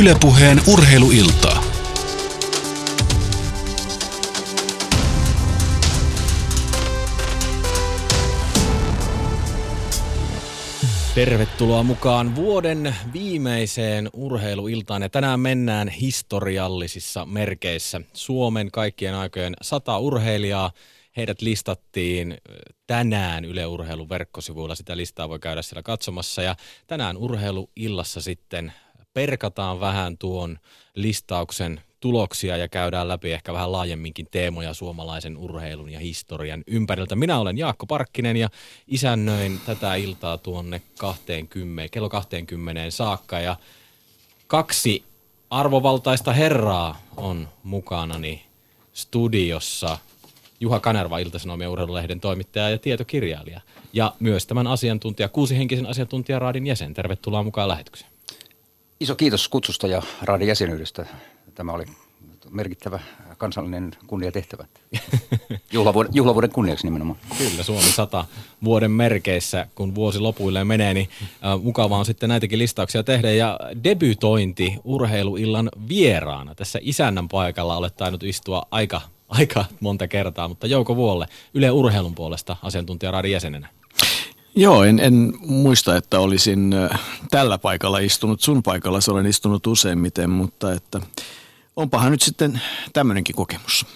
Yle Puheen urheiluilta. Tervetuloa mukaan vuoden viimeiseen urheiluiltaan ja tänään mennään historiallisissa merkeissä. Suomen kaikkien aikojen 100 urheilijaa. Heidät listattiin tänään Yle Urheilun verkkosivuilla. Sitä listaa voi käydä siellä katsomassa ja tänään urheiluillassa sitten perkataan vähän tuon listauksen tuloksia ja käydään läpi ehkä vähän laajemminkin teemoja suomalaisen urheilun ja historian ympäriltä. Minä olen Jaakko Parkkinen ja isännöin tätä iltaa tuonne kello 20 saakka ja kaksi arvovaltaista herraa on mukanani studiossa. Juha Kanerva, Ilta-Sanomien urheilulehden toimittaja ja tietokirjailija ja myös tämän kuusihenkisen asiantuntijaraadin jäsen. Tervetuloa mukaan lähetykseen. Iso kiitos kutsusta ja raadin jäsenyydestä. Tämä oli merkittävä kansallinen kunniatehtävä. Juhlavuoden kunniaksi nimenomaan. Kyllä, Suomi 100 vuoden merkeissä, kun vuosi lopuilleen menee, niin mukavaa on sitten näitäkin listauksia tehdä. Ja debytointi urheiluillan vieraana. Tässä isännän paikalla olet tainnut istua aika monta kertaa, mutta Jouko Vuolle, Yle Urheilun puolesta asiantuntijaraadin jäsenenä. Joo, en muista, että olisin tällä paikalla istunut. Sun paikalla olen istunut useimmiten, mutta että onpahan nyt sitten tämmöinenkin kokemus.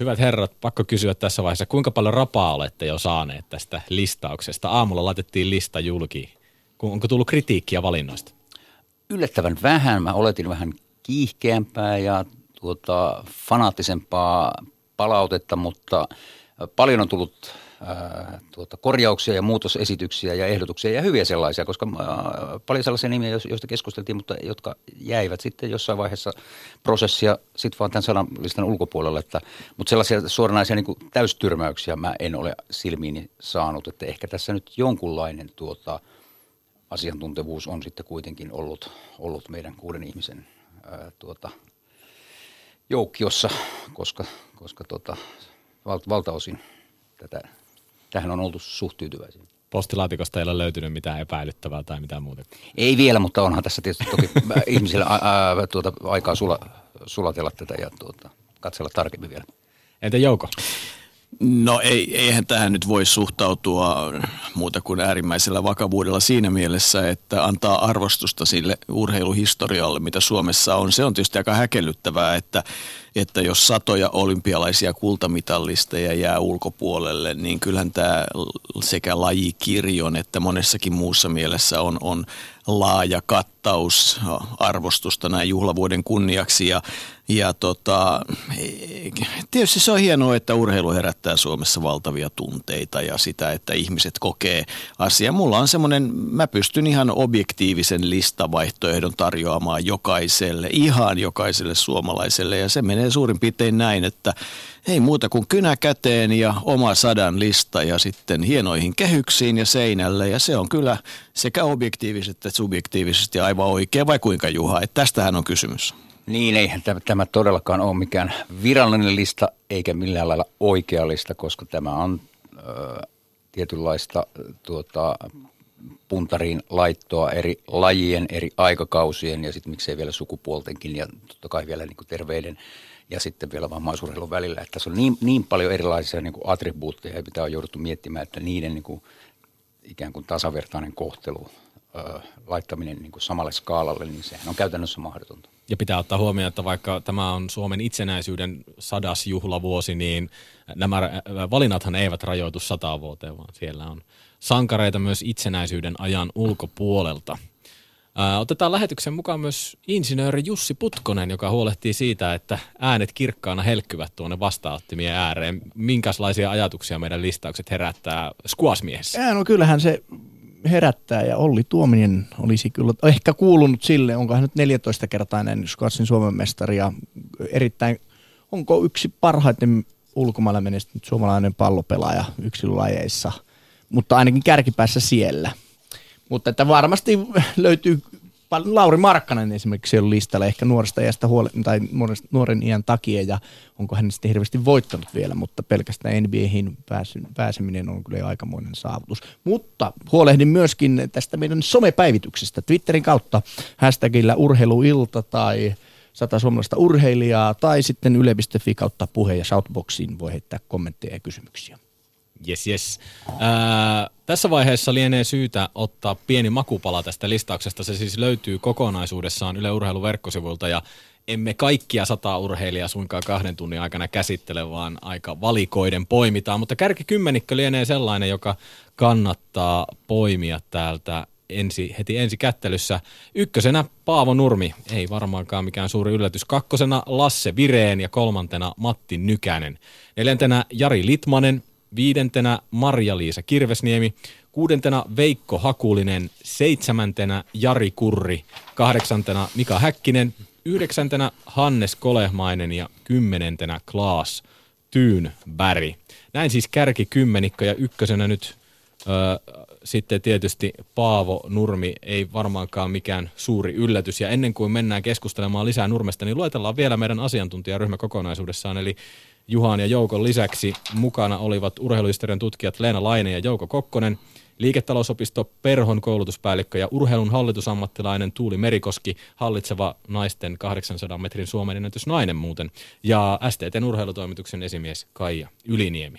Hyvät herrat, pakko kysyä tässä vaiheessa, kuinka paljon rapaa olette jo saaneet tästä listauksesta? Aamulla laitettiin lista julki. Onko tullut kritiikkiä valinnoista? Yllättävän vähän. Mä oletin vähän kiihkeämpää ja fanaattisempaa palautetta, mutta paljon on tullut korjauksia ja muutosesityksiä ja ehdotuksia ja hyviä sellaisia, koska paljon sellaisia nimiä, joista keskusteltiin, mutta jotka jäivät sitten jossain vaiheessa prosessia sitten vaan tämän sadan listan ulkopuolella. Mutta sellaisia suoranaisia niin kuin täystyrmäyksiä mä en ole silmiini saanut, että ehkä tässä nyt jonkunlainen asiantuntevuus on sitten kuitenkin ollut meidän kuuden ihmisen joukkiossa, koska valtaosin tähän on oltu suht tyytyväisiä. Postilaatikosta ei ole löytynyt mitään epäilyttävää tai mitään muuta? Ei vielä, mutta onhan tässä tietysti toki ihmisillä aikaa sulatella tätä ja katsella tarkemmin vielä. Entä Jouko? No eihän tähän nyt voi suhtautua muuta kuin äärimmäisellä vakavuudella siinä mielessä, että antaa arvostusta sille urheiluhistorialle, mitä Suomessa on. Se on tietysti aika häkellyttävää, että jos satoja olympialaisia kultamitalisteja jää ulkopuolelle, niin kyllähän tämä sekä lajikirjon että monessakin muussa mielessä on laaja kattaus arvostusta näin juhlavuoden kunniaksi. Ja tietysti se on hienoa, että urheilu herättää Suomessa valtavia tunteita ja sitä, että ihmiset kokee asiaa. Mulla on semmoinen, mä pystyn ihan objektiivisen listavaihtoehdon tarjoamaan ihan jokaiselle suomalaiselle ja se menee suurin piirtein näin, että ei muuta kuin kynä käteen ja oma 100 lista ja sitten hienoihin kehyksiin ja seinälle. Ja se on kyllä sekä objektiivisesti että subjektiivisesti aivan oikea, vai kuinka Juha? Että tästähän on kysymys. Niin, eihän tämä todellakaan ole mikään virallinen lista eikä millään lailla oikea lista, koska tämä on tietynlaista puntariin laittoa eri lajien, eri aikakausien ja sitten miksei vielä sukupuoltenkin ja totta kai vielä niin kuin terveiden ja sitten vielä vammaisurheilun välillä. Että tässä on niin paljon erilaisia niin kuin attribuutteja ja pitää on jouduttu miettimään, että niiden niin kuin ikään kuin tasavertainen kohtelu, laittaminen niin kuin samalle skaalalle, niin sehän on käytännössä mahdotonta. Ja pitää ottaa huomioon, että vaikka tämä on Suomen itsenäisyyden 100. juhlavuosi, niin nämä valinnathan eivät rajoitu 100 vuoteen, vaan siellä on sankareita myös itsenäisyyden ajan ulkopuolelta. Otetaan lähetyksen mukaan myös insinööri Jussi Putkonen, joka huolehtii siitä, että äänet kirkkaana helkkyvät tuonne vastaanottimien ääreen. Minkälaisia ajatuksia meidän listaukset herättää squash-miehessä? No kyllähän se herättää ja Olli Tuominen olisi kyllä ehkä kuulunut sille, onko hän nyt 14-kertainen squashin Suomen mestari ja erittäin, onko yksi parhaiten ulkomailla menestynyt suomalainen pallopelaaja yksilölajeissa, mutta ainakin kärkipäässä siellä. Mutta että varmasti löytyy Lauri Markkanen esimerkiksi on listalla ehkä nuoresta iästä tai nuoren iän takia, ja onko hän sitten hirveästi voittanut vielä, mutta pelkästään NBA:hin pääseminen on kyllä aikamoinen saavutus. Mutta huolehdin myöskin tästä meidän somepäivityksestä Twitterin kautta hashtagillä urheiluilta tai 100 suomalaista urheilijaa tai sitten yle.fi kautta puhe ja shoutboxiin voi heittää kommentteja ja kysymyksiä. Yes. Tässä vaiheessa lienee syytä ottaa pieni makupala tästä listauksesta. Se siis löytyy kokonaisuudessaan Yle Urheilun verkkosivuilta ja emme kaikkia 100 urheilijaa suinkaan 2 tunnin aikana käsittele, vaan aika valikoiden poimitaan. Mutta kärkikymmenikkö lienee sellainen, joka kannattaa poimia täältä heti ensi kättelyssä. Ykkösenä Paavo Nurmi, ei varmaankaan mikään suuri yllätys. Kakkosena Lasse Virén ja kolmantena Matti Nykänen. 4. Jari Litmanen. 5. Marja-Liisa Kirvesniemi, 6. Veikko Hakulinen, 7. Jari Kurri, 8. Mika Häkkinen, 9. Hannes Kolehmainen ja 10. Klaas Tyynbäri. Näin siis kärkikymmenikkö ja ykkösenä nyt sitten tietysti Paavo Nurmi, ei varmaankaan mikään suuri yllätys. Ja ennen kuin mennään keskustelemaan lisää Nurmesta, niin luetellaan vielä meidän asiantuntijaryhmä kokonaisuudessaan, eli Juhan ja Joukon lisäksi mukana olivat urheiluhistorian tutkijat Leena Laine ja Jouko Kokkonen, liiketalousopisto Perhon koulutuspäällikkö ja urheilun hallitusammattilainen Tuuli Merikoski, hallitseva naisten 800 metrin Suomen ennätysnainen muuten, ja STT:n urheilutoimituksen esimies Kaija Yliniemi.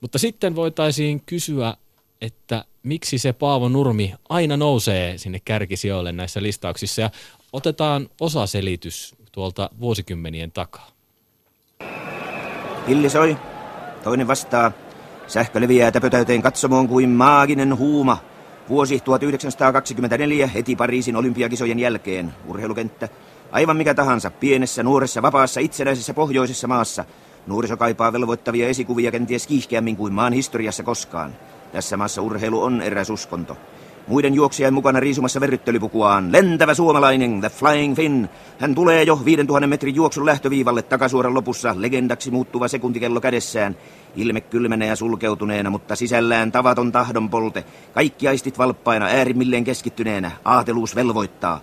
Mutta sitten voitaisiin kysyä, että miksi se Paavo Nurmi aina nousee sinne kärkisijoille näissä listauksissa, ja otetaan osaselitys tuolta vuosikymmenien takaa. Hilli soi, toinen vastaa. Sähkö leviää täpötäyteen katsomoon kuin maaginen huuma. Vuosi 1924 heti Pariisin olympiakisojen jälkeen. Urheilukenttä, aivan mikä tahansa, pienessä, nuoressa, vapaassa, itsenäisessä pohjoisessa maassa. Nuoriso kaipaa velvoittavia esikuvia kenties kiihkeämmin kuin maan historiassa koskaan. Tässä maassa urheilu on eräs uskonto. Muiden juoksijain mukana riisumassa verryttelypukuaan. Lentävä suomalainen, the Flying Finn. Hän tulee jo 5000 metrin juoksun lähtöviivalle takasuoran lopussa, legendaksi muuttuva sekuntikello kädessään. Ilme kylmänä ja sulkeutuneena, mutta sisällään tavaton tahdon polte. Kaikki aistit valppaina, äärimmilleen keskittyneenä. Aateluus velvoittaa.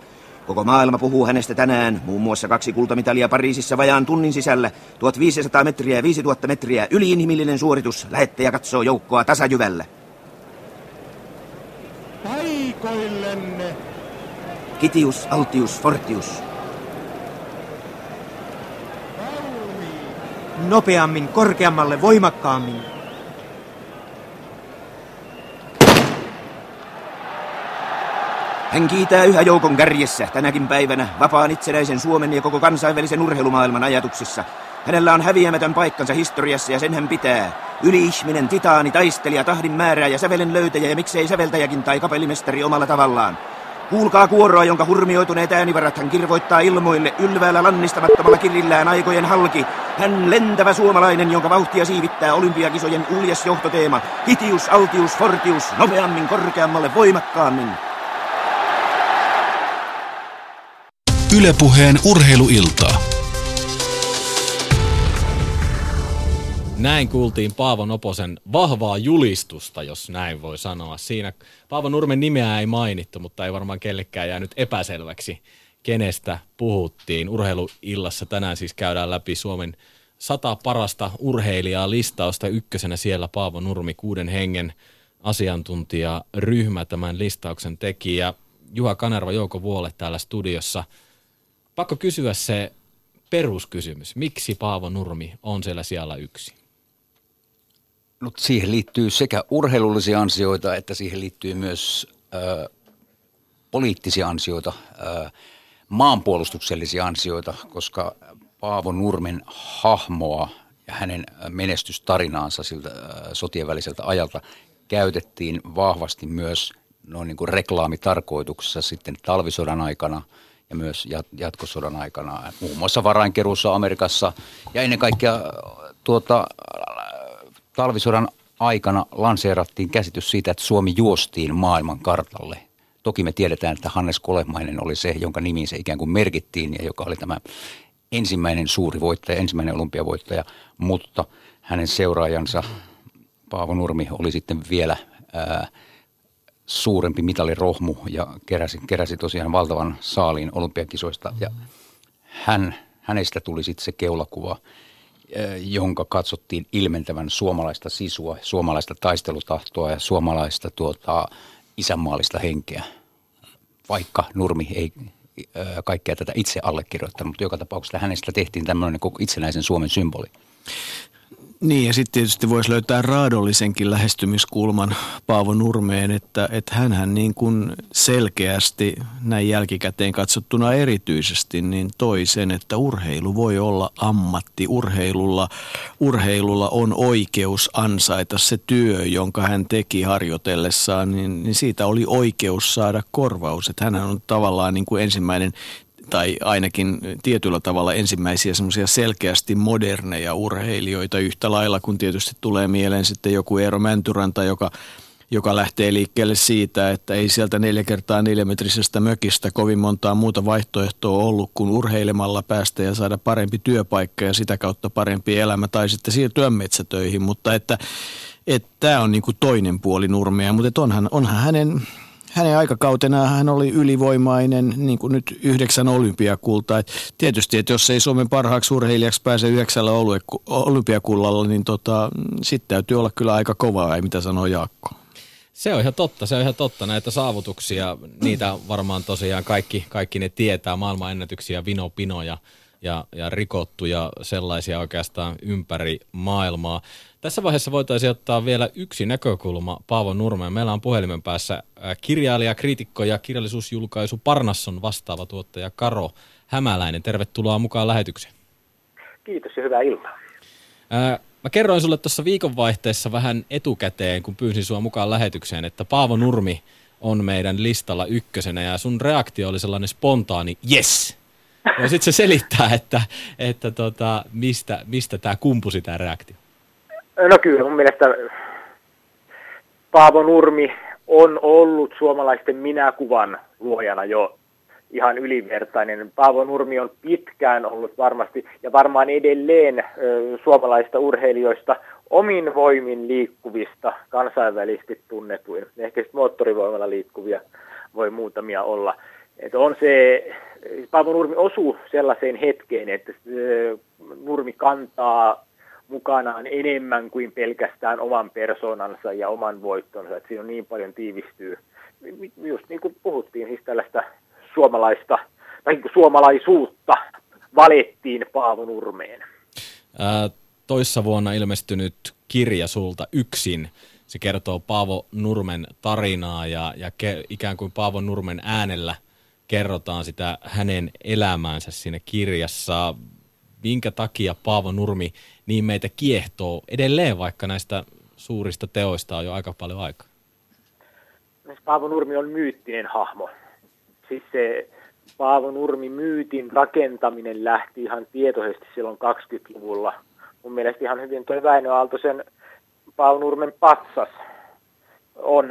Koko maailma puhuu hänestä tänään, muun muassa 2 kultamitalia Pariisissa vajaan tunnin sisällä. 1500 metriä ja 5000 metriä, yliinhimillinen suoritus. Lähettäjä katsoo joukkoa tasajyvällä. Paikoillenne. Kitius, altius, fortius. Nopeammin, korkeammalle, voimakkaammin. Hän kiitää yhä joukon kärjessä tänäkin päivänä vapaan itsenäisen Suomen ja koko kansainvälisen urheilumaailman ajatuksissa. Hänellä on häviämätön paikkansa historiassa ja sen hän pitää. Yli-ihminen, titaani, taistelija, tahdin määrää ja sävelen löytäjä ja miksei säveltäjäkin tai kapellimestari omalla tavallaan. Kuulkaa kuoroa, jonka hurmioituneet äänivarat hän kirvoittaa ilmoille ylväällä lannistamattomalla kirillään aikojen halki. Hän lentävä suomalainen, jonka vauhtia siivittää olympiakisojen uljas johtoteema. Hitius, altius, fortius, nopeammin, korkeammalle, voimakkaammin. Yle Puheen urheiluilta. Näin kuultiin Paavo Noposen vahvaa julistusta, jos näin voi sanoa. Siinä Paavo Nurmen nimeä ei mainittu, mutta ei varmaan kellekään jäänyt epäselväksi, kenestä puhuttiin. Urheiluillassa tänään siis käydään läpi Suomen 100 parasta urheilijaa listausta. Ykkösenä siellä Paavo Nurmi, 6 hengen asiantuntijaryhmä tämän listauksen teki. Ja Juha Kanerva, Jouko Vuolle täällä studiossa. Pakko kysyä se peruskysymys, miksi Paavo Nurmi on siellä 1? No, siihen liittyy sekä urheilullisia ansioita, että siihen liittyy myös poliittisia ansioita, maanpuolustuksellisia ansioita, koska Paavo Nurmen hahmoa ja hänen menestystarinaansa siltä sotien väliseltä ajalta käytettiin vahvasti myös noin niin kuin reklaamitarkoituksessa sitten talvisodan aikana ja myös jatkosodan aikana, muun muassa varainkeruussa Amerikassa ja ennen kaikkea talvisodan aikana lanseerattiin käsitys siitä, että Suomi juostiin maailman kartalle. Toki me tiedetään, että Hannes Kolehmainen oli se, jonka nimiin se ikään kuin merkittiin ja joka oli tämä ensimmäinen suuri voittaja, ensimmäinen olympiavoittaja, mutta hänen seuraajansa Paavo Nurmi oli sitten vielä suurempi mitalirohmu ja keräsi tosiaan valtavan saaliin olympiakisoista. Ja hänestä tuli sitten se keulakuva, jonka katsottiin ilmentävän suomalaista sisua, suomalaista taistelutahtoa ja suomalaista isänmaallista henkeä. Vaikka Nurmi ei kaikkea tätä itse allekirjoittanut, mutta joka tapauksessa hänestä tehtiin tämmöinen koko itsenäisen Suomen symboli. Niin, ja sitten tietysti voisi löytää raadollisenkin lähestymiskulman Paavo Nurmeen, että hänhän niin kuin selkeästi näin jälkikäteen katsottuna erityisesti niin toi sen, että urheilu voi olla ammatti. Urheilulla on oikeus ansaita se työ, jonka hän teki harjoitellessaan, niin siitä oli oikeus saada korvaus. Että hänhän on tavallaan niin kuin ensimmäinen tai ainakin tietyllä tavalla ensimmäisiä semmoisia selkeästi moderneja urheilijoita yhtä lailla, kun tietysti tulee mieleen sitten joku Eero Mäntyranta, joka lähtee liikkeelle siitä, että ei sieltä 4x4-metrisestä mökistä kovin montaa muuta vaihtoehtoa ollut kuin urheilemalla päästä ja saada parempi työpaikka ja sitä kautta parempi elämä tai sitten siirtyä metsätöihin, mutta että tämä on niin kuin toinen puoli Nurmea, mutta onhan hänen aikakautenaan hän oli ylivoimainen, niin kuin nyt 9 olympiakultaa. Et tietysti, että jos ei Suomen parhaaksi urheilijaksi pääse 9 olympiakullalla, niin sitten täytyy olla kyllä aika kovaa, ei mitä sanoo Jaakko. Se on ihan totta. Näitä saavutuksia, niitä varmaan tosiaan kaikki ne tietää, maailmanennätyksiä, vinopinoja ja rikottuja sellaisia oikeastaan ympäri maailmaa. Tässä vaiheessa voitaisiin ottaa vielä yksi näkökulma Paavo Nurmeen. Meillä on puhelimen päässä kirjailija, kriitikko ja kirjallisuusjulkaisu Parnasson vastaava tuottaja Karo Hämäläinen. Tervetuloa mukaan lähetykseen. Kiitos ja hyvää iltaa. Mä kerroin sulle tuossa viikonvaihteessa vähän etukäteen, kun pyysin sua mukaan lähetykseen, että Paavo Nurmi on meidän listalla ykkösenä ja sun reaktio oli sellainen spontaani yes. Ja sitten se selittää, että mistä tämä kumpusi tämä reaktio. No kyllä, mun mielestä Paavo Nurmi on ollut suomalaisten minäkuvan luojana jo ihan ylivertainen. Paavo Nurmi on pitkään ollut varmasti ja varmaan edelleen suomalaista urheilijoista omin voimin liikkuvista kansainvälisesti tunnetuin. Ehkä sitten moottorivoimalla liikkuvia voi muutamia olla. Että on se, Paavo Nurmi osuu sellaiseen hetkeen, että Nurmi kantaa mukanaan enemmän kuin pelkästään oman persoonansa ja oman voittonsa. Että siinä on niin paljon tiivistyy. Just niin kuin puhuttiin, siis tällaista suomalaista, tai suomalaisuutta valettiin Paavo Nurmeen. Toissa vuonna ilmestynyt kirja sulta yksin. Se kertoo Paavo Nurmen tarinaa ja ikään kuin Paavo Nurmen äänellä kerrotaan sitä hänen elämäänsä siinä kirjassa. Minkä takia Paavo Nurmi niin meitä kiehtoo edelleen, vaikka näistä suurista teoista on jo aika paljon aikaa? Paavo Nurmi on myyttinen hahmo. Siis se Paavo Nurmi myytin rakentaminen lähti ihan tietoisesti silloin 20-luvulla. Mun mielestä ihan hyvin toi Väinö Aaltosen Paavo Nurmen patsas on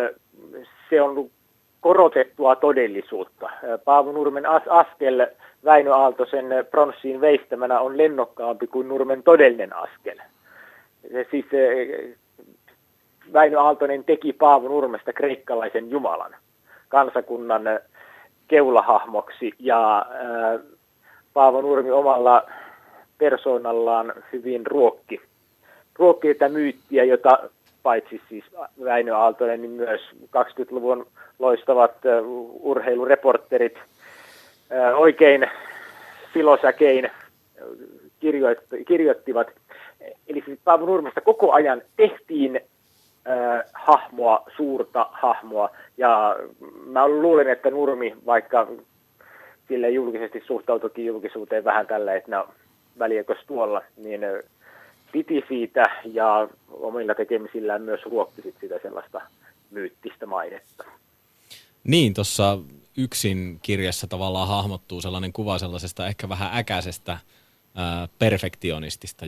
korotettua todellisuutta. Paavo Nurmen askel Väinö Aaltosen pronssiin veistämänä on lennokkaampi kuin Nurmen todellinen askel. Siis Väinö Aaltonen teki Paavo Nurmesta kreikkalaisen jumalan kansakunnan keulahahmoksi ja Paavo Nurmi omalla persoonallaan hyvin ruokki tätä myyttiä, jota paitsi siis Väinö Aaltonen, niin myös 20-luvun loistavat urheilureporterit oikein filosäkein kirjoittivat. Eli siis Paavo Nurmesta koko ajan tehtiin hahmoa, suurta hahmoa. Ja mä luulen, että Nurmi, vaikka sille julkisesti suhtautuikin julkisuuteen vähän tällä, että no väliäkös tuolla, niin piti siitä ja omilla tekemisillään myös ruokki sitä sellaista myyttistä mainetta. Niin, tuossa yksin kirjassa tavallaan hahmottuu sellainen kuva sellaisesta ehkä vähän äkäisestä perfektionistista,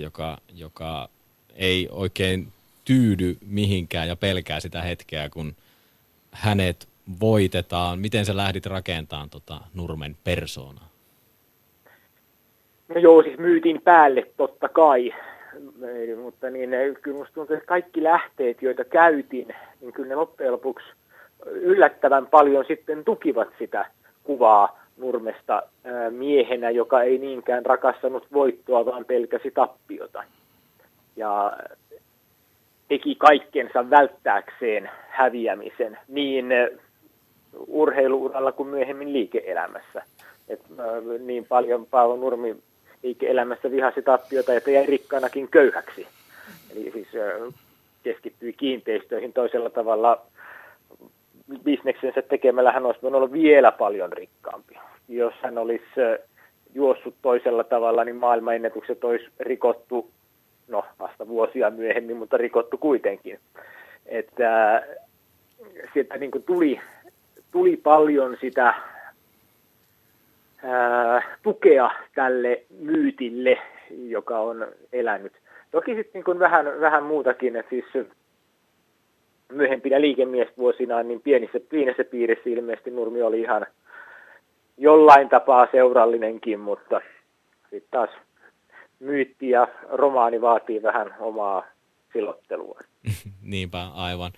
joka ei oikein tyydy mihinkään ja pelkää sitä hetkeä, kun hänet voitetaan. Miten sä lähdit rakentamaan Nurmen persoonaa? No joo, siis myytin päälle totta kai. Mutta niin, kyllä musta tuntuu, että kaikki lähteet, joita käytin, niin kyllä ne loppujen lopuksi yllättävän paljon sitten tukivat sitä kuvaa Nurmesta miehenä, joka ei niinkään rakastanut voittoa, vaan pelkäsi tappiota. Ja teki kaikkensa välttääkseen häviämisen niin urheiluuralla kuin myöhemmin liike-elämässä. Niin paljon Paavo Nurmi liike-elämässä vihasi tappiota, että jäi rikkaanakin köyhäksi. Eli siis keskittyi kiinteistöihin toisella tavalla. Bisneksensä tekemällä hän olisi voinut olla vielä paljon rikkaampi. Jos hän olisi juossut toisella tavalla, niin maailmanennätykset olisi rikottu, no vasta vuosia myöhemmin, mutta rikottu kuitenkin. Että sieltä niin kuin tuli paljon sitä tukea tälle myytille, joka on elänyt. Toki sitten niin kuin vähän muutakin, että siis myöhempinä liikemiesvuosinaan niin pienessä piirissä ilmeisesti Nurmi oli ihan jollain tapaa seurallinenkin, mutta sitten taas myytti ja romaani vaatii vähän omaa silottelua. Niinpä, aivan.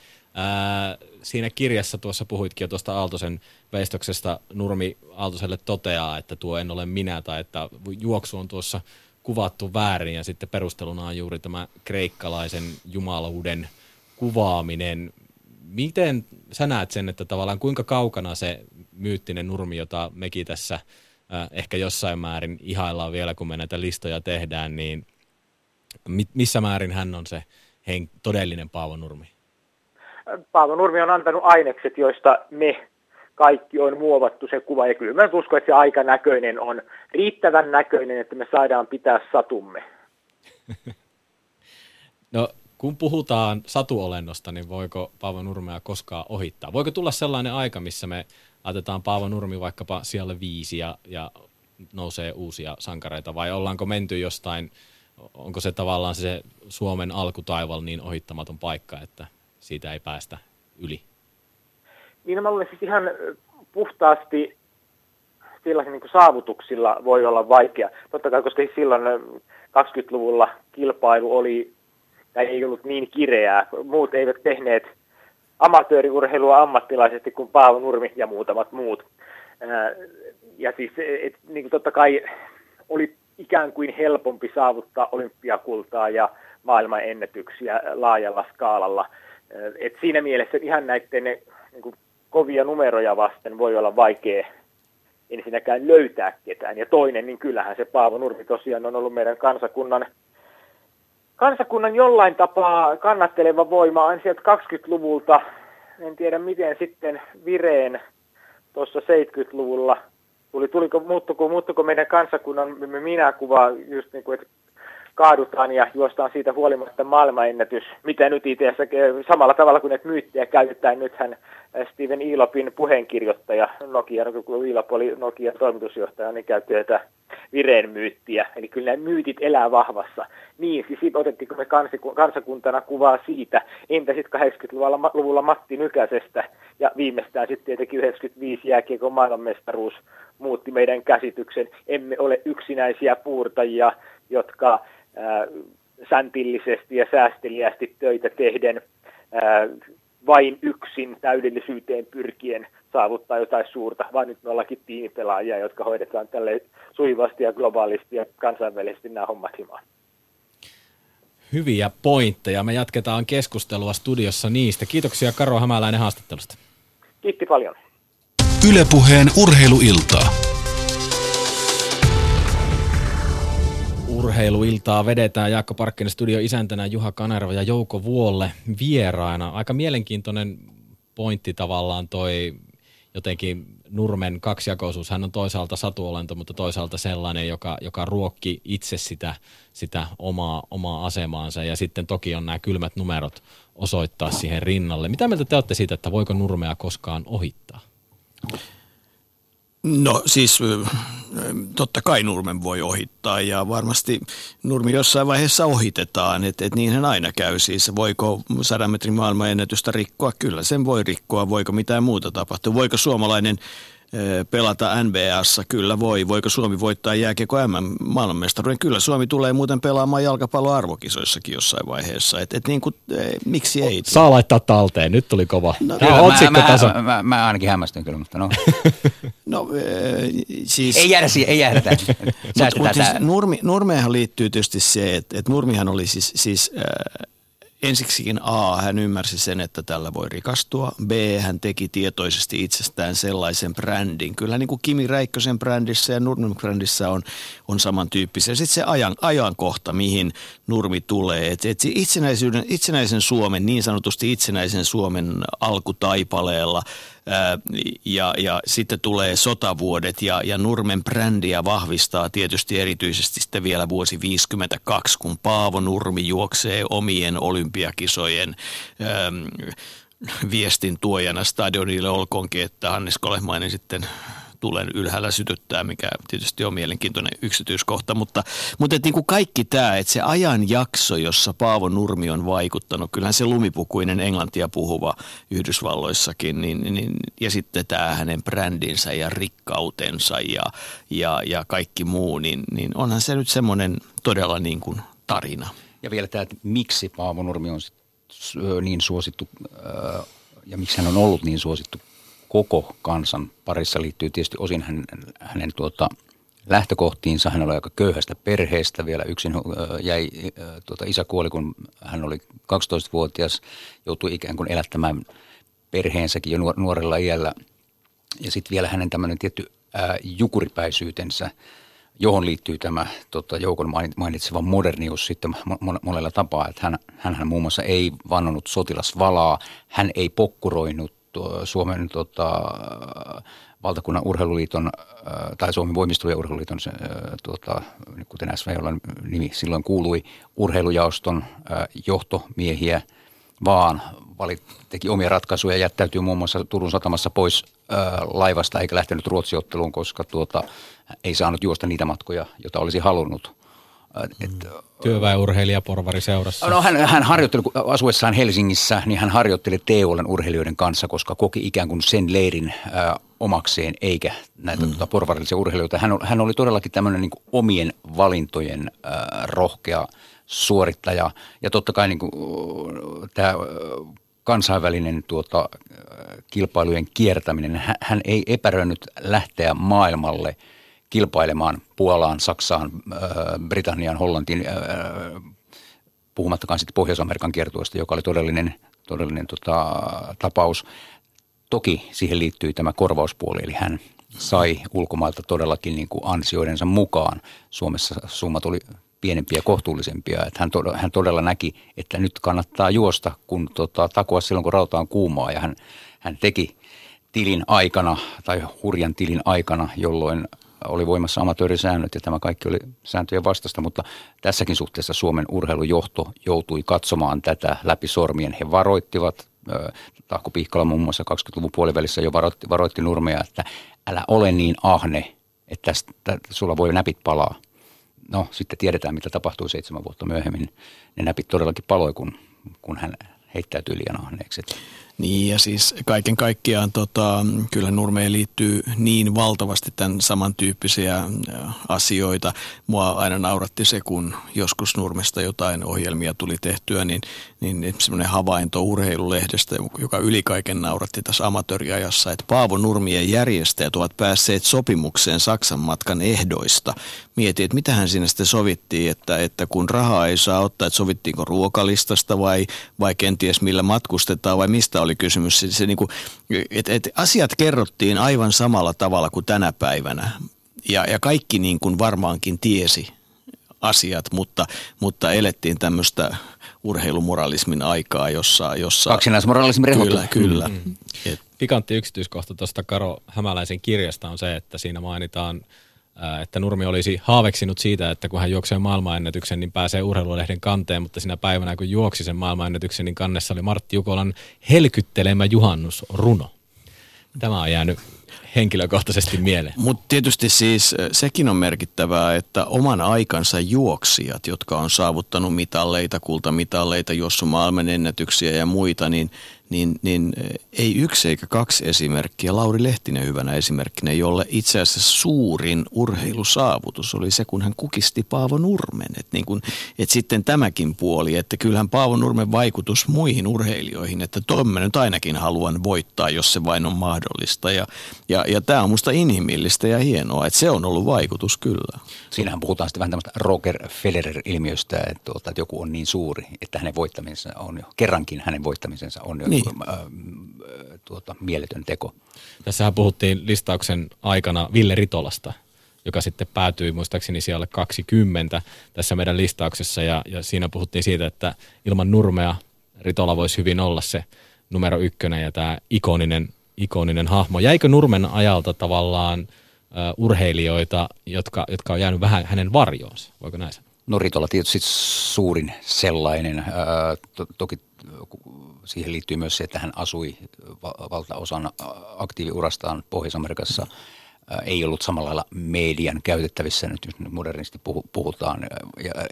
Siinä kirjassa tuossa puhuitkin jo tuosta Aaltosen veistoksesta. Nurmi Aaltoselle toteaa, että tuo en ole minä tai että juoksu on tuossa kuvattu väärin ja sitten perusteluna on juuri tämä kreikkalaisen jumaluuden kuvaaminen. Miten sä näet sen, että tavallaan kuinka kaukana se myyttinen Nurmi, jota mekin tässä ehkä jossain määrin ihaillaan vielä, kun me näitä listoja tehdään, niin missä määrin hän on se todellinen Paavo Nurmi? Paavo Nurmi on antanut ainekset, joista me kaikki on muovattu se kuva. Ja kyllä mä uskon, että se aika näköinen on riittävän näköinen, että me saadaan pitää satumme. No, kun puhutaan satuolennosta, niin voiko Paavo Nurmea koskaan ohittaa? Voiko tulla sellainen aika, missä me atetaan Paavo Nurmi vaikkapa sijalle 5 ja nousee uusia sankareita? Vai ollaanko menty jostain, onko se tavallaan se Suomen alkutaival niin ohittamaton paikka, että siitä ei päästä yli? Niin mä luulen, siis ihan puhtaasti sellaisen niin kuin saavutuksilla voi olla vaikea. Totta kai, koska silloin 20-luvulla kilpailu oli, tai ei ollut niin kireää. Muut eivät tehneet amatööriurheilua ammattilaisesti kuin Paavo Nurmi ja muutamat muut. Ja siis niin kuin totta kai oli ikään kuin helpompi saavuttaa olympiakultaa ja maailmanennätyksiä laajalla skaalalla. Et siinä mielessä ihan näiden niin kuin kovia numeroja vasten voi olla vaikea ensinnäkään löytää ketään. Ja toinen, niin kyllähän se Paavo Nurmi tosiaan on ollut meidän kansakunnan jollain tapaa kannatteleva voima on sieltä 20-luvulta, en tiedä miten sitten Vireen tuossa 70-luvulla muuttuko meidän kansakunnan minäkuva just niin kuin, että kaadutaan ja juostaan siitä huolimatta maailmanennätys, mitä nyt itse asiassa samalla tavalla kuin näitä myyttejä käytetään. Nythän Steven Elopin puheenkirjoittaja, kun Elop oli Nokian toimitusjohtaja, niin käytti tätä Vireen myyttiä. Eli kyllä nämä myytit elää vahvassa. Niin, siis otettiinko me kansakuntana kuvaa siitä, entä sitten 80-luvulla Matti Nykäsestä ja viimeistään sitten tietenkin 95 jääkiekon maailmanmestaruus muutti meidän käsityksen. Emme ole yksinäisiä puurtajia, jotka säntillisesti ja säästeliästi töitä tehden vain yksin täydellisyyteen pyrkien saavuttaa jotain suurta, vaan nyt me ollaankin tiimipelaajia, jotka hoidetaan tälle sujuvasti ja globaalisti ja kansainvälisesti nämä hommat himaan. Hyviä pointteja. Me jatketaan keskustelua studiossa niistä. Kiitoksia Karo Hämäläinen haastattelusta. Kiitti paljon. Yle Puheen urheiluiltaa. Urheiluiltaa vedetään. Jaakko Parkkinen studio isäntänä, Juha Kanerva ja Jouko Vuolle vieraina. Aika mielenkiintoinen pointti tavallaan toi jotenkin Nurmen kaksijakoisuus. Hän on toisaalta satuolento, mutta toisaalta sellainen, joka ruokki itse sitä omaa asemaansa. Ja sitten toki on nämä kylmät numerot osoittaa siihen rinnalle. Mitä mieltä te olette siitä, että voiko Nurmea koskaan ohittaa? No siis totta kai Nurmen voi ohittaa. ottaa ja varmasti Nurmi jossain vaiheessa ohitetaan, että niinhän aina käy siis. Voiko 100 metrin maailmanennätystä rikkoa? Kyllä sen voi rikkoa. Voiko mitään muuta tapahtua? Voiko suomalainen pelata NBA:ssa? Kyllä voi. Voiko Suomi voittaa jääkiekko MM-maailmanmestaruuden? Kyllä Suomi tulee muuten pelaamaan jalkapalloarvokisoissakin jossain vaiheessa. Et niin kuin, miksi ei? Saa laittaa talteen. Nyt tuli kova. No, tämä on otsikkotaso. Mä ainakin hämmästyn kyllä, mutta no. No siis... Ei jäädä. Mutta siis Nurmeenhan liittyy tietysti se, että Nurmihan oli siis ensiksikin A, hän ymmärsi sen, että tällä voi rikastua. B, hän teki tietoisesti itsestään sellaisen brändin. Kyllä niin kuin Kimi Räikkösen brändissä ja Nurmin brändissä on samantyyppisiä. Sitten se ajankohta, mihin Nurmi tulee. Et itsenäisen Suomen, niin sanotusti itsenäisen Suomen alkutaipaleella. Ja sitten tulee sotavuodet ja Nurmen brändiä vahvistaa tietysti erityisesti sitten vielä vuosi 1952, kun Paavo Nurmi juoksee omien olympiakisojen viestin tuojana stadionille, olkoonkin, että Hannes Kolehmainen sitten tulen ylhäällä sytyttää, mikä tietysti on mielenkiintoinen yksityiskohta, mutta niin kuin kaikki tämä, että se ajanjakso, jossa Paavo Nurmi on vaikuttanut, kyllähän se lumipukuinen englantia puhuva Yhdysvalloissakin, niin, ja sitten tämä hänen brändinsä ja rikkautensa ja kaikki muu, niin onhan se nyt semmoinen todella niin kuin tarina. Ja vielä tämä, että miksi Paavo Nurmi on niin suosittu ja miksi hän on ollut niin suosittu koko kansan parissa liittyy tietysti osin hänen lähtökohtiinsa. Hän oli aika köyhästä perheestä, vielä yksin jäi, isä kuoli, kun hän oli 12-vuotias, joutui ikään kuin elättämään perheensäkin jo nuorella iällä. Ja sitten vielä hänen tämmöinen tietty jukuripäisyytensä, johon liittyy tämä Joukon mainitseva modernius sitten monella tapaa. Että hän muun muassa ei vannonut sotilasvalaa, hän ei pokkuroinut Suomen valtakunnan urheiluliiton tai Suomen voimistelujen urheiluliiton, kuten SVO:n nimi silloin kuului, urheilujaoston johtomiehiä, vaan teki omia ratkaisuja, jättäytyi muun muassa Turun satamassa pois laivasta eikä lähtenyt Ruotsiotteluun, koska ei saanut juosta niitä matkoja, joita olisi halunnut. Työväenurheilija porvariseurassa. No, hän harjoitteli, asuessaan Helsingissä, niin hän harjoitteli TOL:n urheilijoiden kanssa, koska koki ikään kuin sen leirin omakseen, eikä näitä porvarillisia urheilijoita. Hän oli todellakin tämmöinen niin kuin omien valintojen rohkea suorittaja. Ja totta kai niin kuin, tämä kansainvälinen kilpailujen kiertäminen, hän ei epäröinyt lähteä maailmalle kilpailemaan Puolaan, Saksaan, Britanniaan, Hollantiin, puhumattakaan sitten Pohjois-Amerikan kiertueesta, joka oli todellinen tapaus. Toki siihen liittyy tämä korvauspuoli, eli hän sai ulkomailta todellakin niin kuin ansioidensa mukaan. Suomessa summat oli pienempiä ja kohtuullisempia. Että hän todella näki, että nyt kannattaa juosta, kun takoa silloin, kun rauta on kuumaa, ja hän teki tilin aikana tai hurjan tilin aikana, jolloin oli voimassa amatöörisäännöt ja tämä kaikki oli sääntöjen vastasta, mutta tässäkin suhteessa Suomen urheilujohto joutui katsomaan tätä läpi sormien. He varoittivat, Tahko Pihkala muun muassa 20-luvun puolivälissä jo varoitti Nurmea, että älä ole niin ahne, että sulla voi näpit palaa. No sitten tiedetään, mitä tapahtui 7 vuotta myöhemmin. Ne näpit todellakin paloi, kun hän heittäytyi liian ahneeksi. Niin, ja siis kaiken kaikkiaan kyllä Nurmeen liittyy niin valtavasti tämän samantyyppisiä asioita. Mua aina nauratti se, kun joskus Nurmesta jotain ohjelmia tuli tehtyä, niin semmoinen havainto urheilulehdestä, joka yli kaiken nauratti tässä amatööriajassa, että Paavo Nurmien järjestäjät ovat päässeet sopimukseen Saksan matkan ehdoista. Mietin, että mitähän siinä sitten sovittiin, että kun rahaa ei saa ottaa, että sovittiinko ruokalistasta vai kenties millä matkustetaan vai mistä oli kysymys. Se niin kuin, et asiat kerrottiin aivan samalla tavalla kuin tänä päivänä ja kaikki niin kuin varmaankin tiesi asiat, mutta elettiin tämmöistä urheilumoralismin aikaa, jossa kaksinaismoralismi rehoitui. Kyllä. Pikantti yksityiskohta tuosta Karo Hämäläisen kirjasta on se, että siinä mainitaan, että Nurmi olisi haaveksinut siitä, että kun hän juoksee maailmanennätyksen, niin pääsee urheilulehden kanteen, mutta sinä päivänä, kun juoksi sen maailmanennätyksen, niin kannessa oli Martti Jukolan helkyttelemä juhannusruno. Tämä on jäänyt henkilökohtaisesti mieleen. Mutta tietysti siis sekin on merkittävää, että oman aikansa juoksijat, jotka on saavuttanut mitalleita, kultamitaleita, juossut maailmanennätyksiä ja muita, niin ei yksi eikä kaksi esimerkkiä. Lauri Lehtinen hyvänä esimerkkinä, jolle itse asiassa suurin urheilusaavutus oli se, kun hän kukisti Paavo Nurmen. Et sitten tämäkin puoli, että kyllähän Paavo Nurmen vaikutus muihin urheilijoihin, että mä nyt ainakin haluan voittaa, jos se vain on mahdollista. Ja tämä on musta inhimillistä ja hienoa, että se on ollut vaikutus kyllä. Siinähän puhutaan sitten vähän tämmöistä Roger Federer-ilmiöstä, että joku on niin suuri, että hänen voittamisensa on jo, kerrankin hänen voittamisensa on jo niin. Mieletön teko. Tässähän puhuttiin listauksen aikana Ville Ritolasta, joka sitten päätyi muistaakseni sijalle 20 tässä meidän listauksessa. Ja siinä puhuttiin siitä, että ilman Nurmea Ritola voisi hyvin olla se numero 1 ja tämä ikoninen hahmo. Jäikö Nurmen ajalta tavallaan urheilijoita, jotka on jäänyt vähän hänen varjoonsa? Voiko näin sanoa? No Ritola tietysti suurin sellainen. Toki siihen liittyy myös se, että hän asui valtaosan aktiiviurastaan Pohjois-Amerikassa. Ei ollut samalla lailla median käytettävissä, nyt jos modernisti puhutaan.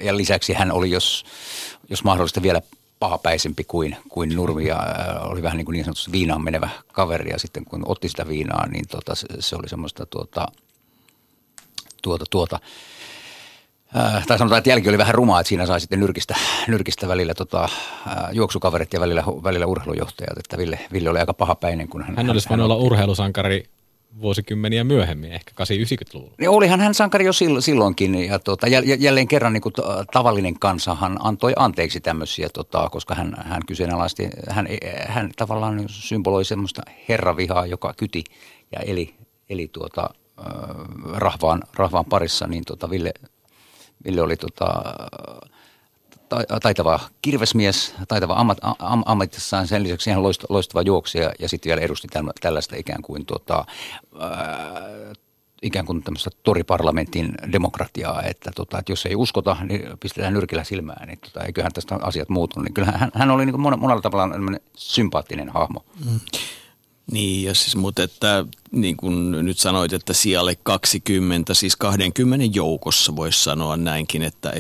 Ja lisäksi hän oli, jos mahdollista, vielä pahapäisempi kuin Nurmi ja oli vähän niin sanotusti viinaan menevä kaveri ja sitten kun otti sitä viinaa, niin se oli semmoista tai sanotaan, että jälki oli vähän rumaa, että siinä sai sitten nyrkistä välillä juoksukaverit ja välillä urheilujohtajat, että Ville oli aika pahapäinen. Kun hän olisi voinut olla urheilusankari vuosikymmeniä myöhemmin, ehkä 80-90-luvulla. Niin olihan hän sankari jo silloinkin ja jälleen kerran niin kuin tavallinen kansahan antoi anteeksi tämmöisiä, koska hän kyseenalaisti, hän tavallaan symboloi semmoista herravihaa, joka kyti ja eli rahvaan parissa, niin Ville oli taitava kirvesmies, taitava ammatissaan, sen lisäksi ihan loistava juoksija ja sitten vielä edusti tällaista ikään kuin tämmöistä toriparlamentin demokratiaa, että jos ei uskota, niin pistetään nyrkillä silmään, niin eiköhän tästä asiat muutu. Niin kyllähän hän oli niin monella tavalla sympaattinen hahmo. Mm. Niin, ja siis, mutta että niin kuin nyt sanoit, että sijalle 20, siis 20 joukossa voisi sanoa näinkin, että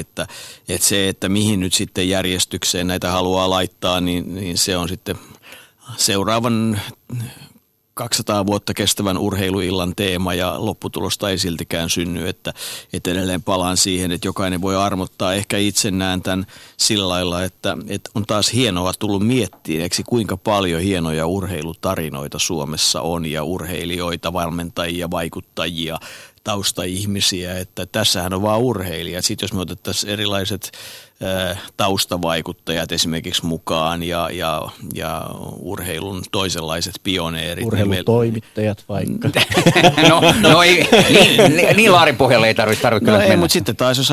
se, että mihin nyt sitten järjestykseen näitä haluaa laittaa, niin se on sitten seuraavan 200 vuotta kestävän urheiluillan teema ja lopputulosta ei siltikään synny, että edelleen palaan siihen, että jokainen voi armottaa ehkä itse näen tämän sillä lailla, että on taas hienoa tullut miettineeksi, kuinka paljon hienoja urheilutarinoita Suomessa on ja urheilijoita, valmentajia, vaikuttajia, taustaihmisiä, että tässähän on vaan urheilija. Sitten jos me otettaisiin erilaiset taustavaikuttajat esimerkiksi mukaan ja urheilun toisenlaiset pioneerit. Urheilutoimittajat vaikka. No ei, niin laarin pohjalle ei tarvitse kyllä mennä. Mutta sitten taas jos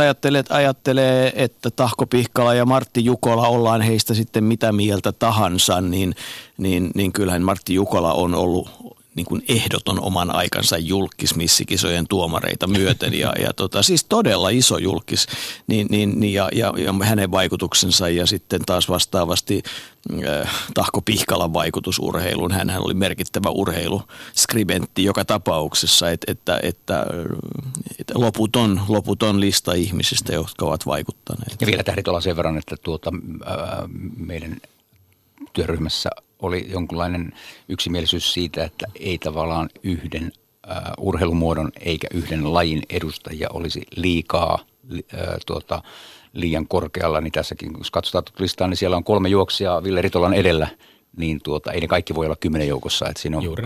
ajattelee, että Tahko Pihkala ja Martti Jukola, ollaan heistä sitten mitä mieltä tahansa, niin kyllähän Martti Jukola on ollut niin kuin ehdoton oman aikansa julkkis missikisojen tuomareita myöten ja siis todella iso julkkis ja hänen vaikutuksensa ja sitten taas vastaavasti Tahko Pihkalan vaikutus urheiluun. Hänhän oli merkittävä urheiluskribentti joka tapauksessa, että loputon lista ihmisistä, jotka ovat vaikuttaneet. Ja vielä tähditolla sen verran, että meidän työryhmässä oli jonkinlainen yksimielisyys siitä, että ei tavallaan yhden urheilumuodon eikä yhden lajin edustajia olisi liikaa liian korkealla. Niin tässäkin, kun katsotaan listaa, niin siellä on 3 juoksijaa Ville Ritolan edellä, niin ei ne kaikki voi olla 10 joukossa. Että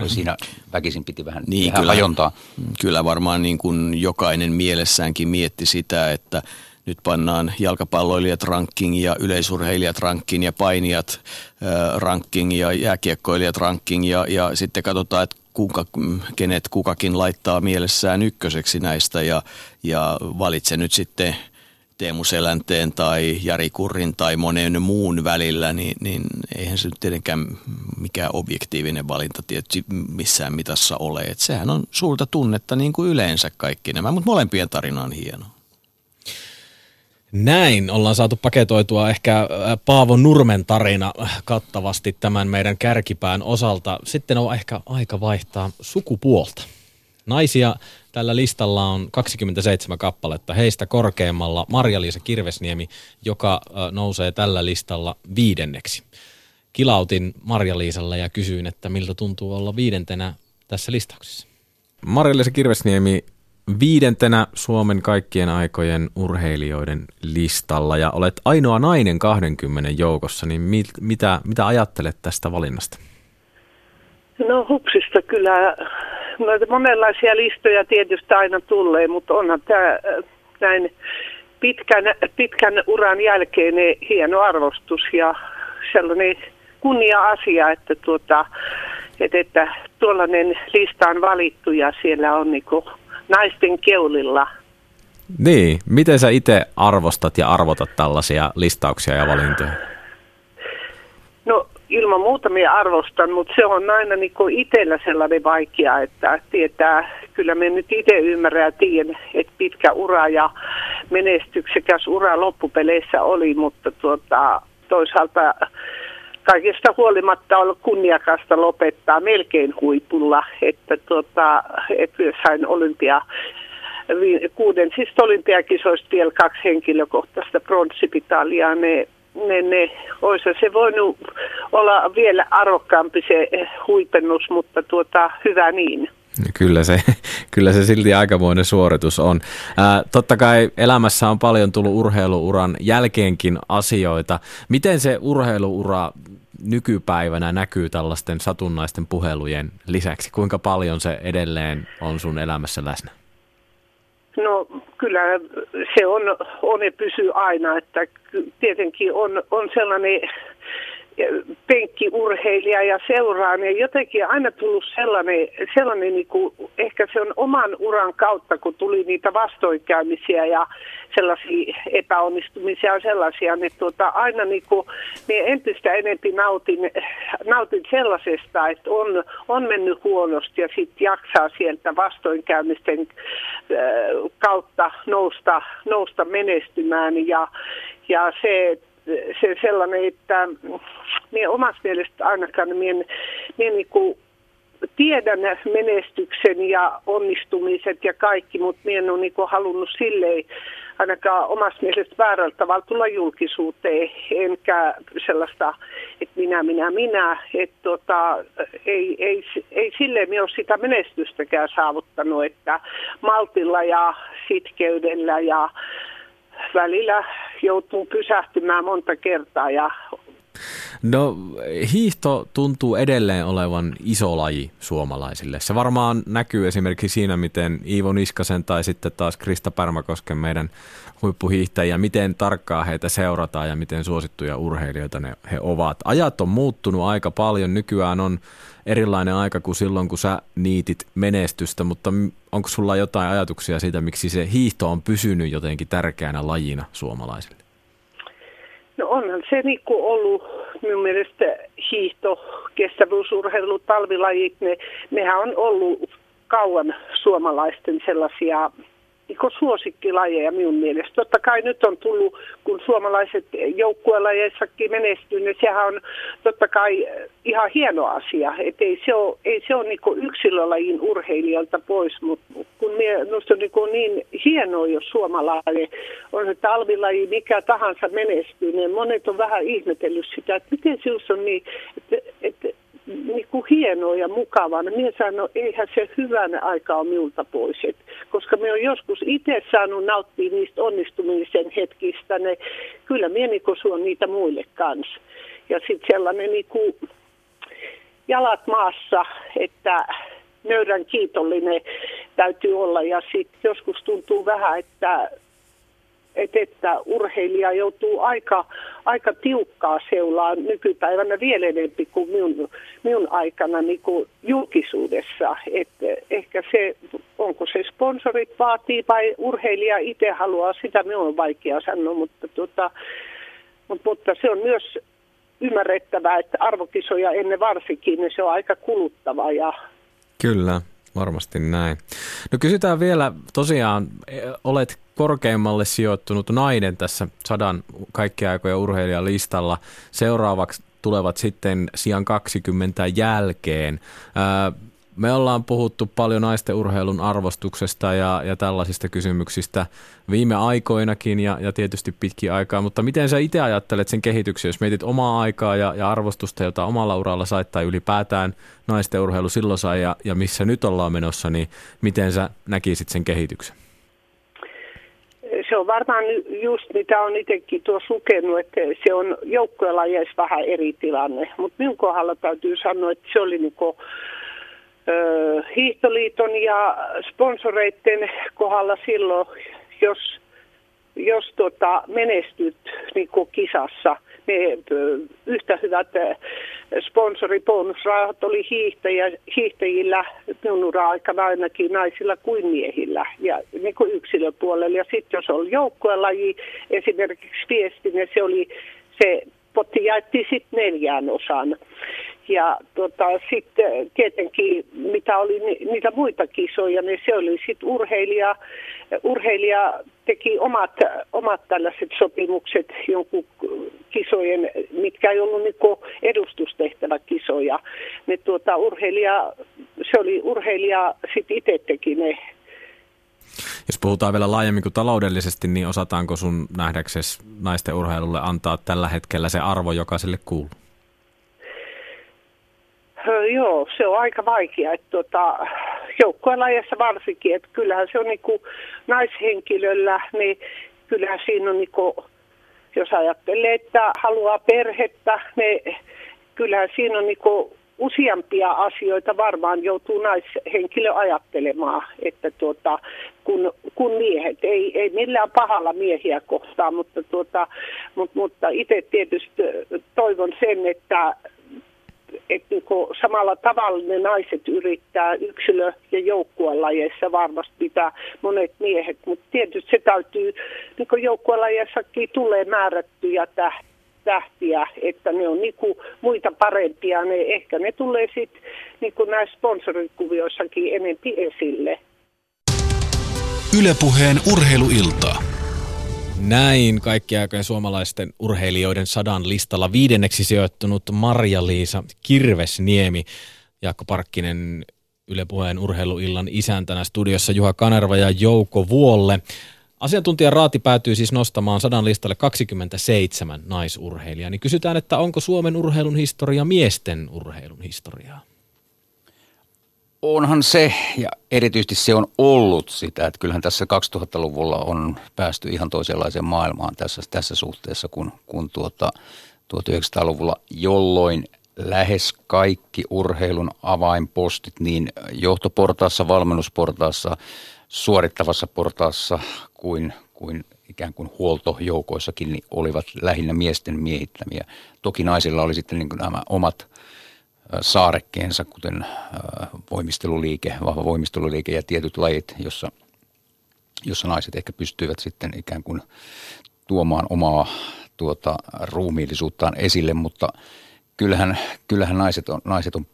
siinä väkisin piti vähän hajontaa. Kyllä varmaan niin kuin jokainen mielessäänkin mietti sitä, että nyt pannaan jalkapalloilijat ranking ja yleisurheilijat ranking ja painijat ranking ja jääkiekkoilijat ranking ja sitten katsotaan, että kenet kukakin laittaa mielessään ykköseksi näistä ja valitse nyt sitten Teemu Selänteen tai Jari Kurrin tai monen muun välillä, niin eihän se nyt tietenkään mikään objektiivinen valinta tietysti missään mitassa ole. Et sehän on suurta tunnetta niin kuin yleensä kaikki nämä, mutta molempien tarina on hieno. Näin, ollaan saatu paketoitua ehkä Paavo Nurmen tarina kattavasti tämän meidän kärkipään osalta. Sitten on ehkä aika vaihtaa sukupuolta. Naisia tällä listalla on 27 kappaletta, heistä korkeimmalla Marja-Liisa Kirvesniemi, joka nousee tällä listalla 5. Kilautin Marja-Liisalle ja kysyin, että miltä tuntuu olla 5. tässä listauksessa. Marja-Liisa Kirvesniemi 5. Suomen kaikkien aikojen urheilijoiden listalla ja olet ainoa nainen 20 joukossa, niin mitä ajattelet tästä valinnasta? No hupsista kyllä. No, monenlaisia listoja tietysti aina tulee, mutta onhan tämä näin pitkän uran jälkeen hieno arvostus ja sellainen kunnia-asia, että tuollainen lista on valittu ja siellä on niinku naisten keulilla. Niin, miten sä itse arvostat ja arvotat tällaisia listauksia ja valintoja? No ilman muuta minä arvostan, mutta se on aina niinku itsellä sellainen vaikea, että tietää, kyllä minä nyt itse ymmärrän ja tiedän, että pitkä ura ja menestyksekäs ura loppupeleissä oli, mutta toisaalta kaikesta huolimatta on kunniakasta lopettaa melkein huipulla, että et sain kuudensista olympiakisoista vielä 2 henkilökohtaista pronssipitalia, ne olisi se voinut olla vielä arvokkaampi se huipennus, mutta hyvä niin. Kyllä se silti aikamoinen suoritus on. Totta kai elämässä on paljon tullut urheiluuran jälkeenkin asioita. Miten se urheiluura nykypäivänä näkyy tällaisten satunnaisten puhelujen lisäksi? Kuinka paljon se edelleen on sun elämässä läsnä? No kyllä se on ja pysyy aina, että tietenkin on sellainen penkkiurheilija ja seuraan ja jotenkin aina tullut sellainen niinku, ehkä se on oman uran kautta, kun tuli niitä vastoinkäymisiä ja sellaisia epäonnistumisia ja sellaisia, niin aina niinku, minä entistä enempi nautin sellaisesta, että on mennyt huonosti ja sitten jaksaa sieltä vastoinkäymisten kautta nousta menestymään ja se sellainen, että minä omasta mielestä ainakaan minä niinku tiedän menestyksen ja onnistumiset ja kaikki, mutta minä en ole niinku halunnut silleen ainakaan omasta mielestä väärällä tavalla tulla julkisuuteen, enkä sellaista, että minä, että ei silleen minä ole sitä menestystäkään saavuttanut, että maltilla ja sitkeydellä ja välillä joutuu pysähtymään monta kertaa. No hiihto tuntuu edelleen olevan iso laji suomalaisille. Se varmaan näkyy esimerkiksi siinä, miten Iivo Niskasen tai sitten taas Krista Pärmäkosken meidän huippuhiihtäjiä, miten tarkkaan heitä seurataan ja miten suosittuja urheilijoita ne he ovat. Ajat on muuttunut aika paljon. Nykyään on erilainen aika kuin silloin, kun sä niitit menestystä, mutta onko sulla jotain ajatuksia siitä, miksi se hiihto on pysynyt jotenkin tärkeänä lajina suomalaisille? No onhan se niinku ollut minun mielestä hiihto, kestävyysurheilu, talvilajit, nehän on ollut kauan suomalaisten sellaisia niinku suosikkilajeja minun mielestä. Totta kai nyt on tullut, kun suomalaiset joukkuelajeissakin menestyy, niin sehän on totta kai ihan hieno asia. Et ei se ole niinku yksilölajin urheilijoilta pois, mutta kun minusta on niinku niin hienoa, jos suomalainen on se talvilaji, mikä tahansa menestyy, niin monet on vähän ihmetellyt sitä, että miten se on niin, että niinku hienoa ja mukavaa. Minä sanon, eihän se hyvän aikaa ole minulta pois. Koska minä olen joskus itse saanut nauttia niistä onnistumisen hetkistä, niin kyllä minä niinku suon niitä muille kanssa. Ja sitten sellainen niinku jalat maassa, että nöyrän kiitollinen täytyy olla. Ja sitten joskus tuntuu vähän, että urheilija joutuu aika tiukkaa seulaa nykypäivänä vielä enemmän kuin minun aikana niin kuin julkisuudessa. Että ehkä se, onko se sponsorit vaatii vai urheilija itse haluaa, sitä minun on vaikea sanoa, mutta se on myös ymmärrettävää, että arvokisoja ennen varsinkin, niin se on aika kuluttava. Kyllä. Varmasti näin. No kysytään vielä, tosiaan olet korkeimmalle sijoittunut nainen tässä 100 kaikkia aikoja urheilijalistalla. Seuraavaksi tulevat sitten sijan 20 jälkeen. Me ollaan puhuttu paljon naisten urheilun arvostuksesta ja tällaisista kysymyksistä viime aikoinakin ja tietysti pitkin aikaa, mutta miten sä itse ajattelet sen kehityksen, jos mietit omaa aikaa ja arvostusta, jota omalla uralla sait tai ylipäätään naisten urheilu silloin sai ja missä nyt ollaan menossa, niin miten sä näkisit sen kehityksen? Se on varmaan just mitä on itsekin tuossa lukenut, että se on joukkuelajeissa vähän eri tilanne, mutta minun kohdalla täytyy sanoa, että se oli niinku hiihtoliiton ja sponsoreiden kohdalla silloin, jos menestyt niin kuin kisassa, yhtä hyvät sponsoribonusrahat oli hiihtäjillä minun ura-aikana ainakin naisilla kuin miehillä ja niin kuin yksilöpuolella. Ja sitten jos oli joukkuelaji, esimerkiksi viestinen, se potti jaettiin sitten 4 osaan. Ja sitten tietenkin, mitä oli niitä muita kisoja, niin se oli sitten urheilija teki omat tällaiset sopimukset jonkun kisojen, mitkä ei ollut niinku edustustehtävä kisoja. Ne urheilija sitten itse teki ne. Jos puhutaan vielä laajemmin kuin taloudellisesti, niin osataanko sun nähdäksesi naisten urheilulle antaa tällä hetkellä se arvo, joka sille kuuluu? Joo, se on aika vaikea, että joukkuelajassa varsinkin, että kyllähän se on niinku naishenkilöllä, niin kyllähän siinä on niinku, jos ajattelee, että haluaa perhettä, niin kyllähän siinä on niinku useampia asioita varmaan joutuu naishenkilö ajattelemaan, että kun miehet, ei millään pahalla miehiä kohtaan, mutta itse tietysti toivon sen, että niin samalla tavalla ne naiset yrittää yksilö- ja joukkuelajeissa varmasti pitää monet miehet, mutta tietysti se täytyy, niin kuin joukkuelajeissakin tulee määrättyjä tähtiä, että ne on niin muita parempia, ehkä ne tulee sitten niin näissä sponsorikuvioissakin enemmän esille. Yle Puheen urheiluilta. Näin kaikkien aikojen suomalaisten urheilijoiden 100 listalla 5. sijoittunut Marja-Liisa Kirvesniemi. Jaakko Parkkinen Yle Puheen urheiluillan isäntänä, studiossa Juha Kanerva ja Jouko Vuolle. Asiantuntijan raati päätyy siis nostamaan 100 listalle 27 naisurheilijaa. Niin kysytään, että onko Suomen urheilun historia miesten urheilun historiaa? Onhan se, ja erityisesti se on ollut sitä, että kyllähän tässä 2000-luvulla on päästy ihan toisenlaiseen maailmaan tässä suhteessa kuin 1900-luvulla, jolloin lähes kaikki urheilun avainpostit niin johtoportaassa, valmennusportaassa, suorittavassa portaassa kuin ikään kuin huoltojoukoissakin niin olivat lähinnä miesten miehittämiä. Toki naisilla oli sitten niin kuin nämä omat saarekkeensa, kuten vahva voimisteluliike ja tietyt lajit, jossa naiset ehkä pystyivät sitten ikään kuin tuomaan omaa ruumiillisuuttaan esille, mutta kyllähän naiset on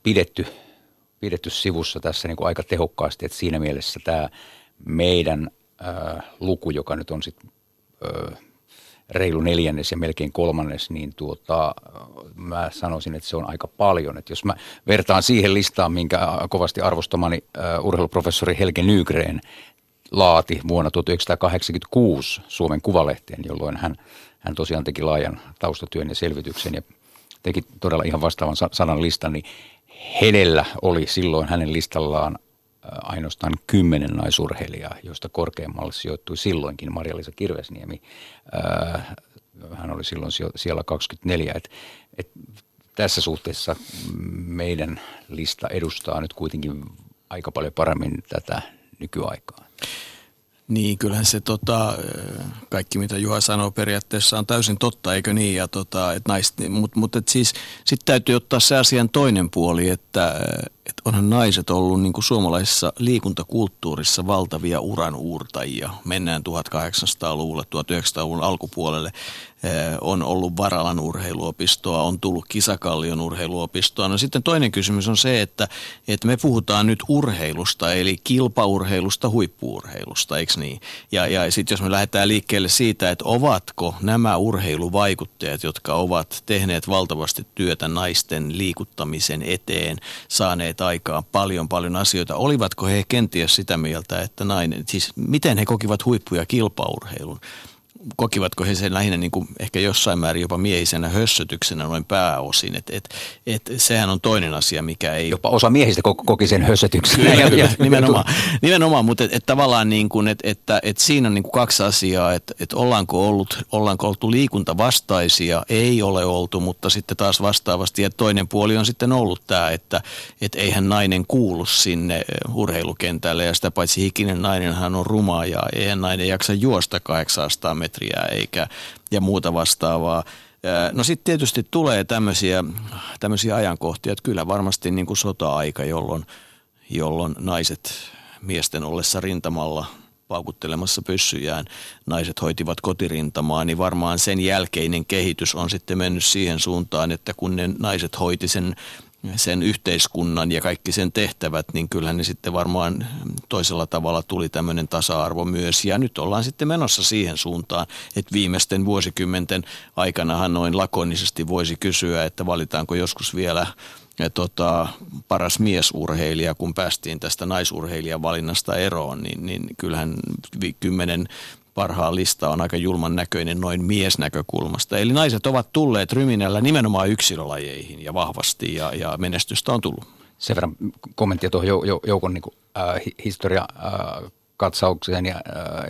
pidetty sivussa tässä niin kuin aika tehokkaasti, että siinä mielessä tämä meidän luku, joka nyt on sitten reilu 4. ja melkein 3, niin mä sanoisin, että se on aika paljon. Että jos mä vertaan siihen listaan, minkä kovasti arvostamani urheiluprofessori Helge Nygren laati vuonna 1986 Suomen Kuvalehteen, jolloin hän tosiaan teki laajan taustatyön ja selvityksen ja teki todella ihan vastaavan 100 listan, niin hänellä oli silloin hänen listallaan ainoastaan 10 naisurheilijaa, joista korkeammalle sijoittui silloinkin Marja-Liisa Kirvesniemi. Hän oli silloin siellä 24. Et tässä suhteessa meidän lista edustaa nyt kuitenkin aika paljon paremmin tätä nykyaikaa. Niin, kyllähän se kaikki mitä Juha sanoo periaatteessa on täysin totta, eikö niin? Ja et naisten, mutta siis, sitten täytyy ottaa se asian toinen puoli, että että onhan naiset ollut niin kuin suomalaisessa liikuntakulttuurissa valtavia uranuurtajia. Mennään 1800-luvulle, 1900-luvun alkupuolelle. On ollut Varalan urheiluopistoa, on tullut Kisakallion urheiluopistoa. No sitten toinen kysymys on se, että me puhutaan nyt urheilusta, eli kilpaurheilusta, huippuurheilusta, eikö niin? Ja sitten jos me lähdetään liikkeelle siitä, että ovatko nämä urheiluvaikuttajat, jotka ovat tehneet valtavasti työtä naisten liikuttamisen eteen, saaneet aikaan paljon asioita, olivatko he kenties sitä mieltä, että nainen, siis miten he kokivat huippuja kilpaurheilun? Kokivatko he sen lähinnä niin kuin ehkä jossain määrin jopa miehisenä hössötyksenä noin pääosin, että sehän on toinen asia, mikä ei... Jopa osa miehistä koki sen hössötyksenä. Nimenomaan, mutta tavallaan niin kuin, että siinä on niin kuin kaksi asiaa, että ollaanko oltu liikuntavastaisia, ei ole oltu, mutta sitten taas vastaavasti, että toinen puoli on sitten ollut tämä, että eihän nainen kuulu sinne urheilukentälle ja sitä paitsi hikinen nainenhan on ruma ja eihän nainen jaksa juosta 800 metriä eikä ja muuta vastaavaa. No sitten tietysti tulee tämmöisiä ajankohtia, että kyllä varmasti niin kuin sota-aika, jolloin naiset miesten ollessa rintamalla paukuttelemassa pyssyjään, naiset hoitivat kotirintamaa, niin varmaan sen jälkeinen kehitys on sitten mennyt siihen suuntaan, että kun ne naiset hoiti sen yhteiskunnan ja kaikki sen tehtävät, niin kyllähän ne sitten varmaan toisella tavalla tuli tämmöinen tasa-arvo myös. Ja nyt ollaan sitten menossa siihen suuntaan, että viimeisten vuosikymmenten aikanahan noin lakonisesti voisi kysyä, että valitaanko joskus vielä paras miesurheilija, kun päästiin tästä naisurheilijan valinnasta eroon, niin kyllähän 10 parhaan lista on aika julman näköinen noin miesnäkökulmasta. Eli naiset ovat tulleet ryminällä nimenomaan yksilölajeihin ja vahvasti ja menestystä on tullut. Sen verran kommenttia tuohon Joukon niin kuin, historiakatsaukseen ja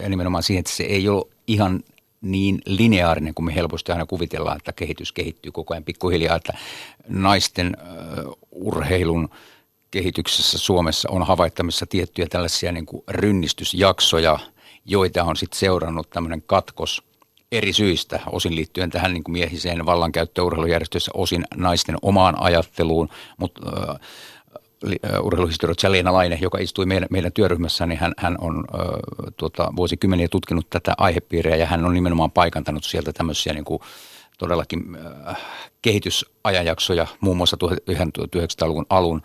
nimenomaan siihen, että se ei ole ihan niin lineaarinen kuin me helposti aina kuvitellaan, että kehitys kehittyy koko ajan pikkuhiljaa, että naisten urheilun kehityksessä Suomessa on havaittamissa tiettyjä tällaisia niin kuin rynnistysjaksoja, joita on sitten seurannut tämmöinen katkos eri syistä, osin liittyen tähän niin kuin miehiseen vallankäyttöön urheilujärjestöissä, osin naisten omaan ajatteluun, mutta urheiluhistoriotsa Leena Laine, joka istui meidän työryhmässä, niin hän on vuosikymmeniä tutkinut tätä aihepiiriä ja hän on nimenomaan paikantanut sieltä tämmöisiä niin kuin todellakin kehitysajanjaksoja, muun muassa 1900-luvun alun.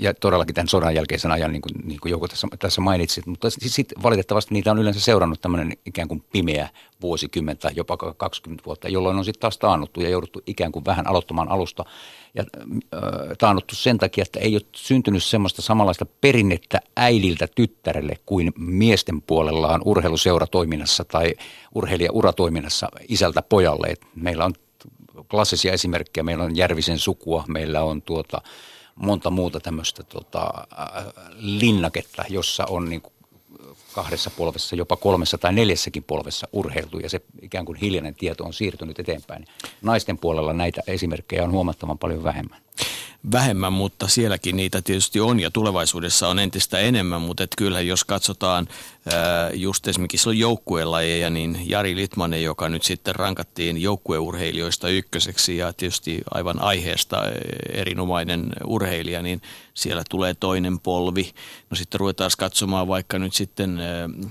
Ja todellakin tämän sodan jälkeisen ajan, niin kuin joku tässä mainitsit, mutta sitten valitettavasti niitä on yleensä seurannut tämmöinen ikään kuin pimeä vuosikymmen tai jopa 20 vuotta, jolloin on sitten taas taannuttu ja jouduttu ikään kuin vähän aloittamaan alusta ja taannuttu sen takia, että ei ole syntynyt semmoista samanlaista perinnettä äidiltä tyttärelle kuin miesten puolellaan urheiluseuratoiminnassa tai urheilijauratoiminnassa isältä pojalle. Et meillä on klassisia esimerkkejä, meillä on Järvisen sukua, meillä on monta muuta tämmöistä linnaketta, jossa on niin kuin 2 polvessa, jopa 3 tai 4 polvessa urheiltu ja se ikään kuin hiljainen tieto on siirtynyt eteenpäin. Naisten puolella näitä esimerkkejä on huomattavan paljon vähemmän, mutta sielläkin niitä tietysti on ja tulevaisuudessa on entistä enemmän, mutta kyllä jos katsotaan just esimerkiksi joukkuelajeja, niin Jari Litmanen, joka nyt sitten rankattiin joukkueurheilijoista ykköseksi ja tietysti aivan aiheesta erinomainen urheilija, niin siellä tulee toinen polvi. No sitten ruvetaan katsomaan vaikka nyt sitten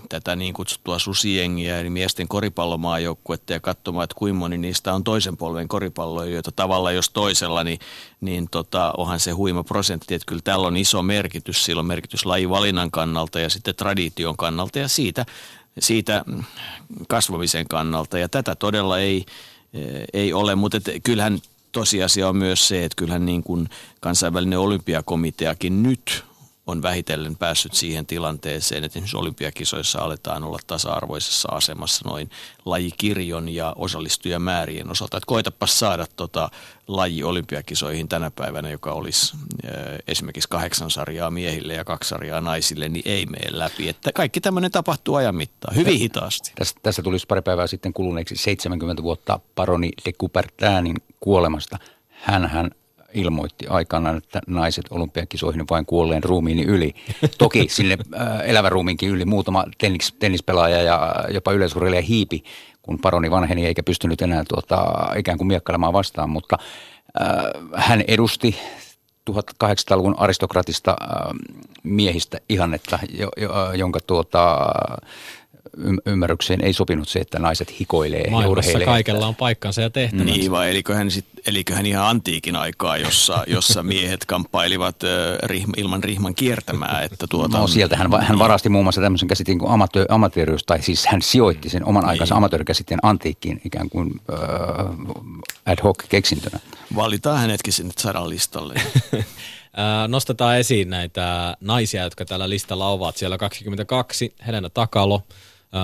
tätä niin kutsuttua susijengiä, eli miesten koripallomaajoukkuetta ja katsomaan, että kuinka moni niistä on toisen polven koripalloilijoita tavalla jos toisella, niin onhan se huima prosentti, että kyllä tällä on iso merkitys, sillä on merkitys lajivalinnan kannalta ja sitten tradition kannalta ja siitä kasvamisen kannalta ja tätä todella ei ole, mutta kyllähän tosiasia on myös se, että kyllähän niin kuin kansainvälinen olympiakomiteakin nyt on vähitellen päässyt siihen tilanteeseen, että esimerkiksi olympiakisoissa aletaan olla tasa-arvoisessa asemassa noin lajikirjon ja osallistujamäärien osalta. Että koetapas saada laji olympiakisoihin tänä päivänä, joka olisi esimerkiksi 8 sarjaa miehille ja 2 sarjaa naisille, niin ei mene läpi. Että kaikki tämmöinen tapahtuu ajan mittaan, hyvin hitaasti. Tässä tulisi pari päivää sitten kuluneeksi 70 vuotta paroni de Coubertinin kuolemasta. Hänhän ilmoitti aikanaan, että naiset olympiakisoihin vain kuolleen ruumiini yli. Toki sinne elävän ruumiinkin yli muutama tennispelaaja ja jopa yleisurheilija hiipi, kun paroni vanheni eikä pystynyt enää ikään kuin miekkailemaan vastaan, mutta hän edusti 1800-luvun aristokratista miehistä ihannetta, jonka ymmärrykseen ei sopinut se, että naiset hikoilee ja urheilee. Kaikella on paikkansa ja tehtävänsä. Niin vai, eliköhän ihan antiikin aikaa, jossa miehet kamppailivat ilman rihman kiertämää. Että no sieltä hän varasti muun muassa tämmöisen käsitteen kuin amatööriys, tai siis hän sijoitti sen oman aikansa amatöörikäsitteen antiikkiin ikään kuin ad hoc keksintönä. Valitaan hänetkin sinne 100 listalle. Nostetaan esiin näitä naisia, jotka tällä listalla ovat. Siellä 22 Helena Takalo,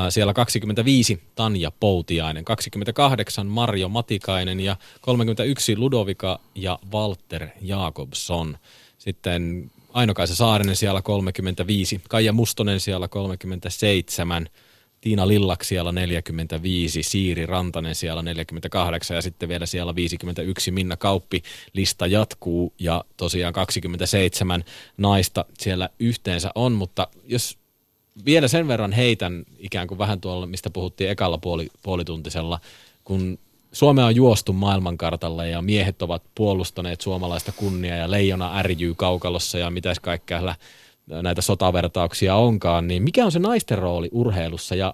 siellä 25 Tanja Poutiainen, 28 Marjo Matikainen ja 31 Ludovika ja Walter Jakobson. Sitten Aino-Kaisa Saarinen siellä 35, Kaija Mustonen siellä 37, Tiina Lillak siellä 45, Siiri Rantanen siellä 48 ja sitten vielä siellä 51 Minna Kauppi. Lista jatkuu ja tosiaan 27 naista siellä yhteensä on, mutta jos vielä sen verran heitän ikään kuin vähän tuolla, mistä puhuttiin ekalla puolituntisella, kun Suomea on juostu maailmankartalla ja miehet ovat puolustaneet suomalaista kunniaa ja Leijona ry kaukalossa ja mitäs kaikkea näitä sotavertauksia onkaan, niin mikä on se naisten rooli urheilussa ja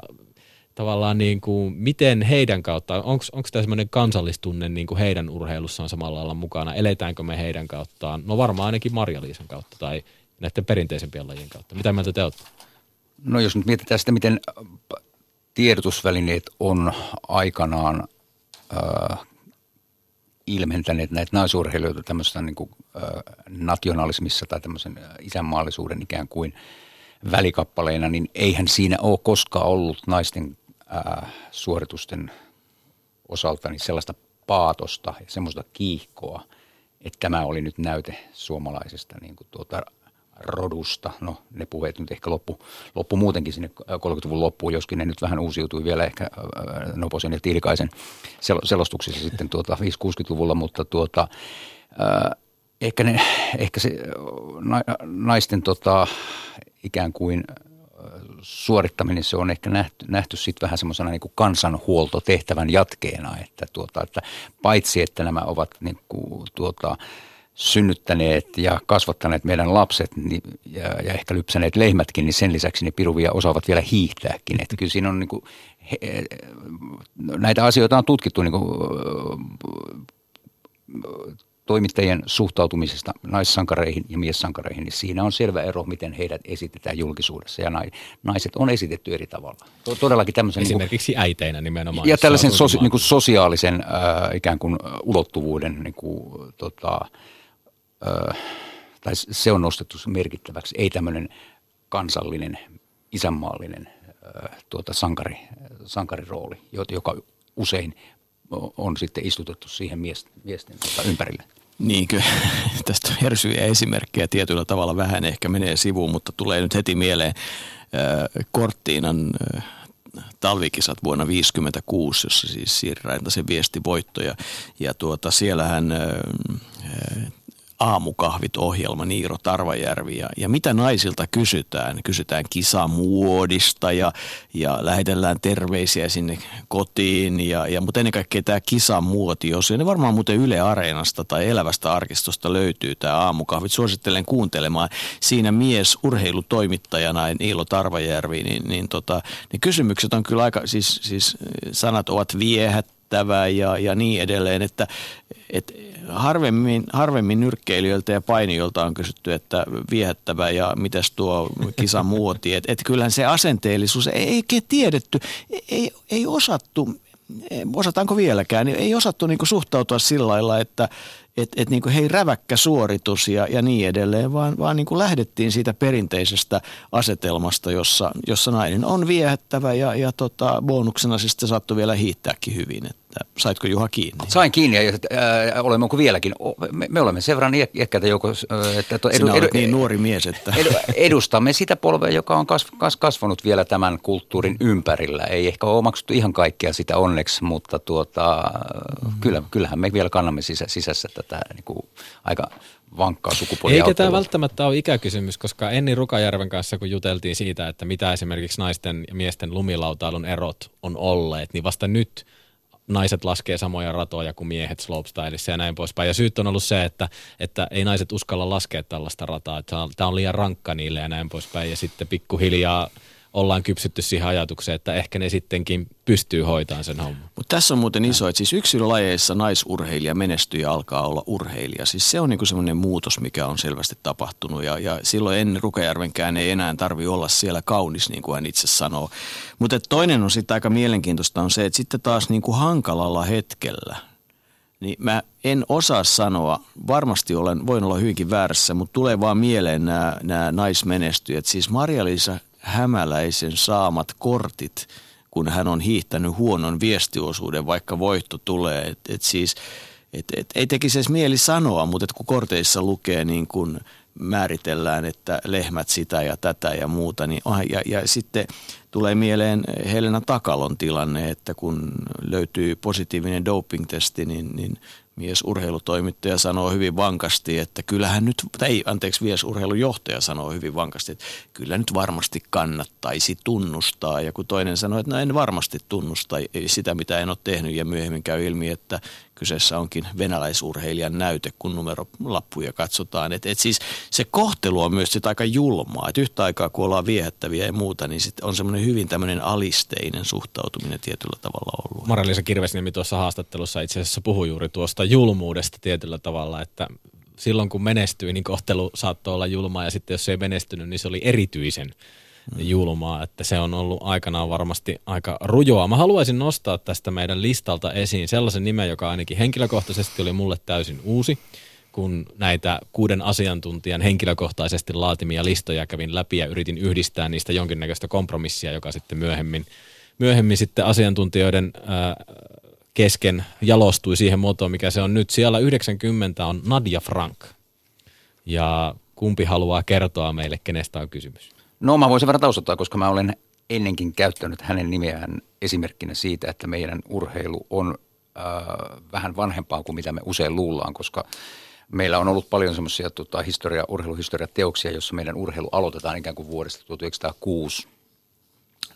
tavallaan niin kuin miten heidän kautta, onko tämä semmoinen kansallistunne niin kuin heidän urheilussaan samalla lailla mukana, eletäänkö me heidän kauttaan, no varmaan ainakin Marja-Liisan kautta tai näiden perinteisempien lajien kautta, mitä mieltä te olette? No jos nyt mietitään sitä, miten tiedotusvälineet on aikanaan ilmentäneet näitä naisurheilijoita tämmöisessä niin kuin nationalismissa tai tämmöisen isänmaallisuuden ikään kuin välikappaleina, niin eihän siinä ole koskaan ollut naisten suoritusten osalta niin sellaista paatosta ja semmoista kiihkoa, että tämä oli nyt näyte suomalaisesta niin kuin rodusta. No ne puheet nyt ehkä loppu muutenkin sinne 30-luvun loppuun, joskin ne nyt vähän uusiutui vielä ehkä Noposen ja Tiilikaisen selostuksissa sitten 50-60-luvulla, mutta ehkä se naisten ikään kuin suorittaminen, se on ehkä nähty sitten vähän semmoisena niin kuin kansanhuoltotehtävän jatkeena, että paitsi että nämä ovat niin kuin synnyttäneet ja kasvattaneet meidän lapset ja ehkä lypsäneet lehmätkin, niin sen lisäksi ne piruvia osaavat vielä hiihtääkin. Että kyllä siinä on niin kuin, näitä asioita on tutkittu niin kuin, toimittajien suhtautumisesta naissankareihin ja miessankareihin, niin siinä on selvä ero, miten heidät esitetään julkisuudessa ja naiset on esitetty eri tavalla. Todellakin tämmöisen esimerkiksi niin kuin, äiteinä nimenomaan. Ja tällaisen niin kuin sosiaalisen ikään kuin ulottuvuuden niin kuin, tai se on nostettu merkittäväksi, ei tämmöinen kansallinen, isänmaallinen sankarirooli, joka usein on sitten istutettu siihen miesten ympärille. Niinkö, tästä hersyjä esimerkkejä tietyllä tavalla vähän ehkä menee sivuun, mutta tulee nyt heti mieleen Cortinan talvikisat vuonna 1956, jossa siis Siiri Rantasen viesti voitto ja siellähän aamukahvit-ohjelma Niiro Tarvajärvi ja mitä naisilta kysytään? Kysytään kisamuodista ja lähetellään terveisiä sinne kotiin, mutta ennen kaikkea tämä kisamuoti, jos ne varmaan muuten Yle Areenasta tai Elävästä arkistosta löytyy tämä aamukahvit. Suosittelen kuuntelemaan. Siinä mies urheilutoimittajana Niilo Tarvajärvi, ne kysymykset on kyllä aika, siis sanat ovat viehättävää ja niin edelleen, että harvemmin nyrkkeilijöiltä ja painijoilta on kysytty, että viehättävä ja mitäs tuo kisamuoti. Että kyllähän se asenteellisuus ei oikein tiedetty, ei osattu, osataanko vieläkään, ei osattu niinku suhtautua sillä lailla, että niinku hei räväkkä suoritus ja niin edelleen, vaan niinku lähdettiin siitä perinteisestä asetelmasta, jossa nainen on viehättävä ja bonuksena siis sitten saattoi vielä hiihtääkin hyvin. Saitko Juha kiinni? Sain kiinni ja olemmeko vieläkin? Me olemme sen verran iäkkäitä joukossa. Sinä olet niin nuori mies, että edustamme sitä polvea, joka on kasvanut vielä tämän kulttuurin ympärillä. Ei ehkä ole omaksuttu ihan kaikkea sitä onneksi, mutta kyllähän me vielä kannamme sisässä tätä niin kuin aika vankkaa sukupuoliauttelua. Eikä tämä välttämättä ole ikäkysymys, koska Enni Rukajärven kanssa, kun juteltiin siitä, että mitä esimerkiksi naisten ja miesten lumilautailun erot on olleet, niin vasta nyt naiset laskee samoja ratoja kuin miehet slopestylissa ja näin poispäin. Ja syyt on ollut se, että ei naiset uskalla laskea tällaista rataa, että tämä on liian rankka niille ja näin poispäin. Ja sitten pikkuhiljaa ollaan kypsytty siihen ajatukseen, että ehkä ne sittenkin pystyy hoitamaan sen homman. Mutta tässä on muuten iso, että siis yksilölajeissa naisurheilija menestyy ja alkaa olla urheilija. Siis se on niinku semmoinen muutos, mikä on selvästi tapahtunut ja silloin ennen Rukajärvenkään ei enää tarvitse olla siellä kaunis, niin kuin hän itse sanoo. Mutta toinen on sitten aika mielenkiintoista on se, että sitten taas niinku hankalalla hetkellä, niin mä en osaa sanoa, varmasti voin olla hyvinkin väärässä, mutta tulee vaan mieleen nämä naismenestyjät. Siis Marja-Liisa Hämäläisen saamat kortit, kun hän on hiihtänyt huonon viestiosuuden, vaikka voitto tulee. Siis ei tekisi edes mieli sanoa, mutta kun korteissa lukee niin kun määritellään, että lehmät sitä ja tätä ja muuta, niin ja sitten tulee mieleen Helena Takalon tilanne, että kun löytyy positiivinen doping-testi, niin miesurheilutoimittaja sanoo hyvin vankasti, että kyllähän nyt, miesurheilujohtaja sanoo hyvin vankasti, että kyllä nyt varmasti kannattaisi tunnustaa. Ja kun toinen sanoo, että no en varmasti tunnusta sitä, mitä en ole tehnyt, ja myöhemmin käy ilmi, että kyseessä onkin venäläisurheilijan näyte, kun numerolappuja katsotaan. Et siis se kohtelu on myös sitä aika julmaa, että yhtä aikaa kun ollaan viehättäviä ja muuta, niin sitten on semmoinen hyvin tämmöinen alisteinen suhtautuminen tietyllä tavalla ollut. Marja-Liisa Kirvesniemi tuossa haastattelussa itse asiassa puhui juuri tuosta julmuudesta tietyllä tavalla, että silloin kun menestyi, niin kohtelu saattoi olla julmaa ja sitten jos ei menestynyt, niin se oli erityisen julmaa, että se on ollut aikanaan varmasti aika rujoa. Mä haluaisin nostaa tästä meidän listalta esiin sellaisen nimen, joka ainakin henkilökohtaisesti oli mulle täysin uusi, kun näitä 6 asiantuntijan henkilökohtaisesti laatimia listoja kävin läpi ja yritin yhdistää niistä jonkinnäköistä kompromissia, joka sitten myöhemmin sitten asiantuntijoiden kesken jalostui siihen muotoon, mikä se on nyt. Siellä 90 on Nadia Frank. Ja kumpi haluaa kertoa meille, kenestä on kysymys? No mä voin sen verran taustottaa, koska mä olen ennenkin käyttänyt hänen nimeään esimerkkinä siitä, että meidän urheilu on vähän vanhempaa kuin mitä me usein luullaan, koska meillä on ollut paljon semmoisia urheiluhistoriateoksia, jossa meidän urheilu aloitetaan ikään kuin vuodesta 1906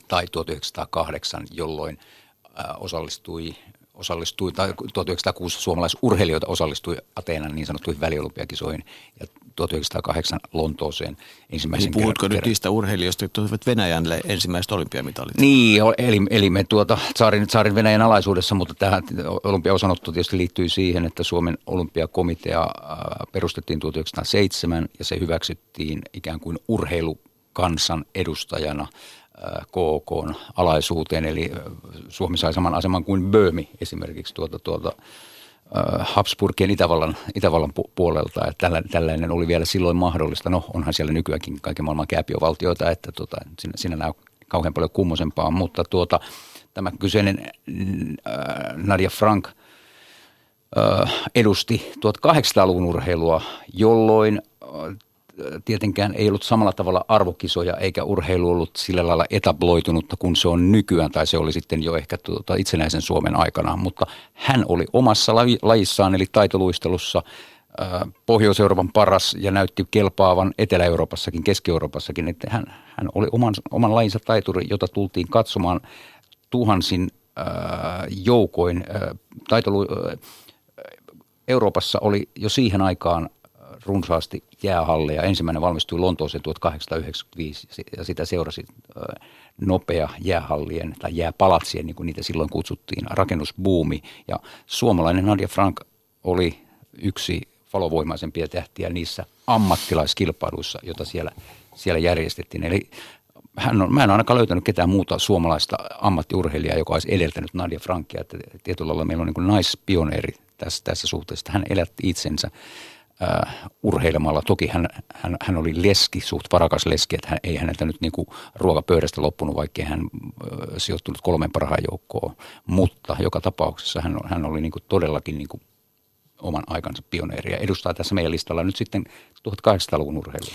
tai 1908, jolloin osallistui 1906 suomalaisurheilijoita osallistui Ateenan niin sanottuihin väliolympiakisoihin ja 1908 Lontooseen ensimmäisen kerran. Puhutko nyt niistä urheilijoista, jotka olivat Venäjälle ensimmäiset olympiamitalit? Niin, eli me tsaarin Venäjän alaisuudessa, mutta tähän olympiaosanotto tietysti liittyy siihen, että Suomen olympiakomitea perustettiin 1907 ja se hyväksyttiin ikään kuin urheilukansan edustajana KK:n alaisuuteen, eli Suomi sai saman aseman kuin Böhmi esimerkiksi Habsburgien Itävallan puolelta, että tällainen oli vielä silloin mahdollista. No onhan siellä nykyäänkin kaiken maailman kääpiovaltioita, että siinä näy kauhean paljon kummosempaa, mutta tämä kyseinen Nadia Frank edusti 1800-luvun urheilua, jolloin tietenkään ei ollut samalla tavalla arvokisoja eikä urheilu ollut sillä lailla etabloitunutta kuin se on nykyään tai se oli sitten jo ehkä itsenäisen Suomen aikana, mutta hän oli omassa lajissaan eli taitoluistelussa Pohjois-Euroopan paras ja näytti kelpaavan Etelä-Euroopassakin, Keski-Euroopassakin, että hän oli oman lajinsa taituri, jota tultiin katsomaan tuhansin joukoin. Euroopassa oli jo siihen aikaan runsaasti jäähalleja. Ensimmäinen valmistui Lontooseen 1895 ja sitä seurasi nopea jäähallien tai jääpalatsien, niin kuin niitä silloin kutsuttiin, rakennusbuumi. Ja suomalainen Nadia Frank oli yksi valovoimaisempia tähtiä niissä ammattilaiskilpailuissa, joita siellä järjestettiin. Eli mä en ainakaan löytänyt ketään muuta suomalaista ammattiurheilijaa, joka olisi edeltänyt Nadia Frankia. Että tietyllä lailla meillä on niin kuin naispioneeri tässä suhteessa. Hän elätti itsensä urheilemalla. Toki hän oli leski, suht varakas leski, että ei häneltä nyt niin kuin ruokapöydästä loppunut, vaikkei hän sijoittunut 3 parhaan joukkoon, mutta joka tapauksessa hän oli niin kuin todellakin niin kuin oman aikansa pioneeri ja edustaa tässä meidän listalla nyt sitten 1800-luvun urheilua.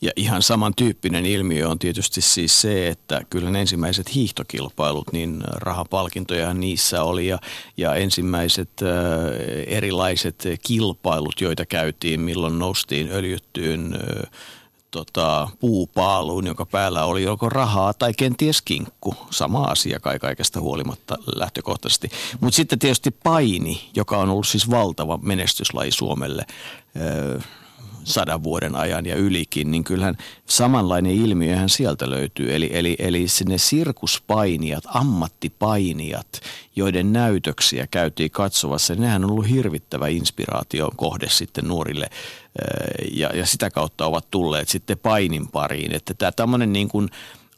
Ja ihan samantyyppinen ilmiö on tietysti siis se, että kyllä ne ensimmäiset hiihtokilpailut, niin rahapalkintoja niissä oli ja ensimmäiset erilaiset kilpailut, joita käytiin, milloin noustiin öljyttyyn puupaaluun, joka päällä oli joko rahaa tai kenties kinkku. Sama asia kaikesta huolimatta lähtökohtaisesti. Mutta sitten tietysti paini, joka on ollut siis valtava menestyslaji Suomelle 100 vuoden ajan ja ylikin, niin kyllähän samanlainen ilmiöhän sieltä löytyy. Eli sinne sirkuspainijat, ammattipainijat, joiden näytöksiä käytiin katsovassa, niin nehän on ollut hirvittävä inspiraation kohde sitten nuorille ja sitä kautta ovat tulleet sitten painin pariin. Että tämä tämmöinen niin kuin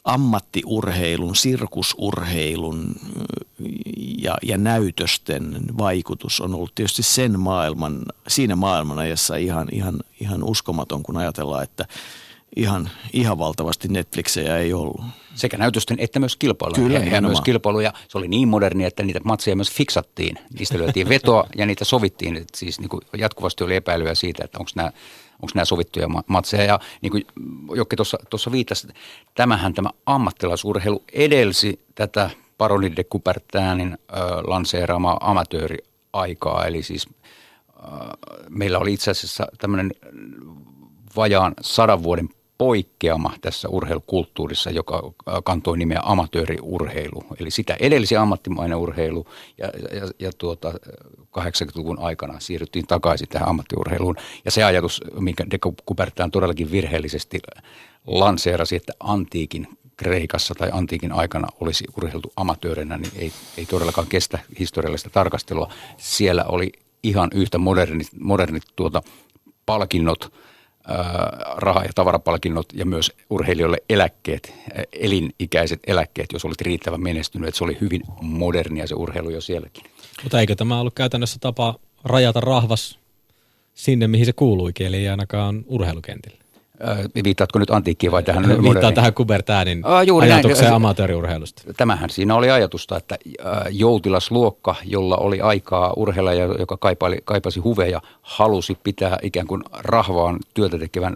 ammattiurheilun, sirkusurheilun ja näytösten vaikutus on ollut tietysti sen maailman, siinä maailmanajassa ihan uskomaton, kun ajatellaan, että ihan valtavasti Netflixejä ei ollut. Sekä näytösten että myös kilpailuja. Kyllä, ja myös kilpailuja. Se oli niin moderni, että niitä matseja myös fiksattiin. Niistä löytiin vetoa ja niitä sovittiin. Et siis niin kuin jatkuvasti oli epäilyä siitä, että onko nämä sovittuja matseja. Ja niin kuin Jokki tuossa viittasi, tämä ammattilaisurheilu edelsi tätä Baroni de Coubertinin lanseeraamaa amatööriaikaa. Eli siis meillä oli itse asiassa tämmöinen vajaan 100 vuoden poikkeama tässä urheilukulttuurissa, joka kantoi nimeä amatööriurheilu. Eli sitä edelsi ammattimainen urheilu ja 80-luvun aikana siirryttiin takaisin tähän ammattiurheiluun. Ja se ajatus, minkä de Coubertin todellakin virheellisesti lanseerasi, että antiikin Kreikassa tai antiikin aikana olisi urheiltu amatöörinä, niin ei todellakaan kestä historiallista tarkastelua. Siellä oli ihan yhtä modernit palkinnot, raha- ja tavarapalkinnot ja myös urheilijoille eläkkeet, elinikäiset eläkkeet, jos olit riittävän menestynyt, että se oli hyvin modernia se urheilu jo sielläkin. Mutta eikö tämä ollut käytännössä tapa rajata rahvas sinne, mihin se kuuluikin, eli ei ainakaan urheilukentille? Viittaatko nyt antiikkiin vai tähän moderniin? Viittaan tähän Coubertinin ajatukseen amatööriurheilusta. Tämähän siinä oli ajatusta, että joutilasluokka, jolla oli aikaa urheilla ja joka kaipasi huveja, halusi pitää ikään kuin rahvaan työtä tekevän,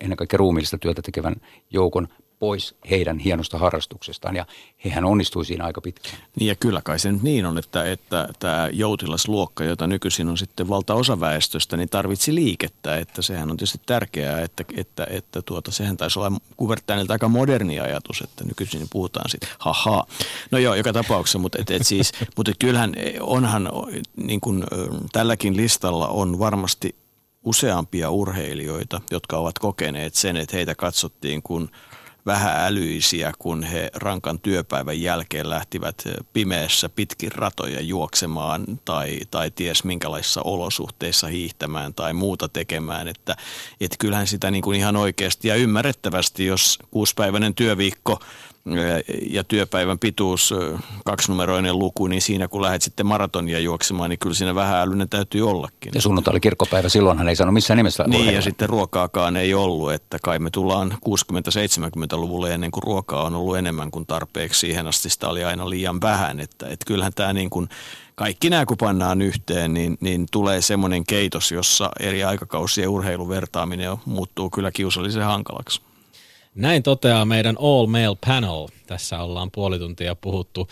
ennen kaikkea ruumiillista työtä tekevän joukon pois heidän hienosta harrastuksestaan, ja hehän onnistui siinä aika pitkään. Niin, ja kyllä kai se nyt niin on, että tämä joutilasluokka, jota nykyisin on sitten valtaosa väestöstä, niin tarvitsi liikettä, että sehän on tietysti tärkeää, että sehän taisi olla Coubertinilta aika moderni ajatus, että nykyisin puhutaan siitä, haha. No joo, joka tapauksessa, mutta kyllähän onhan niin kuin tälläkin listalla on varmasti useampia urheilijoita, jotka ovat kokeneet sen, että heitä katsottiin kun vähäälyisiä, kun he rankan työpäivän jälkeen lähtivät pimeässä pitkin ratoja juoksemaan tai ties minkälaisissa olosuhteissa hiihtämään tai muuta tekemään. Että kyllähän sitä niin kuin ihan oikeasti ja ymmärrettävästi, jos 6-päiväinen työviikko ja työpäivän pituus 2-numeroinen luku, niin siinä kun lähdet sitten maratonia juoksemaan, niin kyllä siinä vähän älyinen täytyy ollakin. Ja sunnuntai oli kirkkopäivä, silloinhan ei sano missään nimessä. Niin, ja sitten ruokaakaan ei ollut, että kai me tullaan 60-70-luvulle ennen kuin ruokaa on ollut enemmän kuin tarpeeksi. Siihen asti sitä oli aina liian vähän, että kyllähän tämä niin kuin kaikki nämä kun pannaan yhteen, niin tulee semmoinen keitos, jossa eri aikakausien urheiluvertaaminen muuttuu kyllä kiusallisen hankalaksi. Näin toteaa meidän All Male Panel. Tässä ollaan puoli tuntia puhuttu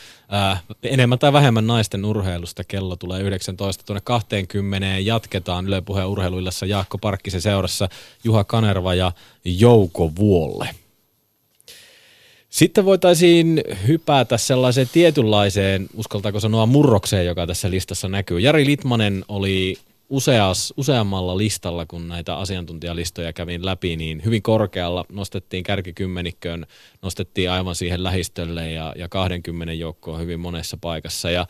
enemmän tai vähemmän naisten urheilusta. Kello tulee 19 tuonne 20. Jatketaan Yle Puheen urheiluillassa Jaakko Parkkisen seurassa Juha Kanerva ja Jouko Vuolle. Sitten voitaisiin hypätä sellaiseen tietynlaiseen, uskaltaako sanoa murrokseen, joka tässä listassa näkyy. Jari Litmanen oli useammalla listalla, kun näitä asiantuntijalistoja kävin läpi, niin hyvin korkealla nostettiin kärkikymmenikköön, nostettiin aivan siihen lähistölle ja 20 joukkoon hyvin monessa paikassa. Ja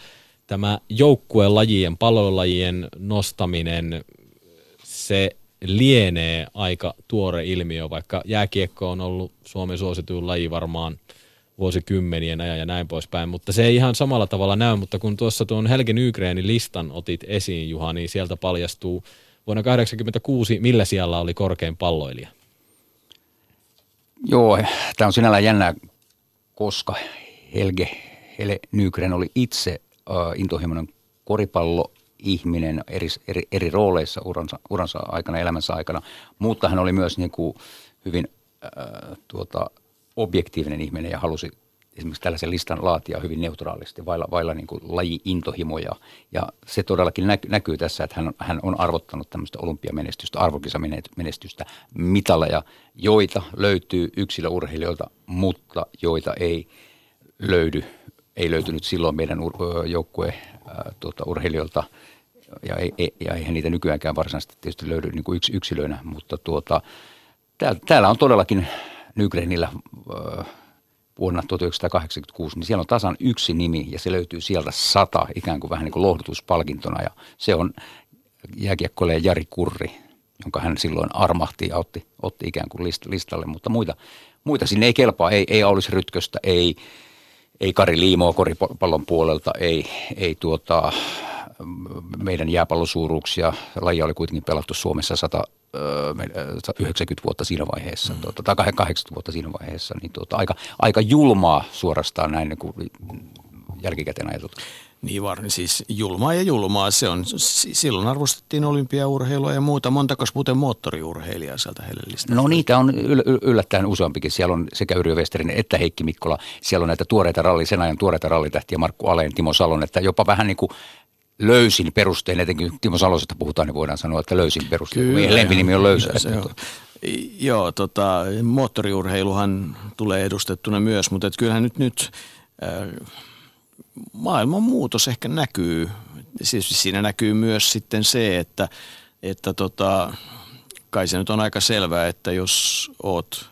tämä joukkuelajien, palolajien nostaminen, se lienee aika tuore ilmiö, vaikka jääkiekko on ollut Suomen suosituin laji varmaan vuosikymmenien ajan ja näin poispäin, mutta se ei ihan samalla tavalla näy, mutta kun tuossa tuon Helge Nygrenin listan otit esiin, Juha, niin sieltä paljastuu vuonna 1986, millä sijalla oli korkein palloilija? Joo, tämä on sinällään jännää, koska Helge Nygren oli itse intohimoinen koripalloihminen eri rooleissa uransa aikana, elämänsä aikana, mutta hän oli myös niin kuin hyvin objektiivinen ihminen ja halusi esimerkiksi tällaisen listan laatia hyvin neutraalisti, vailla niin kuin laji-intohimoja. Ja se todellakin näkyy tässä, että hän on arvottanut tämmöistä olympiamenestystä, arvokisamenestystä, mitaleja, joita löytyy yksilöurheilijoilta, mutta joita ei löytynyt silloin meidän joukkueen urheilijoilta. Ja eihän niitä nykyäänkään varsinaisesti tietysti löydy niin kuin yksilöinä, mutta täällä on todellakin Nygrenillä vuonna 1986, niin siellä on tasan yksi nimi ja se löytyy sieltä 100 ikään kuin vähän niin kuin lohdutuspalkintona. Ja se on jääkiekkoilija Jari Kurri, jonka hän silloin armahti ja otti ikään kuin listalle, mutta muita sinne ei kelpaa, ei Aulis Rytköstä, ei Kari Liimoa koripallon puolelta, ei meidän jääpallosuuruuksia. Laji oli kuitenkin pelattu Suomessa 90 vuotta siinä vaiheessa, tai 80 vuotta siinä vaiheessa, niin aika julmaa suorastaan näin niin kuin jälkikäteen ajatut. Niin varmaan, siis julmaa se on. Silloin arvostettiin olympiaurheilua ja muuta. Montakos muuten moottoriurheilijaa sieltä heille listaa? No niitä on yllättäen useampikin. Siellä on sekä Yrjö Westerinen että Heikki Mikkola. Siellä on näitä sen ajan tuoreita rallitähtiä, Markku Aleen, Timo Salon, että jopa vähän niin kuin löysin perustein, etenkin Timo Salosesta puhutaan, niin voidaan sanoa, että löysin perustein. Meidän lempinimi on löysä. Joo, moottoriurheiluhan tulee edustettuna myös, mutta kyllähän nyt maailman muutos ehkä näkyy. Siis siinä näkyy myös sitten se, että kai se nyt on aika selvää, että jos oot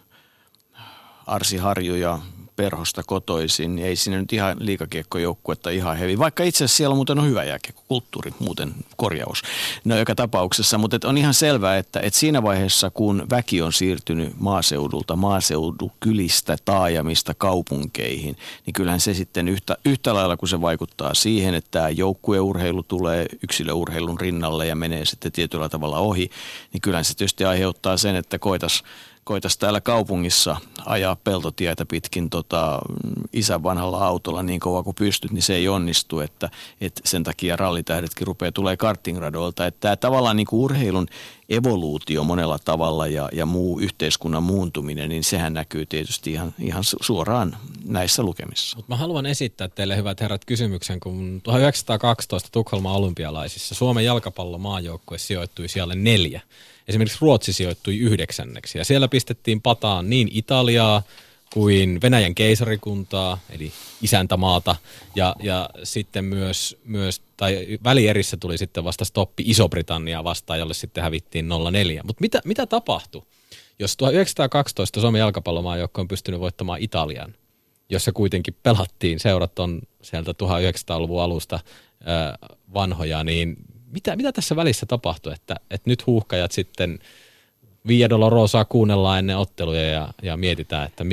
Arsi Harju ja Perhosta kotoisin, niin ei siinä nyt ihan liikakiekkojoukkuetta ihan hevi. Vaikka itse asiassa siellä muuten on hyvä jääkiekkokulttuuri, muuten korjaus. No joka tapauksessa, mutta on ihan selvää, että siinä vaiheessa kun väki on siirtynyt maaseudukylistä, taajamista kaupunkeihin, niin kyllähän se sitten yhtä lailla kun se vaikuttaa siihen, että tämä joukkueurheilu tulee yksilöurheilun rinnalle ja menee sitten tietyllä tavalla ohi, niin kyllähän se tietysti aiheuttaa sen, että koitas täällä kaupungissa ajaa peltotietä pitkin isän vanhalla autolla niin kovaa kuin pystyt, niin se ei onnistu, että sen takia rallitähdetkin rupeaa tulee kartingradoilta. Että tämä tavallaan niin kuin urheilun evoluutio monella tavalla ja muu yhteiskunnan muuntuminen, niin sehän näkyy tietysti ihan suoraan näissä lukemissa. Mutta mä haluan esittää teille, hyvät herrat, kysymyksen, kun 1912 Tukholman olympialaisissa Suomen jalkapallomaajoukkue sijoittui siellä 4. Esimerkiksi Ruotsi sijoittui 9. ja siellä pistettiin pataan niin Italiaa kuin Venäjän keisarikuntaa, eli isäntämaata, ja sitten myös tai välierissä tuli sitten vasta stoppi Iso-Britanniaa vastaan, jolle sitten hävittiin 0-4. Mutta mitä tapahtui, jos 1912 Suomen jalkapallomaajoukko on pystynyt voittamaan Italian, jossa kuitenkin pelattiin, seurat on sieltä 1900-luvun alusta vanhoja, niin mitä tässä välissä tapahtui, että nyt huuhkajat sitten Via Dolorosaa kuunnellaan ennen otteluja ja mietitään, että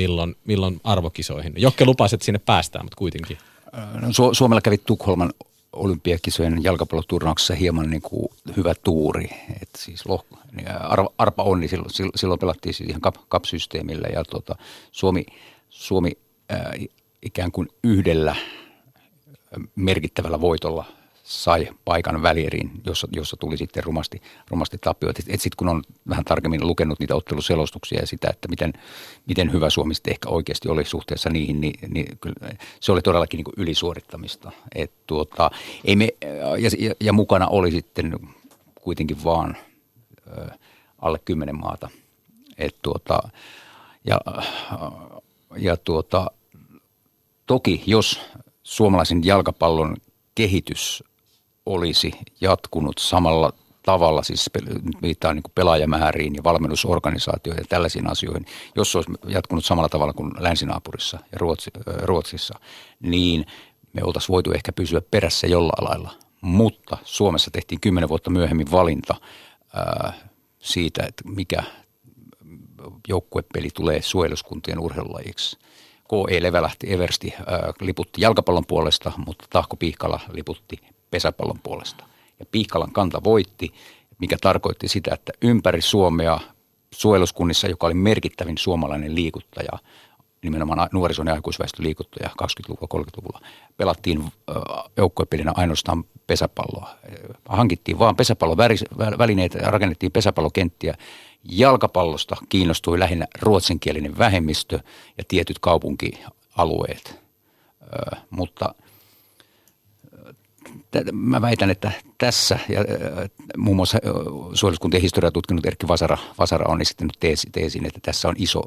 milloin arvokisoihin. Jokke lupasi, että sinne päästään, mutta kuitenkin. No, Suomella kävi Tukholman olympiakisojen jalkapalloturnauksessa hieman niin kuin hyvä tuuri. Et siis arpa onni, silloin pelattiin siis ihan kapsysteemillä ja Suomi ikään kuin yhdellä merkittävällä voitolla sai paikan välieriin, jossa tuli sitten rumasti tappioita. Et sitten kun on vähän tarkemmin lukenut niitä otteluselostuksia ja sitä, että miten hyvä Suomi sitten ehkä oikeasti oli suhteessa niihin, niin kyllä se oli todellakin niin kuin ylisuorittamista. Ja mukana oli sitten kuitenkin vaan alle 10 maata. Toki jos suomalaisen jalkapallon kehitys olisi jatkunut samalla tavalla, siis viittaan niin kuin pelaajamääriin ja valmennusorganisaatioihin ja tällaisiin asioihin, jos se olisi jatkunut samalla tavalla kuin länsinaapurissa ja Ruotsissa, niin me oltaisiin voitu ehkä pysyä perässä jollain lailla. Mutta Suomessa tehtiin 10 vuotta myöhemmin valinta siitä, että mikä joukkuepeli tulee suojeluskuntien urheilulajiksi. K.E. Levälähti Eversti liputti jalkapallon puolesta, mutta Tahko Pihkala liputti pesäpallon puolesta. Ja Pihkalan kanta voitti, mikä tarkoitti sitä, että ympäri Suomea suojeluskunnissa, joka oli merkittävin suomalainen liikuttaja, nimenomaan nuorison ja aikuisväestön liikuttaja 20-luvulla, 30-luvulla, pelattiin joukkuepelinä ainoastaan pesäpalloa. Hankittiin vaan pesäpallovälineitä ja rakennettiin pesäpallokenttiä. Jalkapallosta kiinnostui lähinnä ruotsinkielinen vähemmistö ja tietyt kaupunki alueet. Mutta mä väitän, että tässä ja muun muassa suojeluskuntien historiaa tutkinut Erkki Vasara on esittänyt teesin, että tässä on iso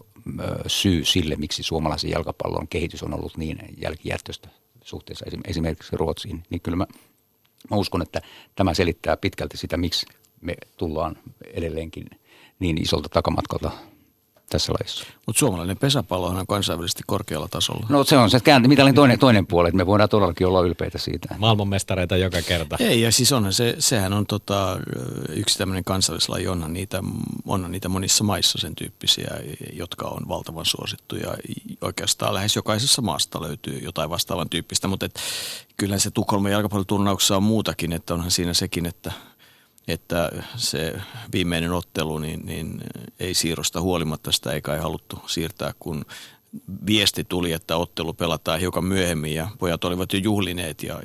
syy sille, miksi suomalaisen jalkapallon kehitys on ollut niin jälkijättöistä suhteessa esimerkiksi Ruotsiin. Niin kyllä mä uskon, että tämä selittää pitkälti sitä, miksi me tullaan edelleenkin niin isolta takamatkalta tässä lajissa. Mutta suomalainen pesäpallo on kansainvälisesti korkealla tasolla. No se on se mitalin toinen puoli, että me voidaan todellakin olla ylpeitä siitä. Maailmanmestareita joka kerta. Ei, ja siis onhan sehän on yksi tämmöinen kansallislaji, onhan niitä monissa maissa sen tyyppisiä, jotka on valtavan suosittuja. Oikeastaan lähes jokaisessa maasta löytyy jotain vastaavan tyyppistä, mutta kyllähän se Tukholman jalkapalloturnauksessa on muutakin, että onhan siinä sekin, että se viimeinen ottelu, niin ei siirrosta huolimatta, sitä ei kai haluttu siirtää, kun viesti tuli, että ottelu pelataan hiukan myöhemmin ja pojat olivat jo juhlineet ja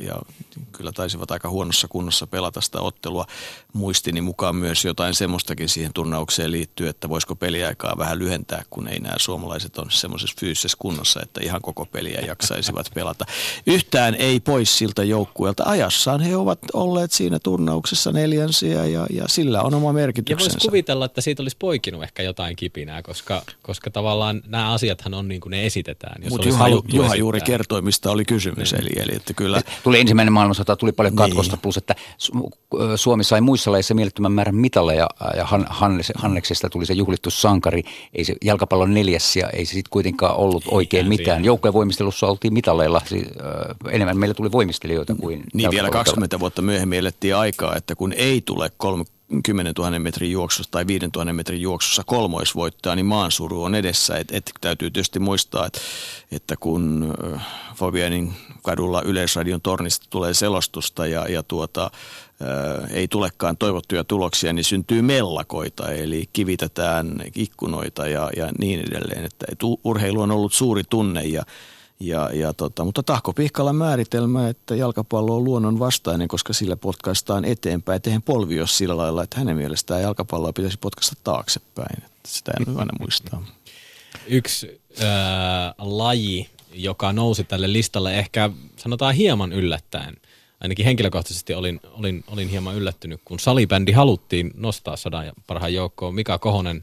kyllä taisivat aika huonossa kunnossa pelata sitä ottelua. Muistini mukaan myös jotain semmoistakin siihen turnaukseen liittyy, että voisiko peliaikaa vähän lyhentää, kun ei nämä suomalaiset on semmoisessa fyysisessä kunnossa, että ihan koko peliä jaksaisivat pelata. Yhtään ei pois siltä joukkueelta. Ajassaan he ovat olleet siinä turnauksessa neljänsiä ja sillä on oma merkityksensä. Ja voisi kuvitella, että siitä olisi poikinut ehkä jotain kipinää, koska tavallaan nämä asiathan on niin kuin ne esitetään. Mutta Juha juuri kertoi, mistä oli kysymys. Niin. Eli että kyllä. Tuli ensimmäinen maailmansota, tuli paljon katkosta, plus että Suomi sai muissa lajeissa mielettömän määrän mitaleja ja Hanneksesta tuli se juhlittu sankari. Ei se jalkapallon neljäs ja ei se sitten kuitenkaan ollut oikein mitään. Joukkojen voimistelussa oltiin mitaleilla. Enemmän meillä tuli voimistelijoita kuin... Niin vielä 20 vuotta myöhemmin elettiin aikaa, että kun ei tule 10 000 metrin juoksussa tai 5 000 metrin juoksussa kolmoisvoittaa, niin maansuru on edessä. Täytyy tietysti muistaa, että kun Fabienin kadulla Yleisradion tornista tulee selostusta ja ei tulekaan toivottuja tuloksia, niin syntyy mellakoita, eli kivitetään ikkunoita ja niin edelleen. Että urheilu on ollut suuri tunne mutta Tahko Pihkalan määritelmä, että jalkapallo on luonnon vastainen, koska sillä potkaistaan eteenpäin. Eihän polvi ole sillä lailla, että hänen mielestään jalkapalloa pitäisi potkaista taaksepäin. Sitä en aina muistaa. Yksi laji, joka nousi tälle listalle ehkä sanotaan hieman yllättäen. Ainakin henkilökohtaisesti olin hieman yllättynyt, kun salibändi haluttiin nostaa 100 parhaan joukkoon. Mika Kohonen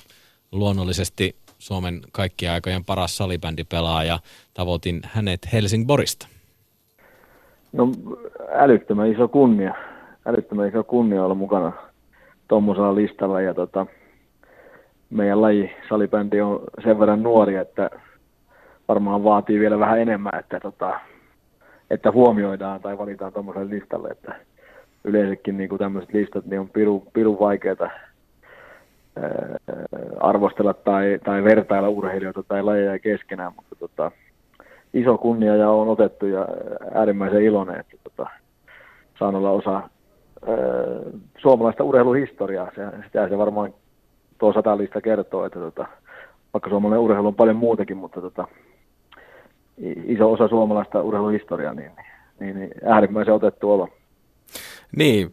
luonnollisesti Suomen kaikkien aikojen paras salibändipelaaja. Tavoitin hänet Helsingborista. No älyttömän iso kunnia olla mukana tuommoisella listalla. Ja meidän laji salibändi on sen verran nuori, että varmaan vaatii vielä vähän enemmän, että huomioidaan tai valitaan tuommoiselle listalle. Että yleensäkin niin kuin tämmöiset listat niin on pirun vaikeata arvostella tai vertailla urheilijoita tai lajeja keskenään, mutta iso kunnia ja on otettu ja äärimmäisen iloinen, että saan olla osa suomalaista urheiluhistoriaa. Sitä se varmaan tuo 100-lista kertoo, että vaikka suomalainen urheilu on paljon muutakin, mutta iso osa suomalaista urheiluhistoriaa, niin äärimmäisen otettu olo. Niin,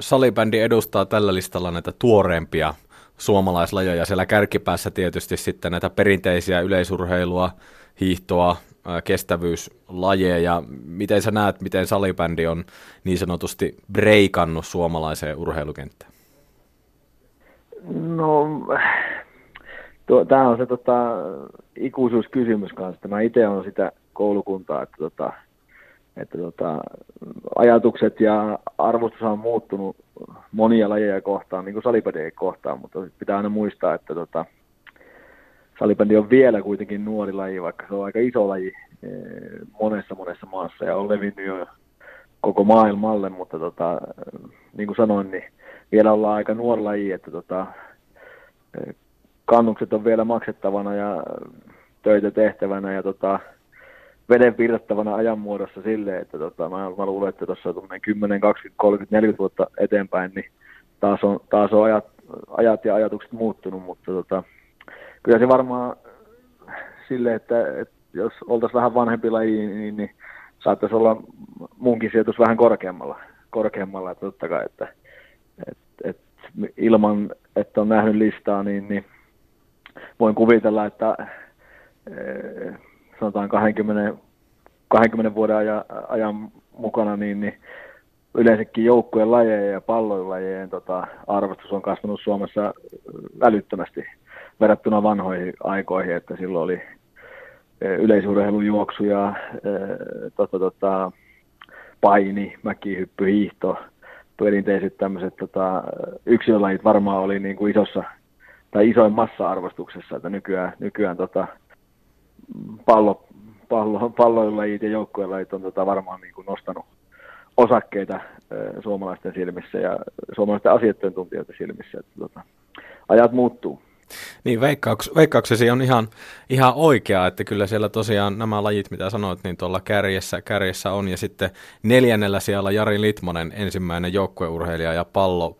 salibändi edustaa tällä listalla näitä tuoreempia suomalaislajeja. Siellä kärkipäässä tietysti sitten näitä perinteisiä yleisurheilua, hiihtoa, kestävyyslajeja. Miten sä näet, miten salibändi on niin sanotusti breikannut suomalaiseen urheilukenttään? No, tämä on se ikuisuuskysymys kanssa. Mä itse olen sitä koulukuntaa, että ajatukset ja arvostus on muuttunut monia lajeja kohtaan, niin kuin salibändiä kohtaan, mutta pitää aina muistaa, että salibändi on vielä kuitenkin nuori laji, vaikka se on aika iso laji monessa maassa ja on levinnyt jo koko maailmalle, mutta niin kuin sanoin, niin vielä ollaan aika nuori laji, että kannukset on vielä maksettavana ja töitä tehtävänä ja veden virrattavana ajan muodossa silleen, että mä luulen, että tuossa 10, 20, 30, 40 vuotta eteenpäin, niin taas on ajat ja ajatukset muuttunut, mutta kyllä se varmaan silleen, että jos oltaisiin vähän vanhempi laji, niin saattaisi olla munkin sijoitus vähän korkeammalla että totta kai, että ilman, että on nähnyt listaa, niin voin kuvitella, että sanotaan 20 vuoden ajan mukana, niin yleensäkin joukkueen lajeja ja pallolajien arvostus on kasvanut Suomessa älyttömästi verrattuna vanhoihin aikoihin, että silloin oli yleisurheilun juoksu ja paini, mäkihyppy, hiihto, perinteiset tämmöiset yksilölajit varmaan oli niin kuin isossa tai isoin massa-arvostuksessa, että nykyään palloilulajit ja joukkuelajit on varmaan niin kuin nostanut osakkeita suomalaisten silmissä ja suomalaisten asiantuntijoiden silmissä, että ajat muuttuu. Niin, veikkauksesi on ihan oikea, että kyllä siellä tosiaan nämä lajit, mitä sanoit, niin tuolla kärjessä on. Ja sitten 4. sijalla Jari Litmanen, ensimmäinen joukkueurheilija ja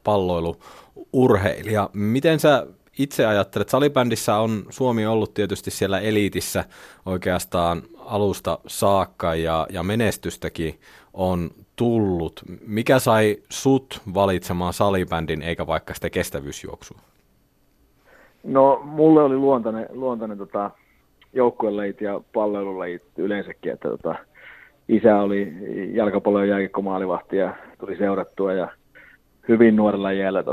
palloiluurheilija. Miten sä itse ajattelet, salibändissä on Suomi ollut tietysti siellä eliitissä oikeastaan alusta saakka ja menestystäkin on tullut. Mikä sai sut valitsemaan salibändin eikä vaikka sitä kestävyysjuoksua? No, mulle oli luontainen joukkuelajit ja palloilulajit yleensäkin, että isä oli jalkapallo- ja jääkiekkomaalivahti ja tuli seurattua ja hyvin nuorella iällä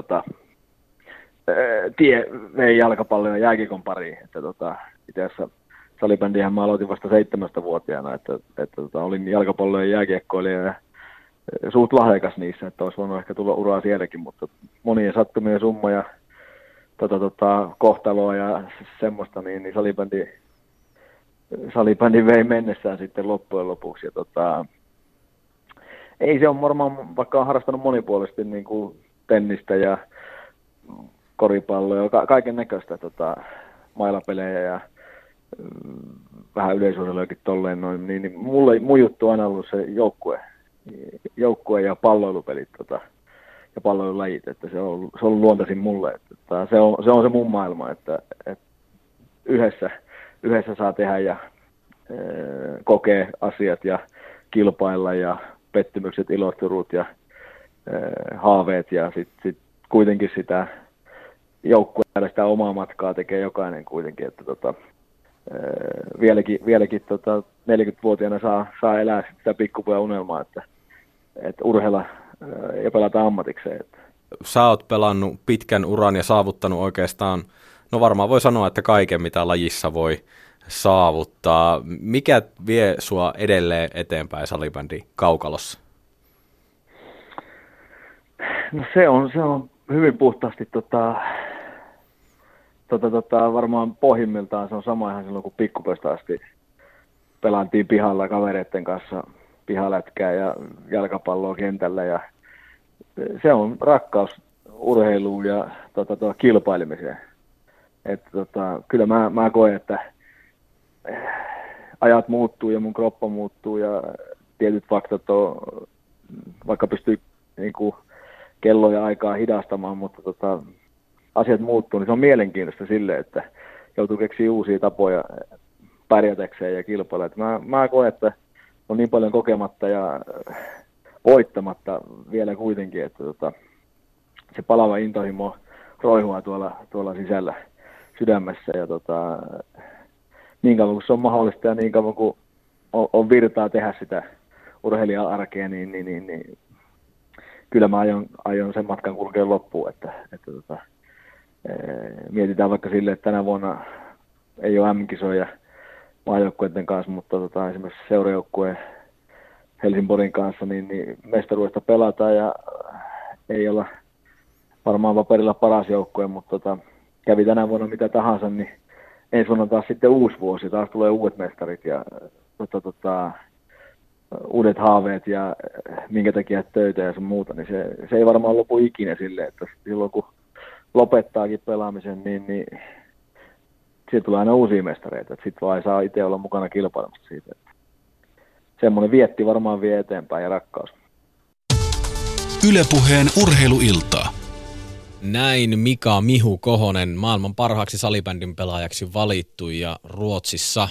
tie vei jalkapallon ja jääkiekon pariin, että itse asiassa salibändihän mä aloitin vasta 17-vuotiaana, että olin jalkapallo- ja jääkiekkoilija ja suht lahjakas niissä, että olisi voinut ehkä tulla uraa sielläkin, mutta monien sattumien summoja kohtaloa ja semmoista, niin salibändi vei mennessään sitten loppujen lopuksi. Ja ei se ole varmaan, vaikka on harrastanut monipuolisesti niin kuin tennistä ja koripalloa ja kaiken näköistä mailapelejä ja vähän yleisurheiluakin tolleen noin, niin mulle juttu on aina ollut se joukkue ja palloilupelit ja palloilulajit, että se on luontaisin mulle, että se on se mun maailma, että yhdessä saa tehdä ja kokea asiat ja kilpailla ja pettymykset, ilot, surut ja haaveet ja sit kuitenkin sitä joukkueella sitä omaa matkaa tekee jokainen kuitenkin, että vieläkin 40-vuotiaana saa elää sitä pikkupojan unelmaa, että urheilla ja pelata ammatikseen. Sä oot pelannut pitkän uran ja saavuttanut oikeastaan, no varmaan voi sanoa, että kaiken mitä lajissa voi saavuttaa. Mikä vie sua edelleen eteenpäin salibändin kaukalossa? No se on hyvin puhtaasti varmaan pohjimmiltaan se on sama ihan silloin kun pikkupöstä asti pelantiin pihalla kavereiden kanssa pihalätkää ja jalkapalloa kentällä ja se on rakkaus urheiluun ja kilpailemiseen. Että kyllä mä koen, että ajat muuttuu ja mun kroppa muuttuu ja tietyt faktat on, vaikka pystyy niin kuin kelloja aikaa hidastamaan, mutta asiat muuttuu, niin se on mielenkiintoista sille, että joutuu keksiä uusia tapoja pärjätäkseen ja kilpailla. Mä koen, että on niin paljon kokematta ja voittamatta vielä kuitenkin, että se palava intohimo roihua tuolla sisällä sydämessä. Ja niin kauan kuin se on mahdollista ja niin kauan kuin on virtaa tehdä sitä urheilija-arkea, niin kyllä mä aion sen matkan kulkea loppuun. Että mietitään vaikka sille, että tänä vuonna ei ole M-kisoja maajoukkueiden kanssa, mutta esimerkiksi seurajoukkueen Helsingin kanssa, niin mestaruudesta pelataan ja ei olla varmaan paperilla paras joukkue, mutta kävi tänä vuonna mitä tahansa, niin ensi vuonna taas sitten uusi vuosi, taas tulee uudet mestarit ja uudet haaveet ja minkä takia töitä ja sun muuta, niin se ei varmaan lopu ikinä silleen, että silloin kun lopettaakin pelaamisen, niin siitä tulee aina uusia mestareita, että sitten vaan saa itse olla mukana kilpailemassa siitä. Semmoinen vietti varmaan vie eteenpäin ja rakkaus. Yle Puheen urheiluiltaa. Näin Mika Mihu Kohonen, maailman parhaaksi salibändin pelaajaksi valittu ja Ruotsissa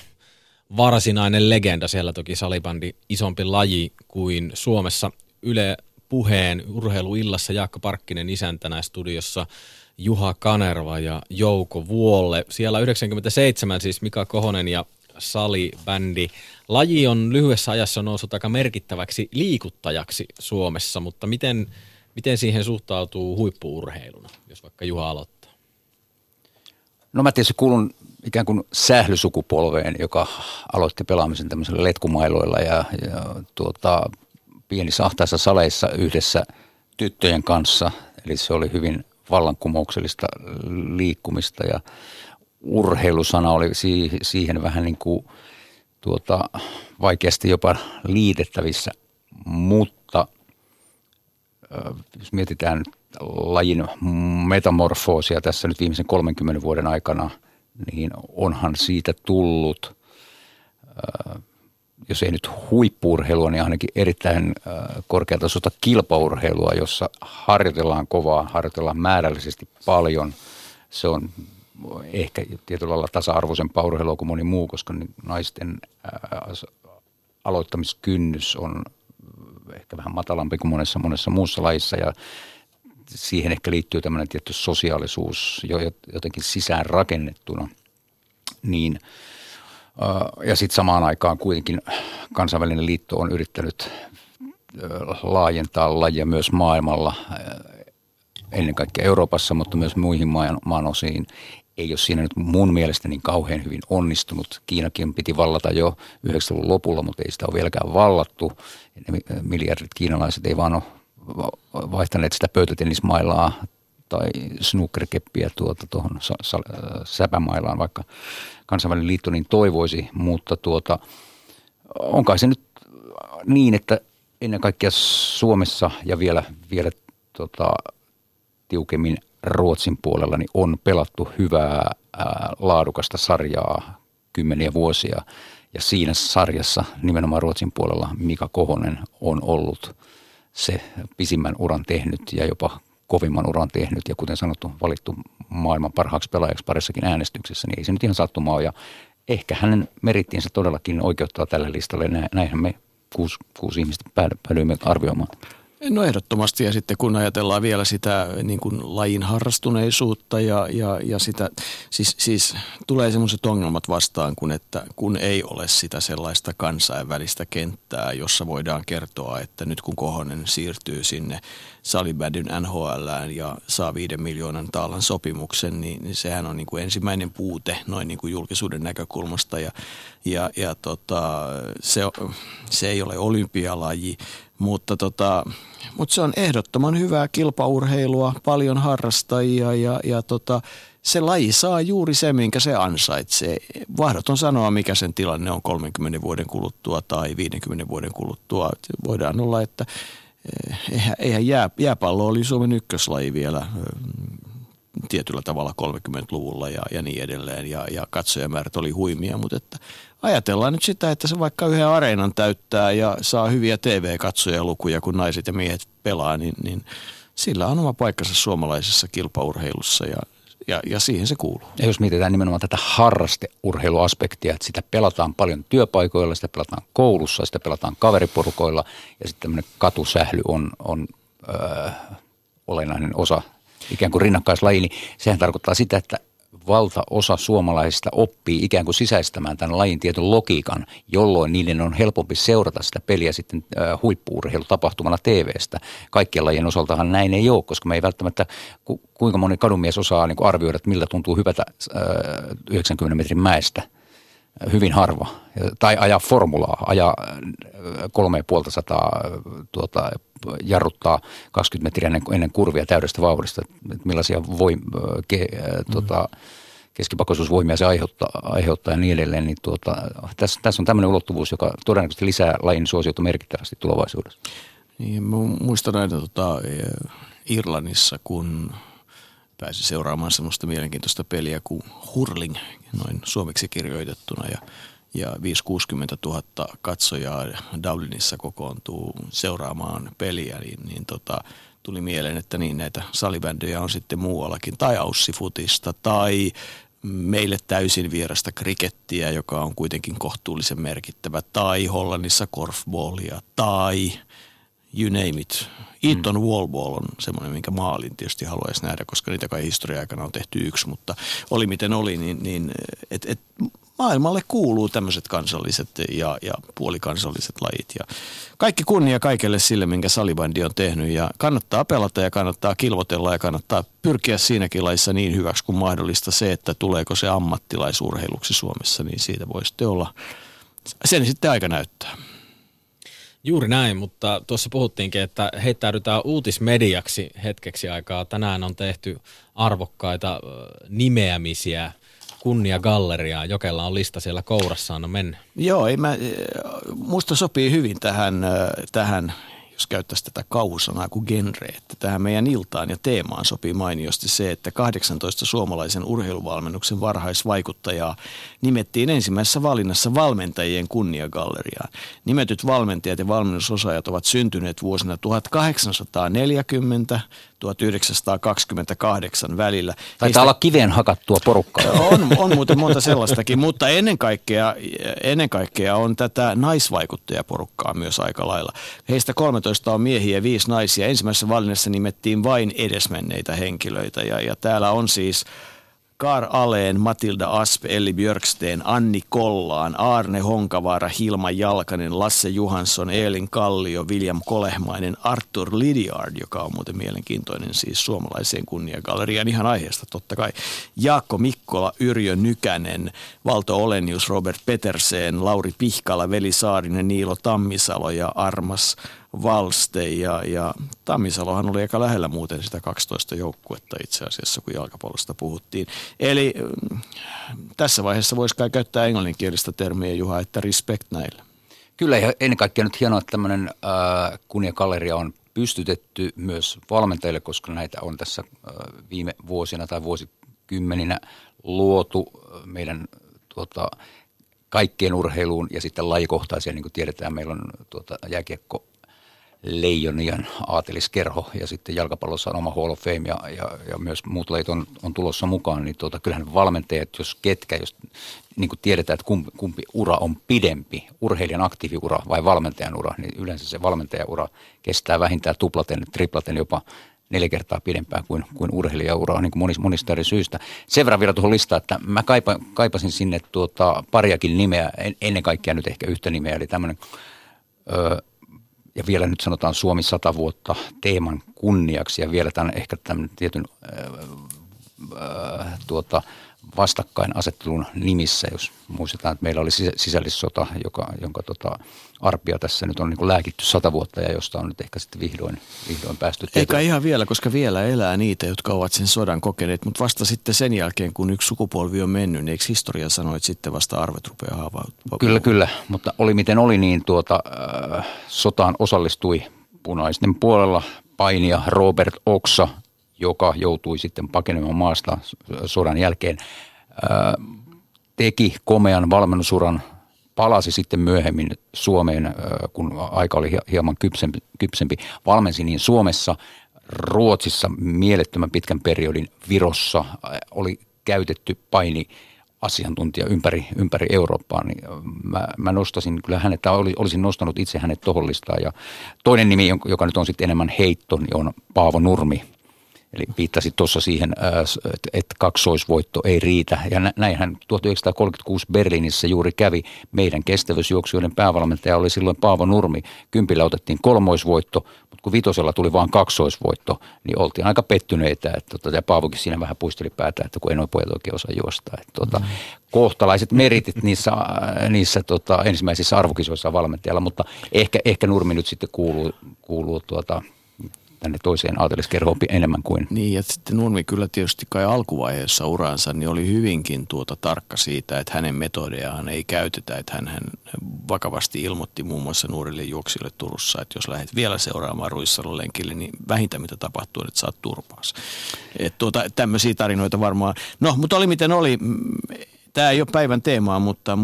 varsinainen legenda. Siellä toki salibändi isompi laji kuin Suomessa. Yle Puheen urheiluillassa Jaakko Parkkinen isäntänä, studiossa Juha Kanerva ja Jouko Vuolle. Siellä 97 siis Mika Kohonen ja salibändi. Laji on lyhyessä ajassa noussut aika merkittäväksi liikuttajaksi Suomessa, mutta miten siihen suhtautuu huippu-urheiluna, jos vaikka Juha aloittaa? No mä tietysti kuulun ikään kuin sählysukupolveen, joka aloitti pelaamisen tämmöisillä letkumailoilla ja pienissä ahtaissa saleissa yhdessä tyttöjen kanssa. Eli se oli hyvin vallankumouksellista liikkumista ja urheilusana oli siihen vähän niin kuin vaikeasti jopa liitettävissä, mutta jos mietitään lajin metamorfoosia tässä nyt viimeisen 30 vuoden aikana, niin onhan siitä tullut, jos ei nyt huippu-urheilua, niin ainakin erittäin korkeatasoista kilpaurheilua, jossa harjoitellaan kovaa, harjoitellaan määrällisesti paljon. Se on ehkä tietyllä lailla tasa-arvoisempaa urheilua kuin moni muu, koska naisten aloittamiskynnys on ehkä vähän matalampi kuin monessa muussa lajissa ja siihen ehkä liittyy tämmöinen tietty sosiaalisuus jo jotenkin sisään rakennettuna. Niin, ja sitten samaan aikaan kuitenkin kansainvälinen liitto on yrittänyt laajentaa lajia myös maailmalla, ennen kaikkea Euroopassa, mutta myös muihin maanosiin. Ei ole siinä nyt mun mielestä niin kauhean hyvin onnistunut. Kiinakin piti vallata jo 90-luvun lopulla, mutta ei sitä ole vieläkään vallattu. Ne miljardit kiinalaiset ei vaan ole vaihtaneet sitä pöytätennismailaa tai snookerkeppiä tuohon säpämailaan, vaikka kansainvälinen liitto niin toivoisi. Mutta on kai se nyt niin, että ennen kaikkea Suomessa ja vielä tiukemmin Ruotsin puolella niin on pelattu hyvää laadukasta sarjaa kymmeniä vuosia. Ja siinä sarjassa nimenomaan Ruotsin puolella Mika Kohonen on ollut se pisimmän uran tehnyt ja jopa kovimman uran tehnyt. Ja kuten sanottu, valittu maailman parhaaksi pelaajaksi parissakin äänestyksessä, niin ei se nyt ihan sattumaa ole. Ja ehkä hänen merittiinsä todellakin oikeuttaa tälle listalle. Näinhän me kuusi ihmistä päädyimme arvioimaan. No ehdottomasti, ja sitten kun ajatellaan vielä sitä niin kuin lajin harrastuneisuutta ja sitä, siis tulee sellaiset ongelmat vastaan, kun ei ole sitä sellaista kansainvälistä kenttää, jossa voidaan kertoa, että nyt kun Kohonen siirtyy sinne salibändyn NHL:ään ja saa 5 miljoonan taalan sopimuksen, niin sehän on niin kuin ensimmäinen puute noin niin kuin julkisuuden näkökulmasta ja se ei ole olympialaji. Mutta se on ehdottoman hyvää kilpaurheilua, paljon harrastajia ja se laji saa juuri se, minkä se ansaitsee. Vahdoton sanoa, mikä sen tilanne on 30 vuoden kuluttua tai 50 vuoden kuluttua. Voidaan olla, että eihän jääpallo oli Suomen ykköslaji vielä tietyllä tavalla 30-luvulla ja niin edelleen ja katsojamäärät oli huimia, mutta että ajatellaan nyt sitä, että se vaikka yhden areenan täyttää ja saa hyviä TV-katsojalukuja, kun naiset ja miehet pelaa, niin sillä on oma paikkansa suomalaisessa kilpaurheilussa ja siihen se kuuluu. Ja jos mietitään nimenomaan tätä harrasteurheiluaspektia, että sitä pelataan paljon työpaikoilla, sitä pelataan koulussa, sitä pelataan kaveriporukoilla ja sitten tämmöinen katusähly on olennainen osa ikään kuin rinnakkaislaji, niin sehän tarkoittaa sitä, että valtaosa suomalaisista oppii ikään kuin sisäistämään tämän lajin tietyn logiikan, jolloin niiden on helpompi seurata sitä peliä sitten huippu-urheilutapahtumana TV:stä. Kaikkien lajien osaltahan näin ei ole, koska me ei välttämättä kuinka moni kadunmies osaa niin kuin arvioida, että miltä tuntuu hypätä 90 metrin mäestä. Hyvin harva. Tai ajaa formulaa, ajaa 350 jarruttaa 20 metriä ennen kurvia täydestä vauhdista, että millaisia keskipakoisuusvoimia se aiheuttaa ja niin edelleen. Niin tässä on tämmöinen ulottuvuus, joka todennäköisesti lisää lajin suosiota merkittävästi tulevaisuudessa. Niin, mä muistan aina Irlannissa, kun pääsi seuraamaan semmoista mielenkiintoista peliä kuin hurling, noin suomeksi kirjoitettuna, ja 560 000 katsojaa Dublinissa kokoontuu seuraamaan peliä, niin tuli mieleen, että niin näitä salibändejä on sitten muuallakin, tai aussifutista, tai meille täysin vierasta krikettiä, joka on kuitenkin kohtuullisen merkittävä, tai Hollannissa korfballia, tai you name it. Eton Wallball on semmoinen, minkä maalin tietysti haluaisi nähdä, koska niitä kai historia aikana on tehty yksi, mutta oli miten oli, niin maailmalle kuuluu tämmöiset kansalliset ja puolikansalliset lajit. Ja kaikki kunnia kaikelle sille, minkä salibändi on tehnyt. Ja kannattaa pelata ja kannattaa kilvotella ja kannattaa pyrkiä siinäkin laissa niin hyväksi kuin mahdollista. Se, että tuleeko se ammattilaisurheiluksi Suomessa, niin siitä voi sitten olla. Sen sitten aika näyttää. Juuri näin, mutta tuossa puhuttiinkin, että heittäydytään uutismediaksi hetkeksi aikaa. Tänään on tehty arvokkaita nimeämisiä. Kunnia galleriaa. Jokella on lista siellä kourassaan, no mennä. Joo, musta sopii hyvin tähän, jos käyttäisi tätä kausanaa kuin genre, että tähän meidän iltaan ja teemaan sopii mainiosti se, että 18 suomalaisen urheiluvalmennuksen varhaisvaikuttajaa nimettiin ensimmäisessä valinnassa valmentajien kunniagalleriaan. Nimetyt valmentajat ja valmennusosaajat ovat syntyneet vuosina 1840 1928 välillä. Taitaa olla kiveen hakattua porukkaa. On muuten monta sellaistakin, mutta ennen kaikkea on tätä naisvaikuttajaporukkaa myös aika lailla. Heistä 13 on miehiä ja 5 naisia. Ensimmäisessä valinnassa nimettiin vain edesmenneitä henkilöitä ja täällä on siis Kaar Aleen, Matilda Asp, Elli Björksteen, Anni Kollaan, Aarne Honkavaara, Hilma Jalkanen, Lasse Johansson, Eelin Kallio, William Kolehmainen, Arthur Lidiard, joka on muuten mielenkiintoinen siis suomalaiseen kunniagalleriaan ihan aiheesta totta kai, Jaakko Mikkola, Yrjö Nykänen, Valto Olenius, Robert Petersen, Lauri Pihkala, Veli Saarinen, Niilo Tammisalo ja Armas Valste ja Tammisalohan oli aika lähellä muuten sitä 12 joukkuetta itse asiassa, kun jalkapallosta puhuttiin. Eli tässä vaiheessa voisi kai käyttää englanninkielistä termiä, Juha, että respect näille. Kyllä, ja ennen kaikkea nyt hienoa, että tämmöinen kunniagalleria on pystytetty myös valmentajille, koska näitä on tässä viime vuosina tai vuosikymmeninä luotu meidän kaikkeen urheiluun ja sitten lajikohtaisia, niin kuin tiedetään, meillä on jääkiekko Leijonien aateliskerho ja sitten jalkapallossa on oma Hall of Fame ja myös muut lajit on tulossa mukaan, niin kyllähän valmentajat, jos niin kuin tiedetään, että kumpi ura on pidempi, urheilijan aktiiviura vai valmentajan ura, niin yleensä se valmentajan ura kestää vähintään tuplaten, triplaten jopa 4 kertaa pidempään kuin urheilijaura on niin kuin monista eri syistä. Sen verran vielä tuohon listaan, että mä kaipasin sinne pariakin nimeä, ennen kaikkea nyt ehkä yhtä nimeä, eli tämmöinen ja vielä nyt sanotaan Suomi 100 vuotta teeman kunniaksi ja vielä tämän ehkä tämän tietyn vastakkainasettelun nimissä, jos muistetaan, että meillä oli sisällissota, jonka arpia tässä nyt on niin kuin lääkitty 100 vuotta ja josta on nyt ehkä sitten vihdoin päästy. Eikä ihan vielä, koska vielä elää niitä, jotka ovat sen sodan kokeneet, mutta vasta sitten sen jälkeen, kun yksi sukupolvi on mennyt, niin eikö historia sano, että sitten vasta arvet rupeaa haavautumaan? Kyllä, mutta oli miten oli, niin sotaan osallistui punaisten puolella painija Robert Oksa, joka joutui sitten pakenemaan maasta sodan jälkeen, teki komean valmennusuran, palasi sitten myöhemmin Suomeen, kun aika oli hieman kypsempi, valmensi niin Suomessa, Ruotsissa mielettömän pitkän periodin, Virossa oli käytetty painiasiantuntija ympäri Eurooppaa, niin mä nostasin kyllä hänet, tai olisin nostanut itse hänet tohon listaan. Ja toinen nimi, joka nyt on sitten enemmän heitto, niin on Paavo Nurmi. Eli viittasit tuossa siihen, että kaksoisvoitto ei riitä. Ja näinhän 1936 Berliinissä juuri kävi. Meidän kestävyysjuoksijoiden päävalmentaja oli silloin Paavo Nurmi. Kympillä otettiin kolmoisvoitto, mutta kun vitosella tuli vain kaksoisvoitto, niin oltiin aika pettyneitä. Ja Paavokin siinä vähän puisteli päätä, että kun ei nuo pojat oikein osaa juosta. Kohtalaiset meritit niissä ensimmäisissä arvokisoissa valmentajalla, mutta ehkä Nurmi nyt sitten kuuluu tänne toiseen aateliskerhoon enemmän kuin. Niin, ja sitten Nurmi kyllä tietysti kai alkuvaiheessa uraansa niin oli hyvinkin tarkka siitä, että hänen metodejaan ei käytetä. Että hän vakavasti ilmoitti muun muassa nuorille juoksijoille Turussa, että jos lähdet vielä seuraamaan Ruissalon lenkille, niin vähintä mitä tapahtuu, että saat turpaas. Että tämmöisiä tarinoita varmaan. No, mutta oli miten oli. Tämä ei ole päivän teemaa, mutta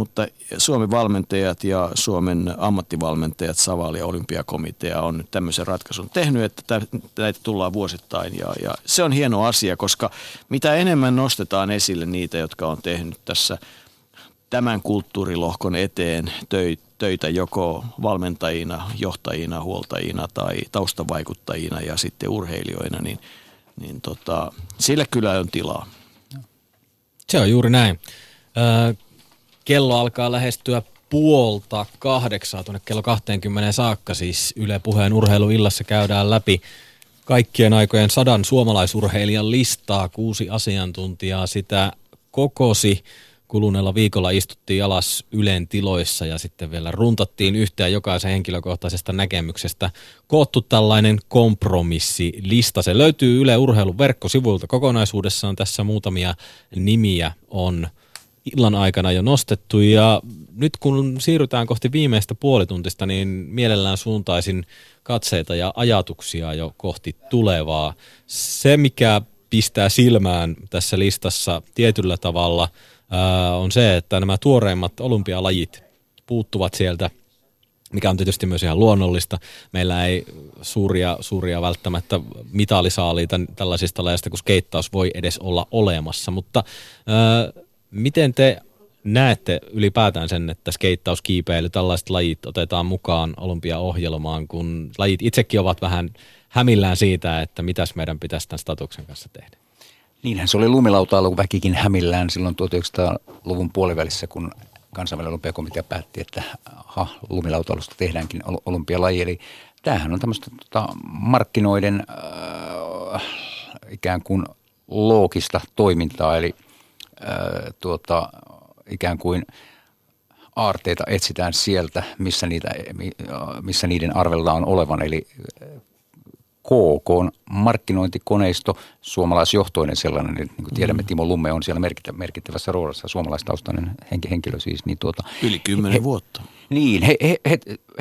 Suomen valmentajat ja Suomen ammattivalmentajat, Savali ja Olympiakomitea on nyt tämmöisen ratkaisun tehnyt, että näitä tullaan vuosittain. Ja se on hieno asia, koska mitä enemmän nostetaan esille niitä, jotka on tehnyt tässä tämän kulttuurilohkon eteen töitä joko valmentajina, johtajina, huoltajina tai taustavaikuttajina ja sitten urheilijoina, niin sille kyllä on tilaa. Se on juuri näin. Kello alkaa lähestyä 7:30 tuonne kello 20 saakka. Siis Yle Puheen urheiluillassa käydään läpi kaikkien aikojen 100 suomalaisurheilijan listaa. 6 asiantuntijaa sitä kokosi. Kuluneella viikolla istuttiin alas Ylen tiloissa ja sitten vielä runtattiin yhteen jokaisen henkilökohtaisesta näkemyksestä. Koottu tällainen kompromissilista. Se löytyy Yle Urheilun verkkosivuilta kokonaisuudessaan. Tässä muutamia nimiä on illan aikana jo nostettu ja nyt kun siirrytään kohti viimeistä puolituntista, niin mielellään suuntaisin katseita ja ajatuksia jo kohti tulevaa. Se, mikä pistää silmään tässä listassa tietyllä tavalla, on se, että nämä tuoreimmat olympialajit puuttuvat sieltä, mikä on tietysti myös ihan luonnollista. Meillä ei suuria välttämättä mitalisaaliita tällaisista lajeista, kun skeittaus voi edes olla olemassa, mutta miten te näette ylipäätään sen, että skeittaus, kiipeily, tällaiset lajit otetaan mukaan olympiaohjelmaan, kun lajit itsekin ovat vähän hämillään siitä, että mitäs meidän pitäisi tämän statuksen kanssa tehdä? Niinhän se oli lumilauta-alun väkikin hämillään silloin 1900-luvun puolivälissä, kun kansainvälinen olympiakomitea päätti, että lumilauta-alusta tehdäänkin olympialaji. Eli tämähän on tämmöistä markkinoiden ikään kuin loogista toimintaa, eli ikään kuin aarteita etsitään sieltä, missä niiden arvellaan olevan, eli KK on markkinointikoneisto, suomalaisjohtoinen sellainen, niin kuin tiedämme, Timo Lumme on siellä merkittävässä roolissa, suomalaistaustainen henkilö siis. Niin Yli 10 vuotta. Niin,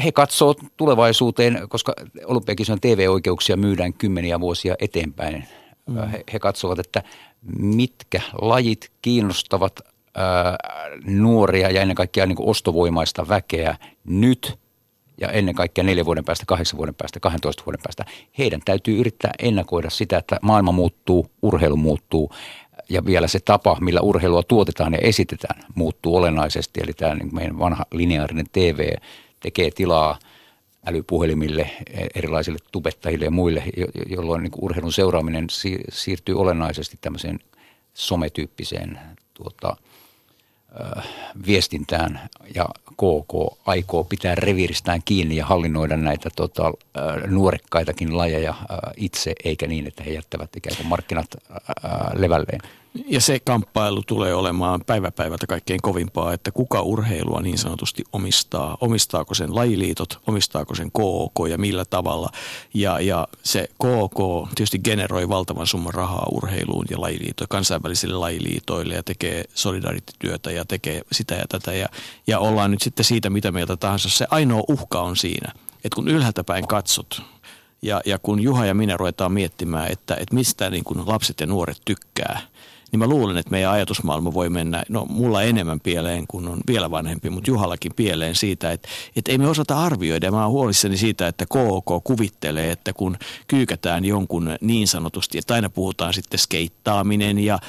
he katsoo tulevaisuuteen, koska olympiakisojen TV-oikeuksia myydään kymmeniä vuosia eteenpäin. He katsovat, että mitkä lajit kiinnostavat nuoria ja ennen kaikkea niin kuin ostovoimaista väkeä nyt ja ennen kaikkea 4 vuoden päästä, 8 vuoden päästä, 12 vuoden päästä. Heidän täytyy yrittää ennakoida sitä, että maailma muuttuu, urheilu muuttuu ja vielä se tapa, millä urheilua tuotetaan ja esitetään, muuttuu olennaisesti. Eli tämä niin meidän vanha lineaarinen TV tekee tilaa älypuhelimille, erilaisille tubettajille ja muille, jolloin niin urheilun seuraaminen siirtyy olennaisesti tämmöiseen sometyyppiseen viestintään, ja KK aikoo pitää reviiristään kiinni ja hallinnoida näitä nuorekkaitakin lajeja itse, eikä niin, että he jättävät ikään kuin markkinat levälleen. Ja se kamppailu tulee olemaan päivä päivältä kaikkein kovimpaa, että kuka urheilua niin sanotusti omistaa. Omistaako sen lajiliitot, omistaako sen KK ja millä tavalla. Ja se KK tietysti generoi valtavan summan rahaa urheiluun ja lajiliitoille, kansainvälisille lajiliitoille ja tekee solidaariteettityötä ja tekee sitä ja tätä. Ja ollaan nyt sitten siitä, mitä mieltä tahansa. Se ainoa uhka on siinä, että kun ylhäältä päin katsot ja kun Juha ja minä ruvetaan miettimään, että mistä niin kun lapset ja nuoret tykkää, niin mä luulen, että meidän ajatusmaailma voi mennä, no mulla enemmän pieleen, kun on vielä vanhempi, mutta Juhallakin pieleen siitä, että ei me osata arvioida. Mä oon huolissani siitä, että KK kuvittelee, että kun kyykätään jonkun niin sanotusti, että aina puhutaan sitten skeittaaminen ja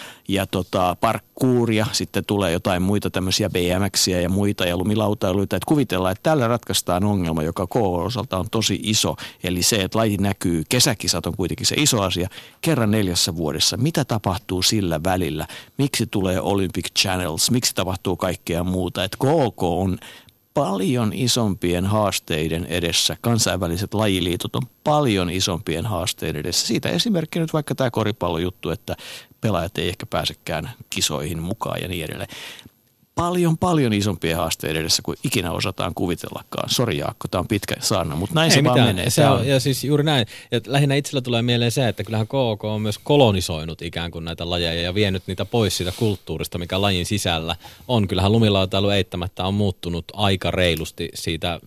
parkkuuria, sitten tulee jotain muita tämmöisiä BMXiä ja muita ja lumilautailuita, että kuvitellaan, että tällä ratkaistaan ongelma, joka KK-osalta on tosi iso, eli se, että laji näkyy, kesäkisat on kuitenkin se iso asia, kerran 4 vuodessa, mitä tapahtuu sillä välillä. Miksi tulee Olympic Channels? Miksi tapahtuu kaikkea muuta? Että KK on paljon isompien haasteiden edessä. Kansainväliset lajiliitot on paljon isompien haasteiden edessä. Siitä esimerkki nyt vaikka tämä koripallojuttu, että pelaajat ei ehkä pääsekään kisoihin mukaan ja niin edelleen. Paljon isompien haasteiden edessä kuin ikinä osataan kuvitellakaan. Sori Jaakko, tämä on pitkä saarna, mutta näin se vaan menee. Se on, ja siis juuri näin. Ja lähinnä itsellä tulee mieleen se, että kyllähän KK on myös kolonisoinut ikään kuin näitä lajeja ja vienyt niitä pois siitä kulttuurista, mikä lajin sisällä on. Kyllähän lumilautailu eittämättä on muuttunut aika reilusti siitä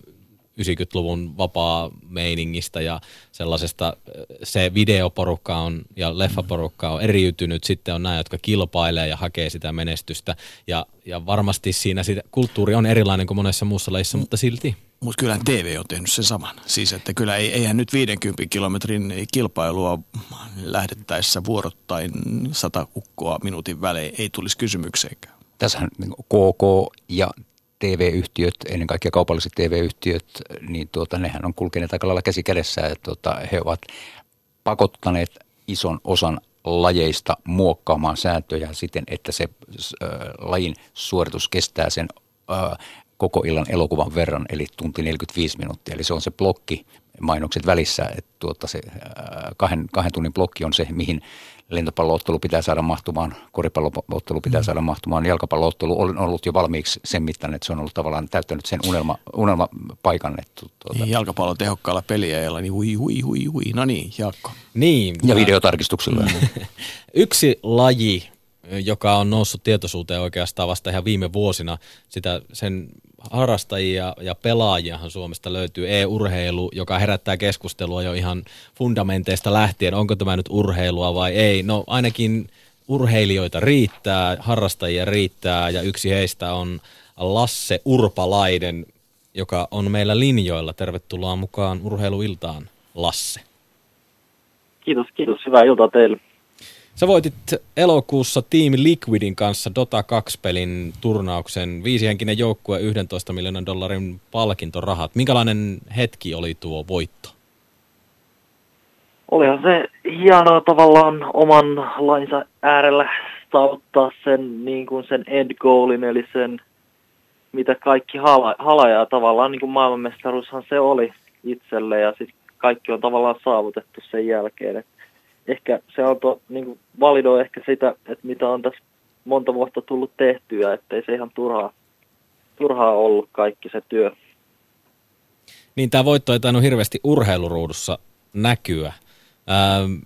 90-luvun vapaa-meiningistä ja sellaisesta, se videoporukka on ja leffaporukka on eriytynyt, sitten on nämä, jotka kilpailee ja hakee sitä menestystä ja varmasti siinä sitä, kulttuuri on erilainen kuin monessa muussa lajissa, mutta silti. Mutta kyllähän TV on tehnyt sen saman. Siis että kyllä eihän nyt 50 kilometrin kilpailua lähdettäessä vuorottain 100 ukkoa minuutin välein ei tulisi kysymykseenkään. Tässähän KK ja TV-yhtiöt, ennen kaikkea kaupalliset TV-yhtiöt, niin nehän on kulkeneet aika lailla käsi kädessä, että he ovat pakottaneet ison osan lajeista muokkaamaan sääntöjä siten, että se lajin suoritus kestää sen koko illan elokuvan verran, eli tunti 45 minuuttia. Eli se on se blokki, mainokset välissä, että se kahden tunnin blokki on se, mihin lentopalloottelu pitää saada mahtumaan, koripalloottelu pitää saada mahtumaan, jalkapalloottelu on ollut jo valmiiksi sen mittaan, että se on ollut tavallaan täyttänyt sen unelmapaikan. Niin, jalkapallon tehokkaalla peliajalla, niin hui, no niin, Jaakko. Niin. Ja videotarkistuksilla. Yksi laji, joka on noussut tietoisuuteen oikeastaan vasta ihan viime vuosina, sen harrastajia ja pelaajiahan Suomesta löytyy e-urheilu, joka herättää keskustelua jo ihan fundamenteista lähtien. Onko tämä nyt urheilua vai ei? No ainakin urheilijoita riittää, harrastajia riittää ja yksi heistä on Lasse Urpalainen, joka on meillä linjoilla. Tervetuloa mukaan urheiluiltaan, Lasse. Kiitos. Hyvää iltaa teille. Sä voitit elokuussa Team Liquidin kanssa Dota 2-pelin turnauksen 5-henkinen joukkue $11 miljoonan palkintorahat. Minkälainen hetki oli tuo voitto? Olihan se hienoa tavallaan oman lainsa äärellä saavuttaa sen, niin kuin sen end goalin, eli sen, mitä kaikki halajaa tavallaan, niin kuin maailmanmestaruushan se oli itselle ja sitten kaikki on tavallaan saavutettu sen jälkeen. Ehkä se antoi, niin validoi ehkä sitä, että mitä on tässä monta vuotta tullut tehtyä, ettei se ihan turhaa ollut kaikki se työ. Niin, tämä voitto ei tainnut hirveästi urheiluruudussa näkyä.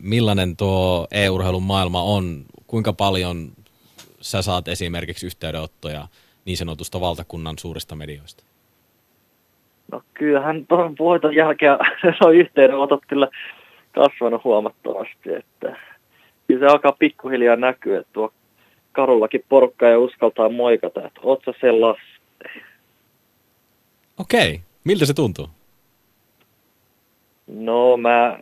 Millainen tuo e-urheilun maailma on? Kuinka paljon sä saat esimerkiksi yhteydenottoja niin sanotusta valtakunnan suurista medioista? No kyllähän tuon voiton jälkeen on yhteydenotot kyllä kasvanut huomattavasti, että kyllä se alkaa pikkuhiljaa näkyä, että tuo Karullakin porukka ja uskaltaa moikata, että oot sä sen Lasse. Okei, miltä se tuntuu? No mä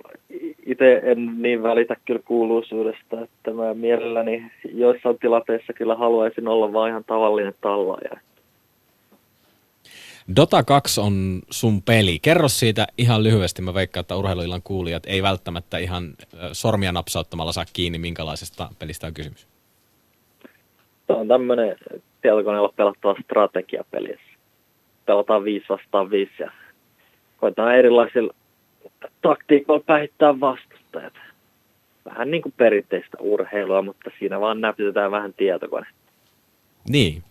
itse en niin välitä kyllä kuuluisuudesta, että mä mielelläni joissain tilanteissa kyllä haluaisin olla vaan ihan tavallinen tallaaja. Dota 2 on sun peli. Kerro siitä ihan lyhyesti. Mä veikkaan, että urheiluillan kuulijat ei välttämättä ihan sormia napsauttamalla saa kiinni, minkälaisesta pelistä on kysymys. Tämä on tämmöinen tietokoneella pelattava strategiapeli. Pelataan 5 vastaan 5 ja koetaan erilaisilla taktiikoilla päihittää vastustajat. Vähän niin kuin perinteistä urheilua, mutta siinä vaan näpytetään vähän tietokonetta. Niin.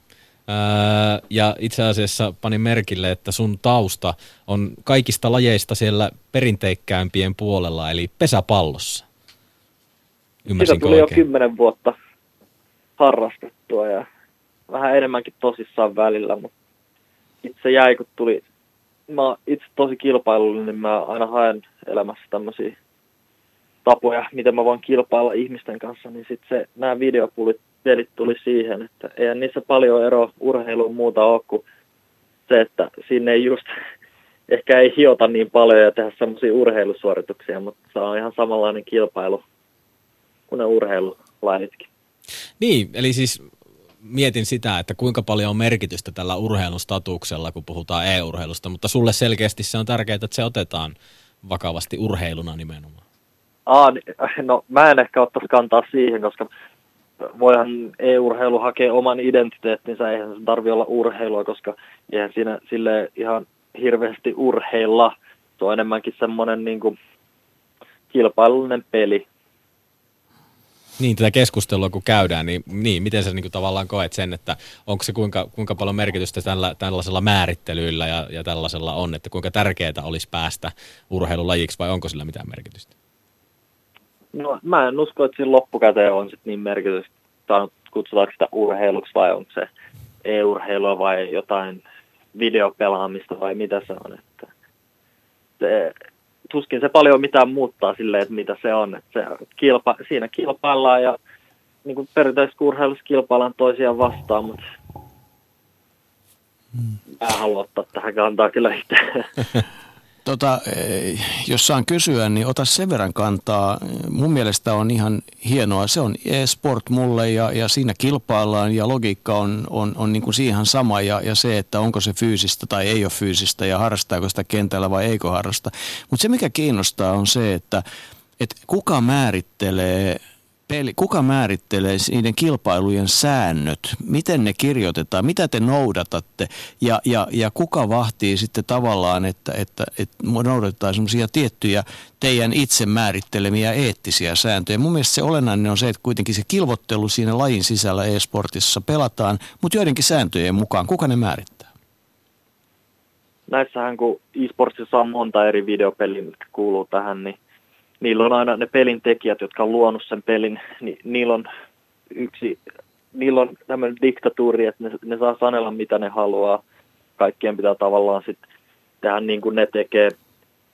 Ja itse asiassa panin merkille, että sun tausta on kaikista lajeista siellä perinteikkäämpien puolella, eli pesäpallossa. Ymmärsinkö sitä tuli oikein? Jo 10 vuotta harrastettua ja vähän enemmänkin tosissaan välillä, mutta itse jäi, kun tuli, mä itse tosi kilpailullinen, niin mä aina haen elämässä tämmöisiä tapoja, miten mä voin kilpailla ihmisten kanssa, niin sitten nämä videopulit pelit tuli siihen, että eihän niissä paljon eroa urheiluun muuta ole kuin se, että siinä ei just ehkä ei hiota niin paljon ja tehdä semmoisia urheilusuorituksia, mutta se on ihan samanlainen kilpailu kuin ne urheilulajitkin. Niin, eli siis mietin sitä, että kuinka paljon on merkitystä tällä urheilustatuksella, kun puhutaan e-urheilusta, mutta sulle selkeästi se on tärkeää, että se otetaan vakavasti urheiluna nimenomaan. No mä en ehkä ottaisi kantaa siihen, koska voihan e-urheilu hakea oman identiteettinsä, eihän se tarvitse olla urheilua, koska eihän siinä sille ihan hirveästi urheilla. Se on enemmänkin semmoinen niin kuin kilpailullinen peli. Niin, tätä keskustelua kun käydään, niin miten sä niin kuin tavallaan koet sen, että onko se kuinka paljon merkitystä tällaisella määrittelyillä ja tällaisella on, että kuinka tärkeää olisi päästä urheilulajiksi vai onko sillä mitään merkitystä? No mä en usko, että siinä loppukäteen on sitten niin merkitystä, kutsutaanko sitä urheiluksi vai onko se e-urheilua vai jotain videopelaamista vai mitä se on. Että se, tuskin se paljon mitään muuttaa silleen, että mitä se on. Että se siinä kilpaillaan ja niin kuin perinteisessä urheilussa kilpaillaan toisiaan vastaan, mutta mä haluan ottaa tähän kantaa kyllä itse. Jos saan kysyä, niin ota sen verran kantaa. Mun mielestä on ihan hienoa. Se on e-sport mulle ja siinä kilpaillaan ja logiikka on niin kuin siihen sama ja se, että onko se fyysistä tai ei ole fyysistä ja harrastaako sitä kentällä vai eikö harrasta. Mutta se mikä kiinnostaa on se, että kuka määrittelee peli? Kuka määrittelee niiden kilpailujen säännöt? Miten ne kirjoitetaan? Mitä te noudatatte? Ja kuka vahtii sitten tavallaan, että noudatetaan semmoisia tiettyjä teidän itse määrittelemiä eettisiä sääntöjä? Mun mielestä se olennainen on se, että kuitenkin se kilvottelu siinä lajin sisällä e-sportissa pelataan, mutta joidenkin sääntöjen mukaan. Kuka ne määrittää? Näissähän kun e-sportsissa on monta eri videopeliä, jotka kuuluu tähän, niin niillä on aina ne pelintekijät, jotka on luonut sen pelin, niin niillä on tämmöinen diktatuuri, että ne saa sanella mitä ne haluaa. Kaikkien pitää tavallaan sitten tehdä niin kuin ne tekee.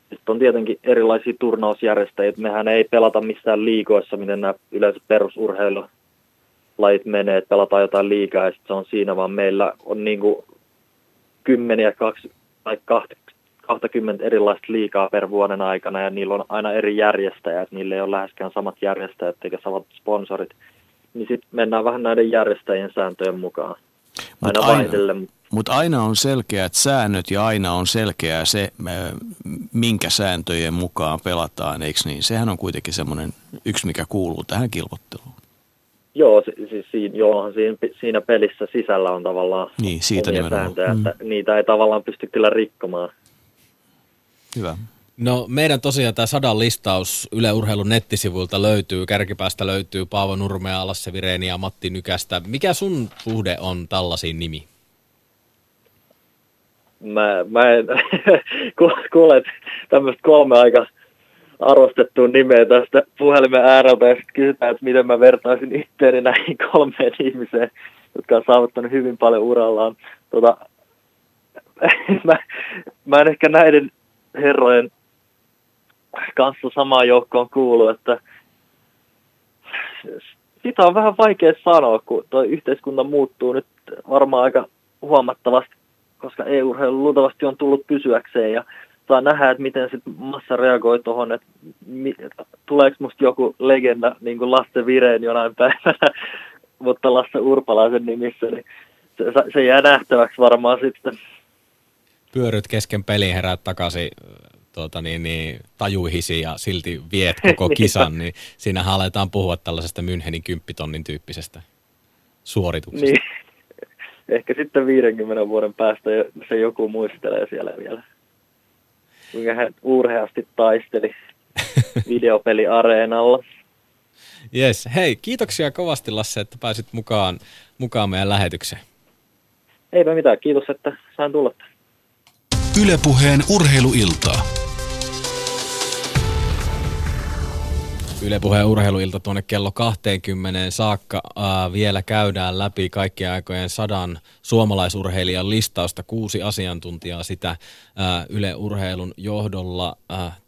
Sitten on tietenkin erilaisia turnausjärjestäjiä, että mehän ei pelata missään liigoissa, miten nämä yleensä perusurheilulajit menee, että pelataan jotain liigaa ja sitten se on siinä, vaan meillä on niin kuin 10 tai 20 erilaista liigaa per vuoden aikana, ja niillä on aina eri järjestäjät, niillä ei ole läheskään samat järjestäjät eikä samat sponsorit, niin sitten mennään vähän näiden järjestäjien sääntöjen mukaan. Mutta aina on selkeät säännöt ja aina on selkeää se, minkä sääntöjen mukaan pelataan, eikö niin? Sehän on kuitenkin semmoinen yksi, mikä kuuluu tähän kilvotteluun. Joo, siinä pelissä sisällä on tavallaan niin, siitä omia sääntöjä, että niitä ei tavallaan pysty kyllä rikkomaan. Hyvä. No meidän tosiaan tämä 100 listaus Yle Urheilun nettisivuilta löytyy, kärkipäästä löytyy Paavo Nurmea, Lasse Viréniä ja Matti Nykästä. Mikä sun suhde on tällaisiin nimi? Mä en kuule tämmöistä 3 aika arvostettua nimeä tästä puhelimen ääreltä ja sitten kysytään, että miten mä vertaisin itseäni näihin 3 ihmiseen, jotka on saavuttanut hyvin paljon urallaan. Mä en ehkä näiden herrojen kanssa samaan joukkoon kuulu, että sitä on vähän vaikea sanoa, kun tuo yhteiskunta muuttuu nyt varmaan aika huomattavasti, koska e-urheilu luultavasti on tullut pysyäkseen ja saa nähdä, että miten sit massa reagoi tuohon, että tuleeko musta joku legenda niin kuin Lasse Virén jonain päivänä, mutta Lasse Urpalaisen nimissä, niin se jää nähtäväksi varmaan sitten. Pyöryt kesken pelin, heräät takaisin tajuihisi ja silti viet koko kisan, niin siinähän aletaan puhua tällaisesta Münchenin 10 000 tyyppisestä suorituksesta. Niin. Ehkä sitten 50 vuoden päästä se joku muistelee siellä vielä, kuinka hän urheasti taisteli videopeliareenalla. Yes. Hei, kiitoksia kovasti Lasse, että pääsit mukaan meidän lähetykseen. Eipä mitään, kiitos, että sain tulla. Yle Puheen urheiluilta. Yle Puheen urheiluilta tuonne kello 20 saakka vielä käydään läpi kaikkien aikojen 100 suomalaisurheilijan listausta. 6 asiantuntijaa sitä Yle Urheilun johdolla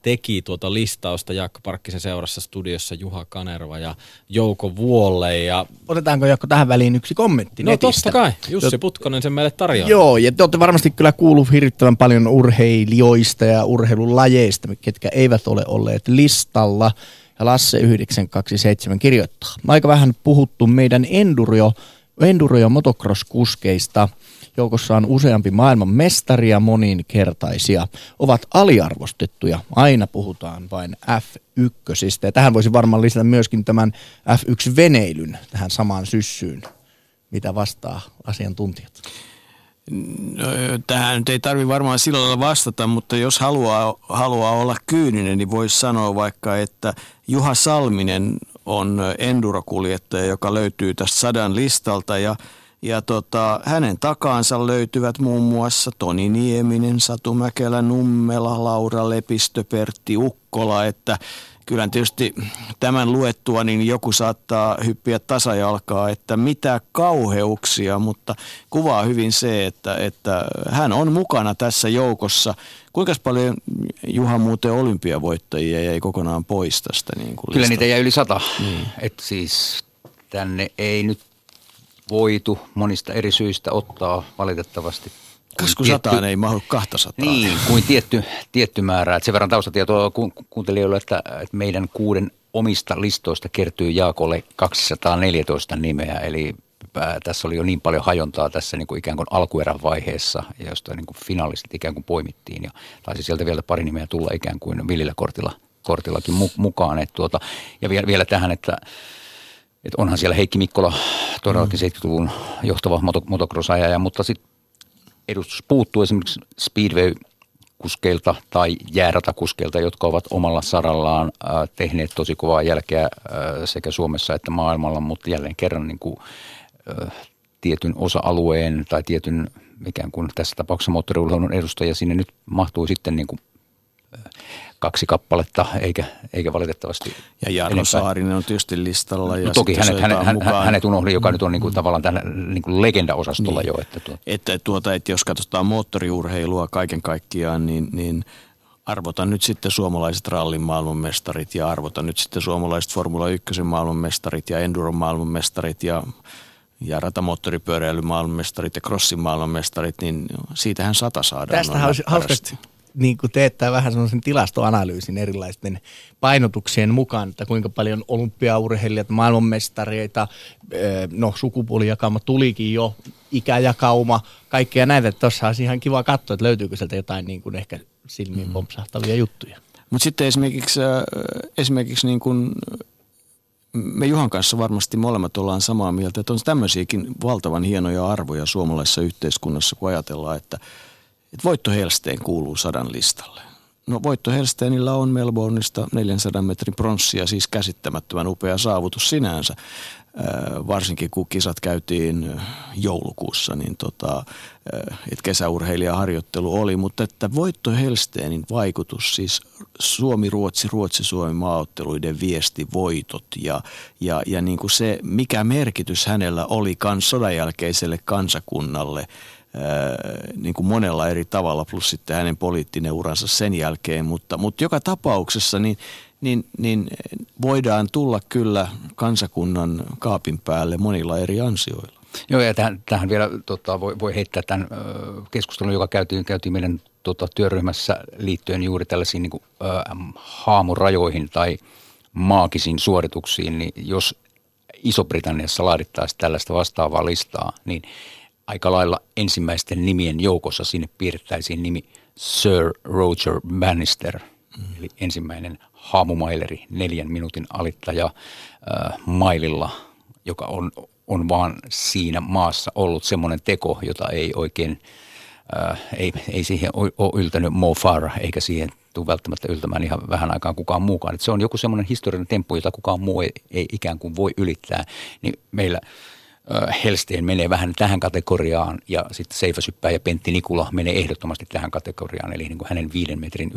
teki tuota listausta. Jaakko Parkkisen seurassa studiossa Juha Kanerva ja Jouko Vuolle. Ja otetaanko Jaakko tähän väliin yksi kommentti netistä? No totta kai, Jussi Putkonen sen meille tarjoaa. Joo, ja te olette varmasti kyllä kuullut hirvittävän paljon urheilijoista ja urheilulajeista, ketkä eivät ole olleet listalla. Ja Lasse 927 kirjoittaa. Aika vähän puhuttu meidän enduro- ja motocross-kuskeista. Joukossa on useampi maailman mestaria moninkertaisia. Ovat aliarvostettuja. Aina puhutaan vain F1:stä. Ja tähän voisi varmaan lisätä myöskin tämän F1-veneilyn tähän samaan syssyyn, mitä vastaa asiantuntijat. No, tähän nyt ei tarvitse varmaan sillä lailla vastata, mutta jos haluaa olla kyyninen, niin voisi sanoa vaikka, että Juha Salminen on endurokuljettaja, joka löytyy tästä 100 listalta ja hänen takaansa löytyvät muun muassa Toni Nieminen, Satu Mäkelä, Nummela, Laura Lepistö, Pertti Ukkola, että kyllä tietysti tämän luettua niin joku saattaa hyppiä tasajalkaa, että mitä kauheuksia, mutta kuvaa hyvin se, että hän on mukana tässä joukossa. Kuinka paljon Juha muuten olympiavoittajia jäi kokonaan pois tästä? Niin kuin kyllä niitä jäi yli 100. Niin. Et siis tänne ei nyt voitu monista eri syistä ottaa valitettavasti. Kasku 100 ei mahdu 200. Niin, kuin tietty määrä. Et sen verran taustatietoa kuuntelijoille, että meidän 6 omista listoista kertyy Jaakolle 214 nimeä. Eli tässä oli jo niin paljon hajontaa tässä niin kuin ikään kuin alkuerän vaiheessa, josta niin kuin finaalistit ikään kuin poimittiin. Ja taisi sieltä vielä pari nimeä tulla ikään kuin villillä kortillakin mukaan. Ja vielä tähän, että Että onhan siellä Heikki Mikkola todellakin 70-luvun johtava motocross-ajaja, mutta sitten edustus puuttuu esimerkiksi speedway-kuskeilta tai jääratakuskeilta, jotka ovat omalla sarallaan tehneet tosi kovaa jälkeä sekä Suomessa että maailmalla, mutta jälleen kerran niin kuin, tietyn osa-alueen tai tietyn ikään kuin tässä tapauksessa moottoriurheilun edustajia sinne nyt mahtuu sitten niin kuin, kaksi kappaletta, eikä valitettavasti. Ja Jarno Saarinen on tietysti listalla. Ja no toki hänet unohdin, joka nyt on niinku tavallaan tämän niinku legenda-osastolla niin jo. Että jos katsotaan moottoriurheilua kaiken kaikkiaan, niin arvotan nyt sitten suomalaiset rallin maailmanmestarit ja arvotan nyt sitten suomalaiset Formula 1 maailmanmestarit ja Enduron maailmanmestarit ja ratamoottoripyöräilyn maailmanmestarit ja crossin maailmanmestarit, niin siitähän 100 saadaan. Tästähän olisi hauskasti. Niin kuin teettää vähän sellaisen tilastoanalyysin erilaisten painotuksien mukaan, että kuinka paljon olympiaurheilijat, maailmanmestareita, no sukupuolijakauma tulikin jo, ikäjakauma, kaikkea näitä. Että tuossa olisi ihan kiva katsoa, että löytyykö sieltä jotain niin kuin ehkä silmiin pompsahtavia juttuja. Mutta sitten esimerkiksi niin kuin me Juhan kanssa varmasti molemmat ollaan samaa mieltä, että on tämmöisiäkin valtavan hienoja arvoja suomalaisessa yhteiskunnassa, kun ajatellaan, että Voitto Helsteen kuuluu 100 listalle. No Voitto Helsteenillä on Melbourneista 400 metrin pronssia, siis käsittämättömän upea saavutus sinänsä. Varsinkin kun kisat käytiin joulukuussa, niin että kesäurheilijaharjoittelu oli. Mutta että Voitto Helsteenin vaikutus, siis Suomi-Ruotsi, Ruotsi-Suomi maaotteluiden viesti, voitot ja niin kuin se, mikä merkitys hänellä oli sodanjälkeiselle kansakunnalle, niin kuin monella eri tavalla, plus sitten hänen poliittinen uransa sen jälkeen, mutta joka tapauksessa niin voidaan tulla kyllä kansakunnan kaapin päälle monilla eri ansioilla. Joo, ja tähän vielä voi heittää tämän keskustelun, joka käytiin meidän työryhmässä liittyen juuri tällaisiin niin kuin, haamurajoihin tai maagisiin suorituksiin, niin jos Iso-Britanniassa laadittaisiin tällaista vastaavaa listaa, niin aika lailla ensimmäisten nimien joukossa sinne piirrettäisiin nimi Sir Roger Bannister, eli ensimmäinen haamumaileri 4 minuutin alittaja maililla, joka on vaan siinä maassa ollut semmoinen teko, jota ei oikein, ei siihen ole yltänyt Mo Farah, eikä siihen tule välttämättä yltämään ihan vähän aikaan kukaan muukaan. Et se on joku semmoinen historiallinen temppu, jota kukaan muu ei ikään kuin voi ylittää, niin meillä Helsteen menee vähän tähän kategoriaan ja sitten seiväsyppää ja Pentti Nikula menee ehdottomasti tähän kategoriaan. Eli niin kuin hänen 5 metrin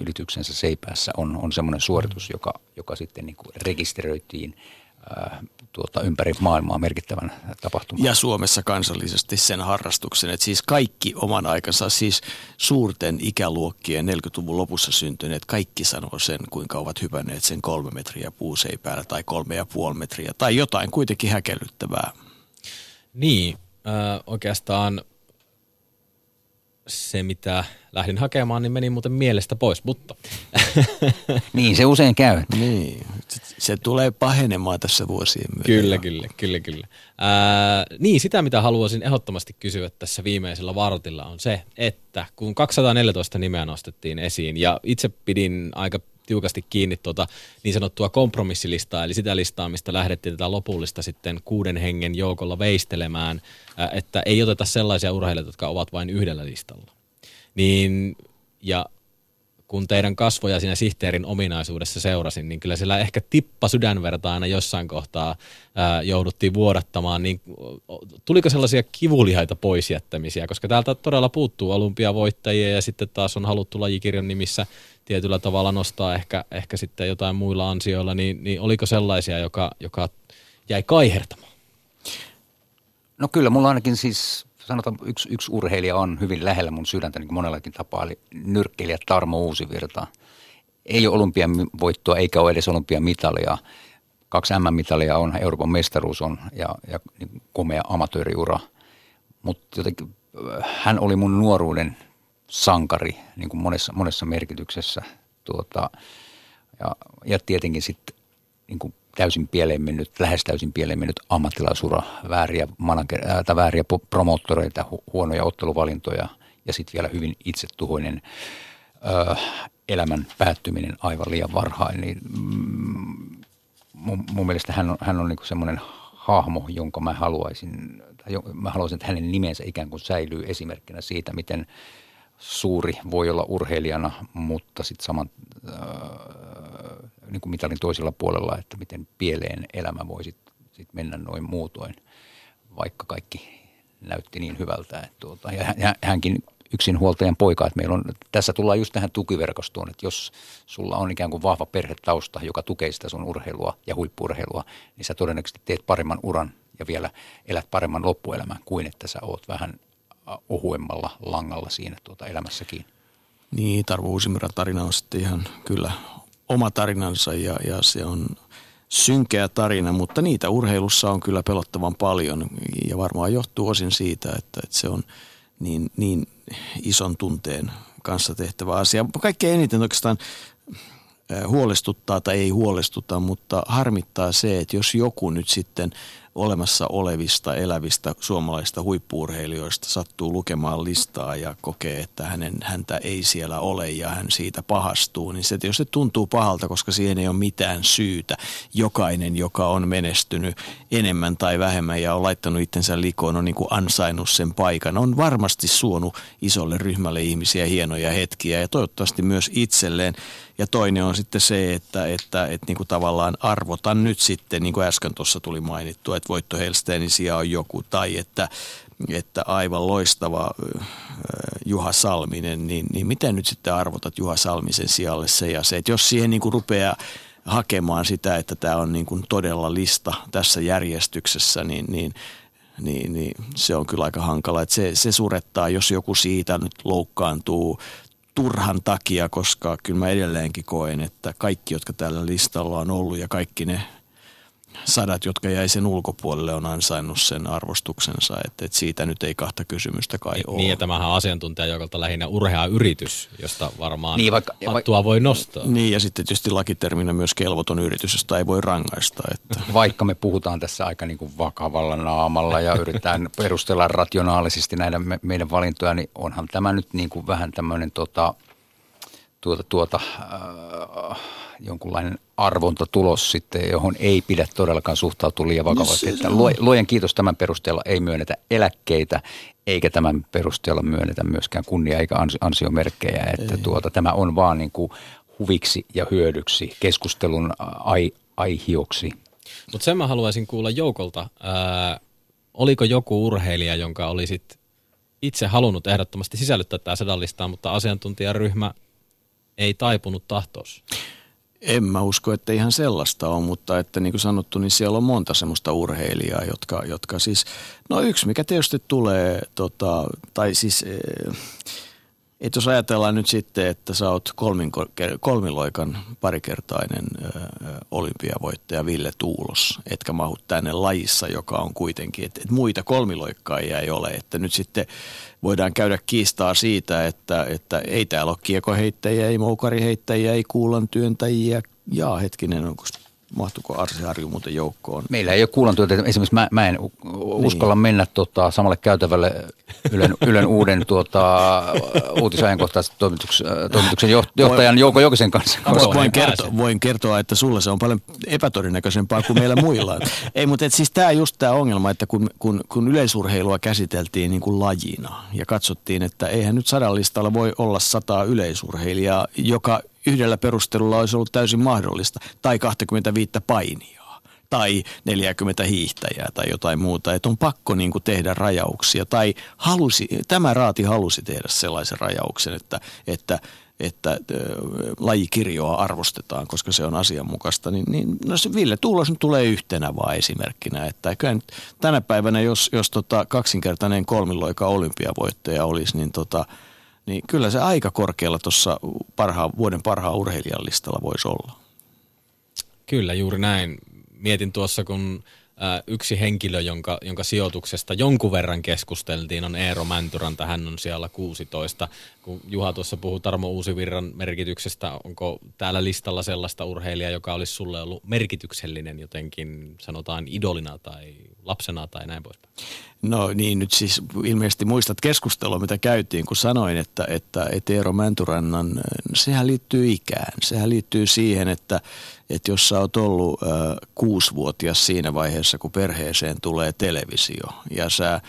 ylityksensä seipäässä on semmoinen suoritus, joka sitten niin kuin rekisteröitiin ympäri maailmaa merkittävän tapahtuman. Ja Suomessa kansallisesti sen harrastuksen, että siis kaikki oman aikansa, siis suurten ikäluokkien 40-luvun lopussa syntyneet, kaikki sanoo sen, kuinka ovat hypänneet sen 3 metriä puuseipäällä tai 3,5 metriä tai jotain kuitenkin häkellyttävää. Niin, oikeastaan se, mitä lähdin hakemaan, niin meni muuten mielestä pois, mutta. Niin, se usein käy. Niin, se tulee pahenemaan tässä vuosien myötä. Kyllä. Niin, sitä mitä haluaisin ehdottomasti kysyä tässä viimeisellä vartilla on se, että kun 214 nimeä nostettiin esiin ja itse pidin aika tiukasti kiinni niin sanottua kompromissilistaa, eli sitä listaa, mistä lähdettiin tätä lopullista sitten 6 hengen joukolla veistelemään, että ei oteta sellaisia urheilijoita, jotka ovat vain yhdellä listalla. Niin, ja kun teidän kasvoja siinä sihteerin ominaisuudessa seurasin, niin kyllä siellä ehkä tippa sydänverta aina jossain kohtaa jouduttiin vuodattamaan, niin tuliko sellaisia kivulihaita poisjättämisiä, koska täältä todella puuttuu olympiavoittajia ja sitten taas on haluttu lajikirjan nimissä tietyllä tavalla nostaa ehkä sitten jotain muilla ansioilla, niin oliko sellaisia, joka jäi kaihertamaan? No kyllä, mulla ainakin siis sanotaan, yksi urheilija on hyvin lähellä mun sydäntä niin kuin monellakin tapaa, eli nyrkkeilijä Tarmo Uusivirta. Ei ole olympiavoittoa eikä ole edes olympiamitalia. 2 M-mitalia on, Euroopan mestaruus on ja niin komea amatööriura. Mutta jotenkin hän oli mun nuoruuden sankari niin kuin monessa merkityksessä. Ja tietenkin sitten niin täysin pieleen mennyt, lähes täysin pieleen mennyt ammattilaisura, vääriä promoottoreita, huonoja otteluvalintoja ja sitten vielä hyvin itsetuhoinen elämän päättyminen aivan liian varhain. Niin, mun mielestä hän on niin kuin semmoinen hahmo, jonka mä haluaisin, että hänen nimensä ikään kuin säilyy esimerkkinä siitä, miten suuri voi olla urheilijana, mutta sitten saman niin kuin mitalin toisella puolella, että miten pieleen elämä voi sit mennä noin muutoin, vaikka kaikki näytti niin hyvältä. Että ja hänkin yksinhuoltajan poika, että meillä on, tässä tullaan just tähän tukiverkostoon, että jos sulla on ikään kuin vahva perhetausta, joka tukee sitä sun urheilua ja huippu-urheilua, niin sä todennäköisesti teet paremman uran ja vielä elät paremman loppuelämän kuin että sä oot vähän ohuemmalla langalla siinä elämässäkin. Niin, Tarvo Uusimyrän tarina on sitten ihan kyllä oma tarinansa ja se on synkeä tarina, mutta niitä urheilussa on kyllä pelottavan paljon ja varmaan johtuu osin siitä, että se on niin ison tunteen kanssa tehtävä asia. Kaikkein eniten oikeastaan huolestuttaa tai ei huolestuta, mutta harmittaa se, että jos joku nyt sitten olemassa olevista elävistä suomalaisista huippu-urheilijoista sattuu lukemaan listaa ja kokee, että häntä ei siellä ole ja hän siitä pahastuu, niin se tietysti tuntuu pahalta, koska siihen ei ole mitään syytä. Jokainen, joka on menestynyt enemmän tai vähemmän ja on laittanut itsensä likoon, on niin kuin ansainnut sen paikan. On varmasti suonut isolle ryhmälle ihmisiä hienoja hetkiä ja toivottavasti myös itselleen. Ja toinen on sitten se, että niin kuin tavallaan arvotan nyt sitten, niin kuin äsken tuossa tuli mainittua, että Voitto Hellsteinin sija on joku, tai että aivan loistava Juha Salminen, niin miten nyt sitten arvotat Juha Salmisen sijalle se ja se, että jos siihen niin kuin rupeaa hakemaan sitä, että tämä on niin kuin todella lista tässä järjestyksessä, niin se on kyllä aika hankala, että se surettaa, jos joku siitä nyt loukkaantuu turhan takia, koska kyllä mä edelleenkin koen, että kaikki, jotka tällä listalla on ollut ja kaikki ne sadat, jotka jäi sen ulkopuolelle, on ansainnut sen arvostuksensa, että siitä nyt ei kahta kysymystä kai ole. Niin, ja tämähän on asiantuntijajoukkolta lähinnä urheilayritys, josta varmaan niin, hattua voi nostaa. Niin, ja sitten tietysti lakiterminä myös kelvoton yritys, josta ei voi rangaista. Että. Vaikka me puhutaan tässä aika niin kuin vakavalla naamalla ja yritetään perustella rationaalisesti näitä meidän valintoja, niin onhan tämä nyt niin kuin vähän tämmöinen jonkunlainen arvontatulos sitten, johon ei pidä todellakaan suhtautua liian vakavasti. No, luojan kiitos, tämän perusteella ei myönnetä eläkkeitä, eikä tämän perusteella myönnetä myöskään kunnia- eikä ansiomerkkejä. Että tämä on vaan niin kuin huviksi ja hyödyksi, keskustelun aihioksi. Mutta sen mä haluaisin kuulla Joukolta. Oliko joku urheilija, jonka olisit itse halunnut ehdottomasti sisällyttää tätä sedallistaan, mutta asiantuntijaryhmä ei taipunut tahtoos? En mä usko, että ihan sellaista on, mutta että niin kuin sanottu, niin siellä on monta semmoista urheilijaa, jotka siis, no yksi mikä tietysti tulee, tai siis, että jos ajatellaan nyt sitten, että sä oot kolmiloikan parikertainen olympiavoittaja Ville Tuulos, etkä mahu tänne lajissa, joka on kuitenkin, että muita kolmiloikkaajia ei ole, että nyt sitten voidaan käydä kiistaa siitä, että ei täällä ole kiekoheittäjiä, ei moukariheittäjiä, ei kuulantyöntäjiä. Jaa, hetkinen, mahtuiko Arsiharju muuten joukkoon? Meillä ei ole kuulantyöntäjiä. Esimerkiksi mä en uskalla mennä samalle käytävälle Ylen uuden uutisajankohtaisen toimituksen johtajan Jouko Jokisen kanssa. Voin kertoa, että sulla se on paljon epätodennäköisempää kuin meillä muilla. Ei, mutta siis tämä just tämä ongelma, että kun yleisurheilua käsiteltiin niin kuin lajina ja katsottiin, että eihän nyt sadallistalla voi olla 100 yleisurheilijaa, joka yhdellä perustelulla olisi ollut täysin mahdollista, tai 25 painia. Tai 40 hiihtäjää tai jotain muuta, että on pakko niin kuin tehdä rajauksia. Tai tämä raati halusi tehdä sellaisen rajauksen, että lajikirjoa arvostetaan, koska se on asianmukaista. Niin, se Ville Tuulos nyt tulee yhtenä vaan esimerkkinä. Että kyllä nyt tänä päivänä, jos kaksinkertainen kolmiloika olympiavoittaja olisi, niin kyllä se aika korkealla tuossa vuoden parhaan urheilijan listalla voisi olla. Kyllä, juuri näin. Mietin tuossa, kun yksi henkilö, jonka sijoituksesta jonkun verran keskusteltiin, on Eero Mäntyranta. Hän on siellä 16. Kun Juha tuossa puhui Tarmo Uusivirran merkityksestä, onko täällä listalla sellaista urheilijaa, joka olisi sulle ollut merkityksellinen jotenkin, sanotaan idolina tai lapsena tai näin poispäin? No niin, nyt siis ilmeisesti muistat keskustelua, mitä käytiin, kun sanoin, että Eero Mäntyrannan, sehän liittyy ikään. Sehän liittyy siihen, että jos sä oot ollut 6-vuotias siinä vaiheessa, kun perheeseen tulee televisio ja sä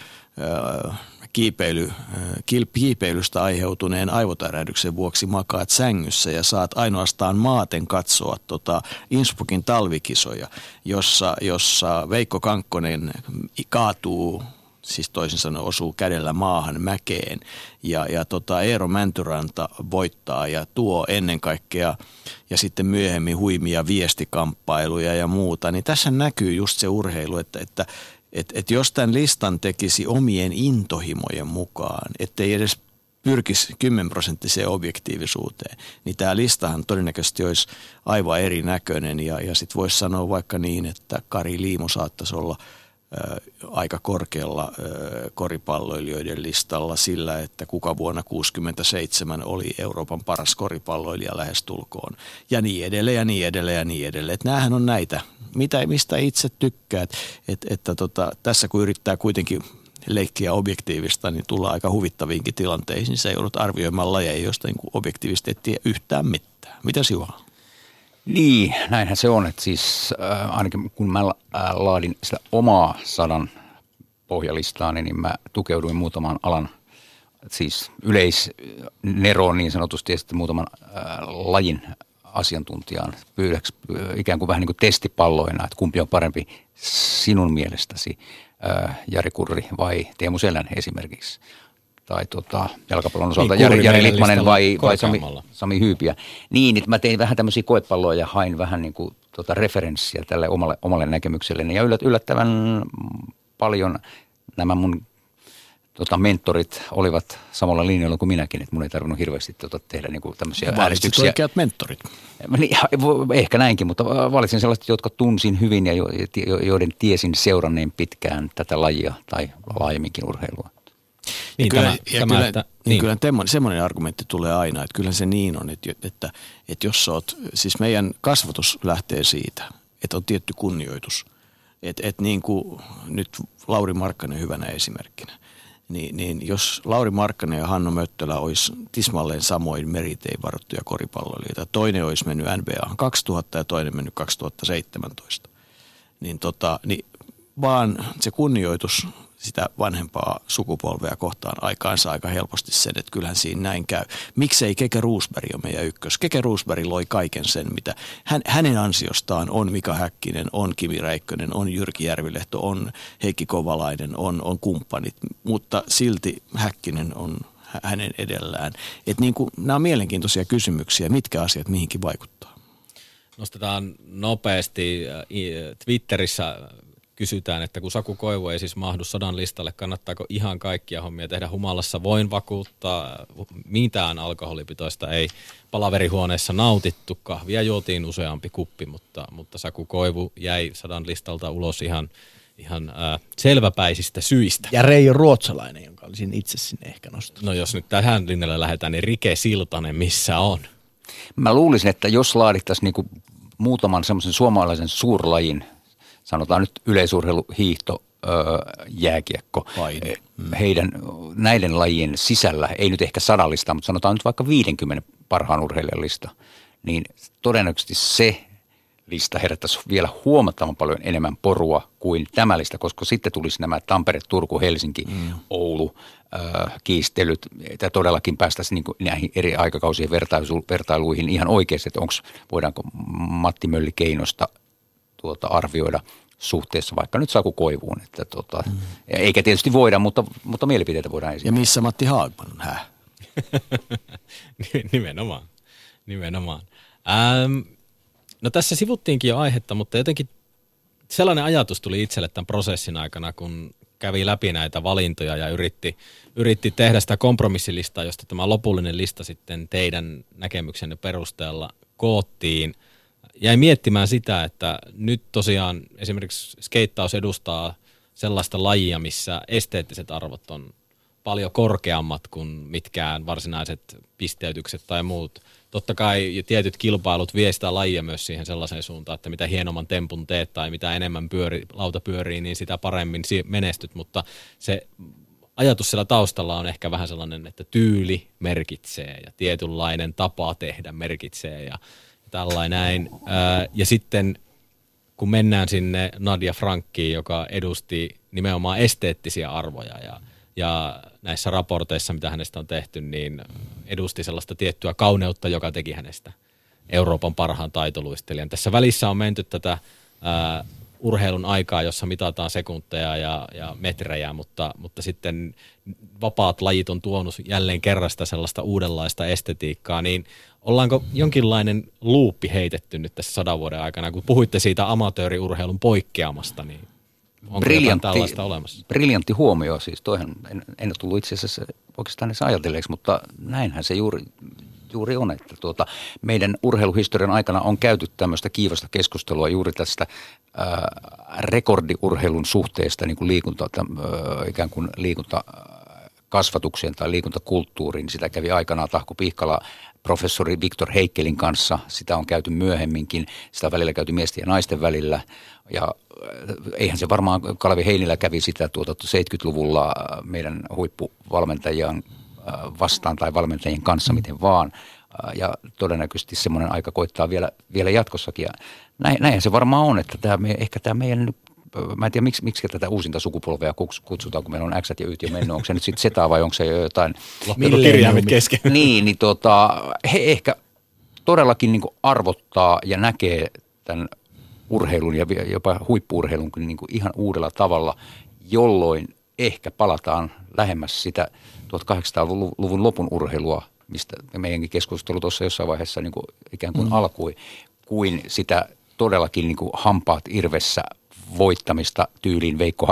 kiipeilystä aiheutuneen aivotärähdyksen vuoksi makaat sängyssä ja saat ainoastaan maaten katsoa Innsbruckin talvikisoja, jossa Veikko Kankkonen kaatuu, siis toisin sanoen osuu kädellä maahan mäkeen ja Eero Mäntyranta voittaa ja tuo ennen kaikkea ja sitten myöhemmin huimia viestikamppailuja ja muuta, niin tässä näkyy just se urheilu, että jos tämän listan tekisi omien intohimojen mukaan, ettei edes pyrkisi 10% objektiivisuuteen, niin tämä listahan todennäköisesti olisi aivan erinäköinen. Ja sitten voisi sanoa vaikka niin, että Kari Liimo saattaisi olla aika korkealla koripalloilijoiden listalla sillä, että kuka vuonna 1967 oli Euroopan paras koripalloilija lähestulkoon. Ja niin edelleen ja niin edelleen ja niin edelleen. Että näähän on näitä, mistä itse tykkäät. Tässä kun yrittää kuitenkin leikkiä objektiivista, niin tullaan aika huvittaviinkin tilanteisiin. Sä joudut arvioimaan lajeja, josta niin objektiivisesti ei tiedä yhtään mitään. Mitäs Juha? Niin, näinhän se on, että siis ainakin kun mä laadin sitä omaa 100 pohjalistaani, niin mä tukeuduin muutaman alan, siis yleisneroon niin sanotusti, ja sitten muutaman lajin asiantuntijaan pyydäksi ikään kuin vähän niin kuin testipalloina, että kumpi on parempi sinun mielestäsi, Jari Kurri vai Teemu Selän esimerkiksi, tai jalkapallon osalta niin, Jari Litmanen vai Sami Hyypiä. Niin, että mä tein vähän tämmöisiä koepalloja ja hain vähän niin kuin referenssiä tälle omalle näkemykselleni. Ja yllättävän paljon nämä mun mentorit olivat samalla linjalla kuin minäkin, että mun ei tarvinnut hirveästi tehdä niin kuin tämmöisiä äänestyksiä. Oikeat mentorit. Niin, ehkä näinkin, mutta valitsin sellaiset, jotka tunsin hyvin ja joiden tiesin seuranneen pitkään tätä lajia tai laajemminkin urheilua. Niin, kyllä semmoinen argumentti tulee aina, että kyllä se niin on, että jos oot, siis meidän kasvatus lähtee siitä, että on tietty kunnioitus, että niin kuin nyt Lauri Markkanen hyvänä esimerkkinä, niin jos Lauri Markkanen ja Hannu Möttölä olisi tismalleen samoin meritein varottuja koripalloilijoita, toinen olisi mennyt NBA:han 2000 ja toinen mennyt 2017, niin vaan se kunnioitus sitä vanhempaa sukupolvea kohtaan aikaansa aika helposti sen, että kyllähän siinä näin käy. Miksei Keke Rosberg ole meidän ykkös? Keke Rosberg loi kaiken sen, mitä hänen ansiostaan on Mika Häkkinen, on Kimi Räikkönen, on Jyrki Järvilehto, on Heikki Kovalainen, on kumppanit, mutta silti Häkkinen on hänen edellään. Et niin kuin, nämä on mielenkiintoisia kysymyksiä, mitkä asiat mihinkin vaikuttaa. Nostetaan nopeasti Twitterissä. Kysytään, että kun Saku Koivu ei siis mahdu 100 listalle, kannattaako ihan kaikkia hommia tehdä humalassa? Voin vakuuttaa, mitään alkoholipitoista ei palaverihuoneessa nautittu. Kahvia juotiin useampi kuppi, mutta Saku Koivu jäi 100 listalta ulos ihan selväpäisistä syistä. Ja Reijo Ruotsalainen, jonka olisin itse sinne ehkä nostanut. No jos nyt tähän linjalle lähdetään, niin Rike Siltanen missä on? Mä luulisin, että jos laadittaisiin niinku muutaman semmoisen suomalaisen suurlajin, sanotaan nyt yleisurheilu, hiihto, jääkiekko, heidän näiden lajien sisällä, ei nyt ehkä 100 listaa, mutta sanotaan nyt vaikka 50 parhaan urheilijan lista, niin todennäköisesti se lista herättäisi vielä huomattavan paljon enemmän porua kuin tämä lista, koska sitten tulisi nämä Tampere, Turku, Helsinki, Oulu, kiistelyt, että todellakin päästäisiin niin kuin näihin eri aikakausien vertailuihin ihan oikeasti, että voidaanko Matti Mölli Keinosta arvioida suhteessa vaikka nyt Saku Koivuun, että eikä tietysti voida, mutta mielipiteitä voidaan esimerkiksi. Ja missä Matti Haagman on hää? Nimenomaan. No tässä sivuttiinkin jo aihetta, mutta jotenkin sellainen ajatus tuli itselle tämän prosessin aikana, kun kävi läpi näitä valintoja ja yritti tehdä sitä kompromissilistaa, josta tämä lopullinen lista sitten teidän näkemyksenne perusteella koottiin. Jäin miettimään sitä, että nyt tosiaan esimerkiksi skeittaus edustaa sellaista lajia, missä esteettiset arvot on paljon korkeammat kuin mitkään varsinaiset pisteytykset tai muut. Totta kai tietyt kilpailut vie sitä lajia myös siihen sellaiseen suuntaan, että mitä hienomman tempun teet tai mitä enemmän lauta pyörii, niin sitä paremmin menestyt, mutta se ajatus siellä taustalla on ehkä vähän sellainen, että tyyli merkitsee ja tietynlainen tapa tehdä merkitsee ja tällainen näin. Ja sitten kun mennään sinne Nadia Frankiin, joka edusti nimenomaan esteettisiä arvoja ja näissä raporteissa, mitä hänestä on tehty, niin edusti sellaista tiettyä kauneutta, joka teki hänestä Euroopan parhaan taitoluistelijan. Tässä välissä on menty tätä urheilun aikaa, jossa mitataan sekunteja ja metrejä, mutta sitten vapaat lajit on tuonut jälleen kerran sitä sellaista uudenlaista estetiikkaa, niin ollaanko jonkinlainen luuppi heitetty nyt tässä 100 vuoden aikana, kun puhuitte siitä amatööriurheilun poikkeamasta, niin onko jotain tällaista olemassa? Briljantti huomio siis, toihan en ole tullut itse asiassa oikeastaan edes ajatelleeksi, mutta näinhän se juuri on, että meidän urheiluhistorian aikana on käyty tämmöistä kiivasta keskustelua juuri tästä rekordiurheilun suhteesta niin kuin ikään kuin liikuntakasvatukseen tai liikuntakulttuuriin. Sitä kävi aikanaan Tahko Pihkala professori Viktor Heikkelin kanssa. Sitä on käyty myöhemminkin. Sitä on välillä käyty miesten ja naisten välillä. Ja eihän se varmaan, Kalevi Heinilä kävi sitä 70-luvulla meidän huippuvalmentajien vastaan tai valmentajien kanssa miten vaan. Ja todennäköisesti semmoinen aika koittaa vielä jatkossakin. Ja näinhän se varmaan on, että tämä meidän, mä en tiedä miksi tätä uusinta sukupolvea kutsutaan, kun meillä on X:t ja Yt jo mennyt, onko se nyt sitten Zeta vai onko se jo jotain? Loppuun kirjaimit kesken. He ehkä todellakin niin kuin arvottaa ja näkee tämän urheilun ja jopa huippu-urheilun niin kuin ihan uudella tavalla, jolloin ehkä palataan lähemmäs sitä 1800-luvun lopun urheilua, mistä meidänkin keskustelu tuossa jossain vaiheessa niin kuin ikään kuin alkoi, kuin sitä todellakin niin kuin hampaat irvessä voittamista tyyliin Veikko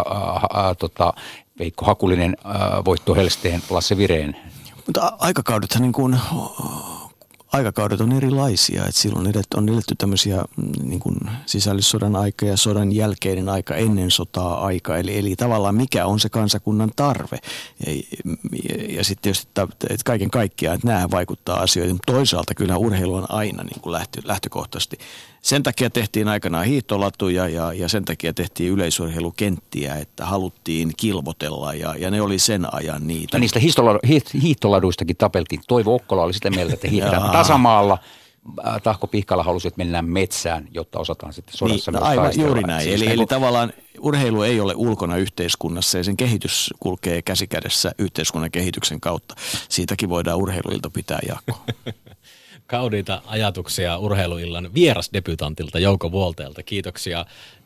Hakulinen, Voitto Helsteen, Lasse Virén. Mutta aikakaudet on erilaisia, että silloin on eletty tämmöisiä niin kuin sisällissodan aika ja sodan jälkeinen aika, ennen sotaa aika, eli tavallaan mikä on se kansakunnan tarve. Ja sitten tietysti että kaiken kaikkiaan, että nämä vaikuttaa asioihin. Toisaalta kyllä urheilu on aina niin kuin lähtökohtaisesti. Sen takia tehtiin aikanaan hiihtolatuja ja sen takia tehtiin yleisurheilukenttiä, että haluttiin kilvotella ja ne oli sen ajan niitä. Ja niistä hiihtoladuistakin tapeltiin. Toivo Okkola oli sitä mieltä, että hiihdetään tasamaalla. Tahko Pihkala halusi, että mennään metsään, jotta osataan sitten sodassa myös taistella. Aivan juuri näin. Eli tavallaan urheilu ei ole ulkona yhteiskunnassa ja sen kehitys kulkee käsikädessä yhteiskunnan kehityksen kautta. Siitäkin voidaan urheiluilta pitää, Jaakko. Kauniita ajatuksia urheiluillan vierasdebytantilta Jouko Vuolteelta.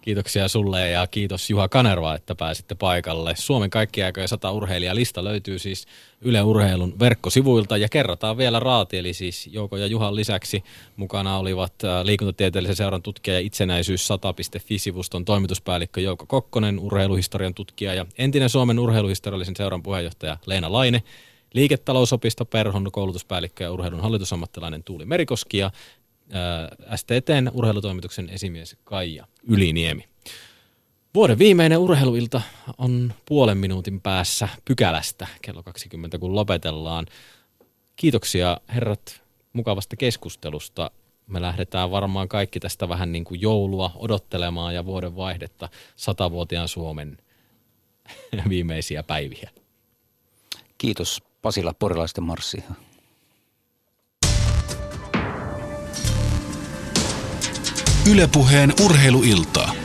Kiitoksia sulle ja kiitos Juha Kanerva, että pääsitte paikalle. Suomen kaikkien aikojen 100 urheilijalista löytyy siis Yle Urheilun verkkosivuilta ja kerrataan vielä raati. Eli siis Jouko ja Juhan lisäksi mukana olivat liikuntatieteellisen seuran tutkija ja itsenäisyys 100.fi-sivuston toimituspäällikkö Jouko Kokkonen, urheiluhistorian tutkija ja entinen Suomen urheiluhistoriallisen seuran puheenjohtaja Leena Laine, liiketalousopisto Perhon koulutuspäällikkö ja urheilun hallitusammattilainen Tuuli Merikoski ja STT:n urheilutoimituksen esimies Kaija Yliniemi. Vuoden viimeinen urheiluilta on 0,5 minuutin päässä Pykälästä kello 20, kun lopetellaan. Kiitoksia herrat mukavasta keskustelusta. Me lähdetään varmaan kaikki tästä vähän niin kuin joulua odottelemaan ja vuoden vaihdetta 100-vuotiaan Suomen viimeisiä päiviä. Kiitos. Pasila porilaisten marssi. Yle Puheen urheiluilta.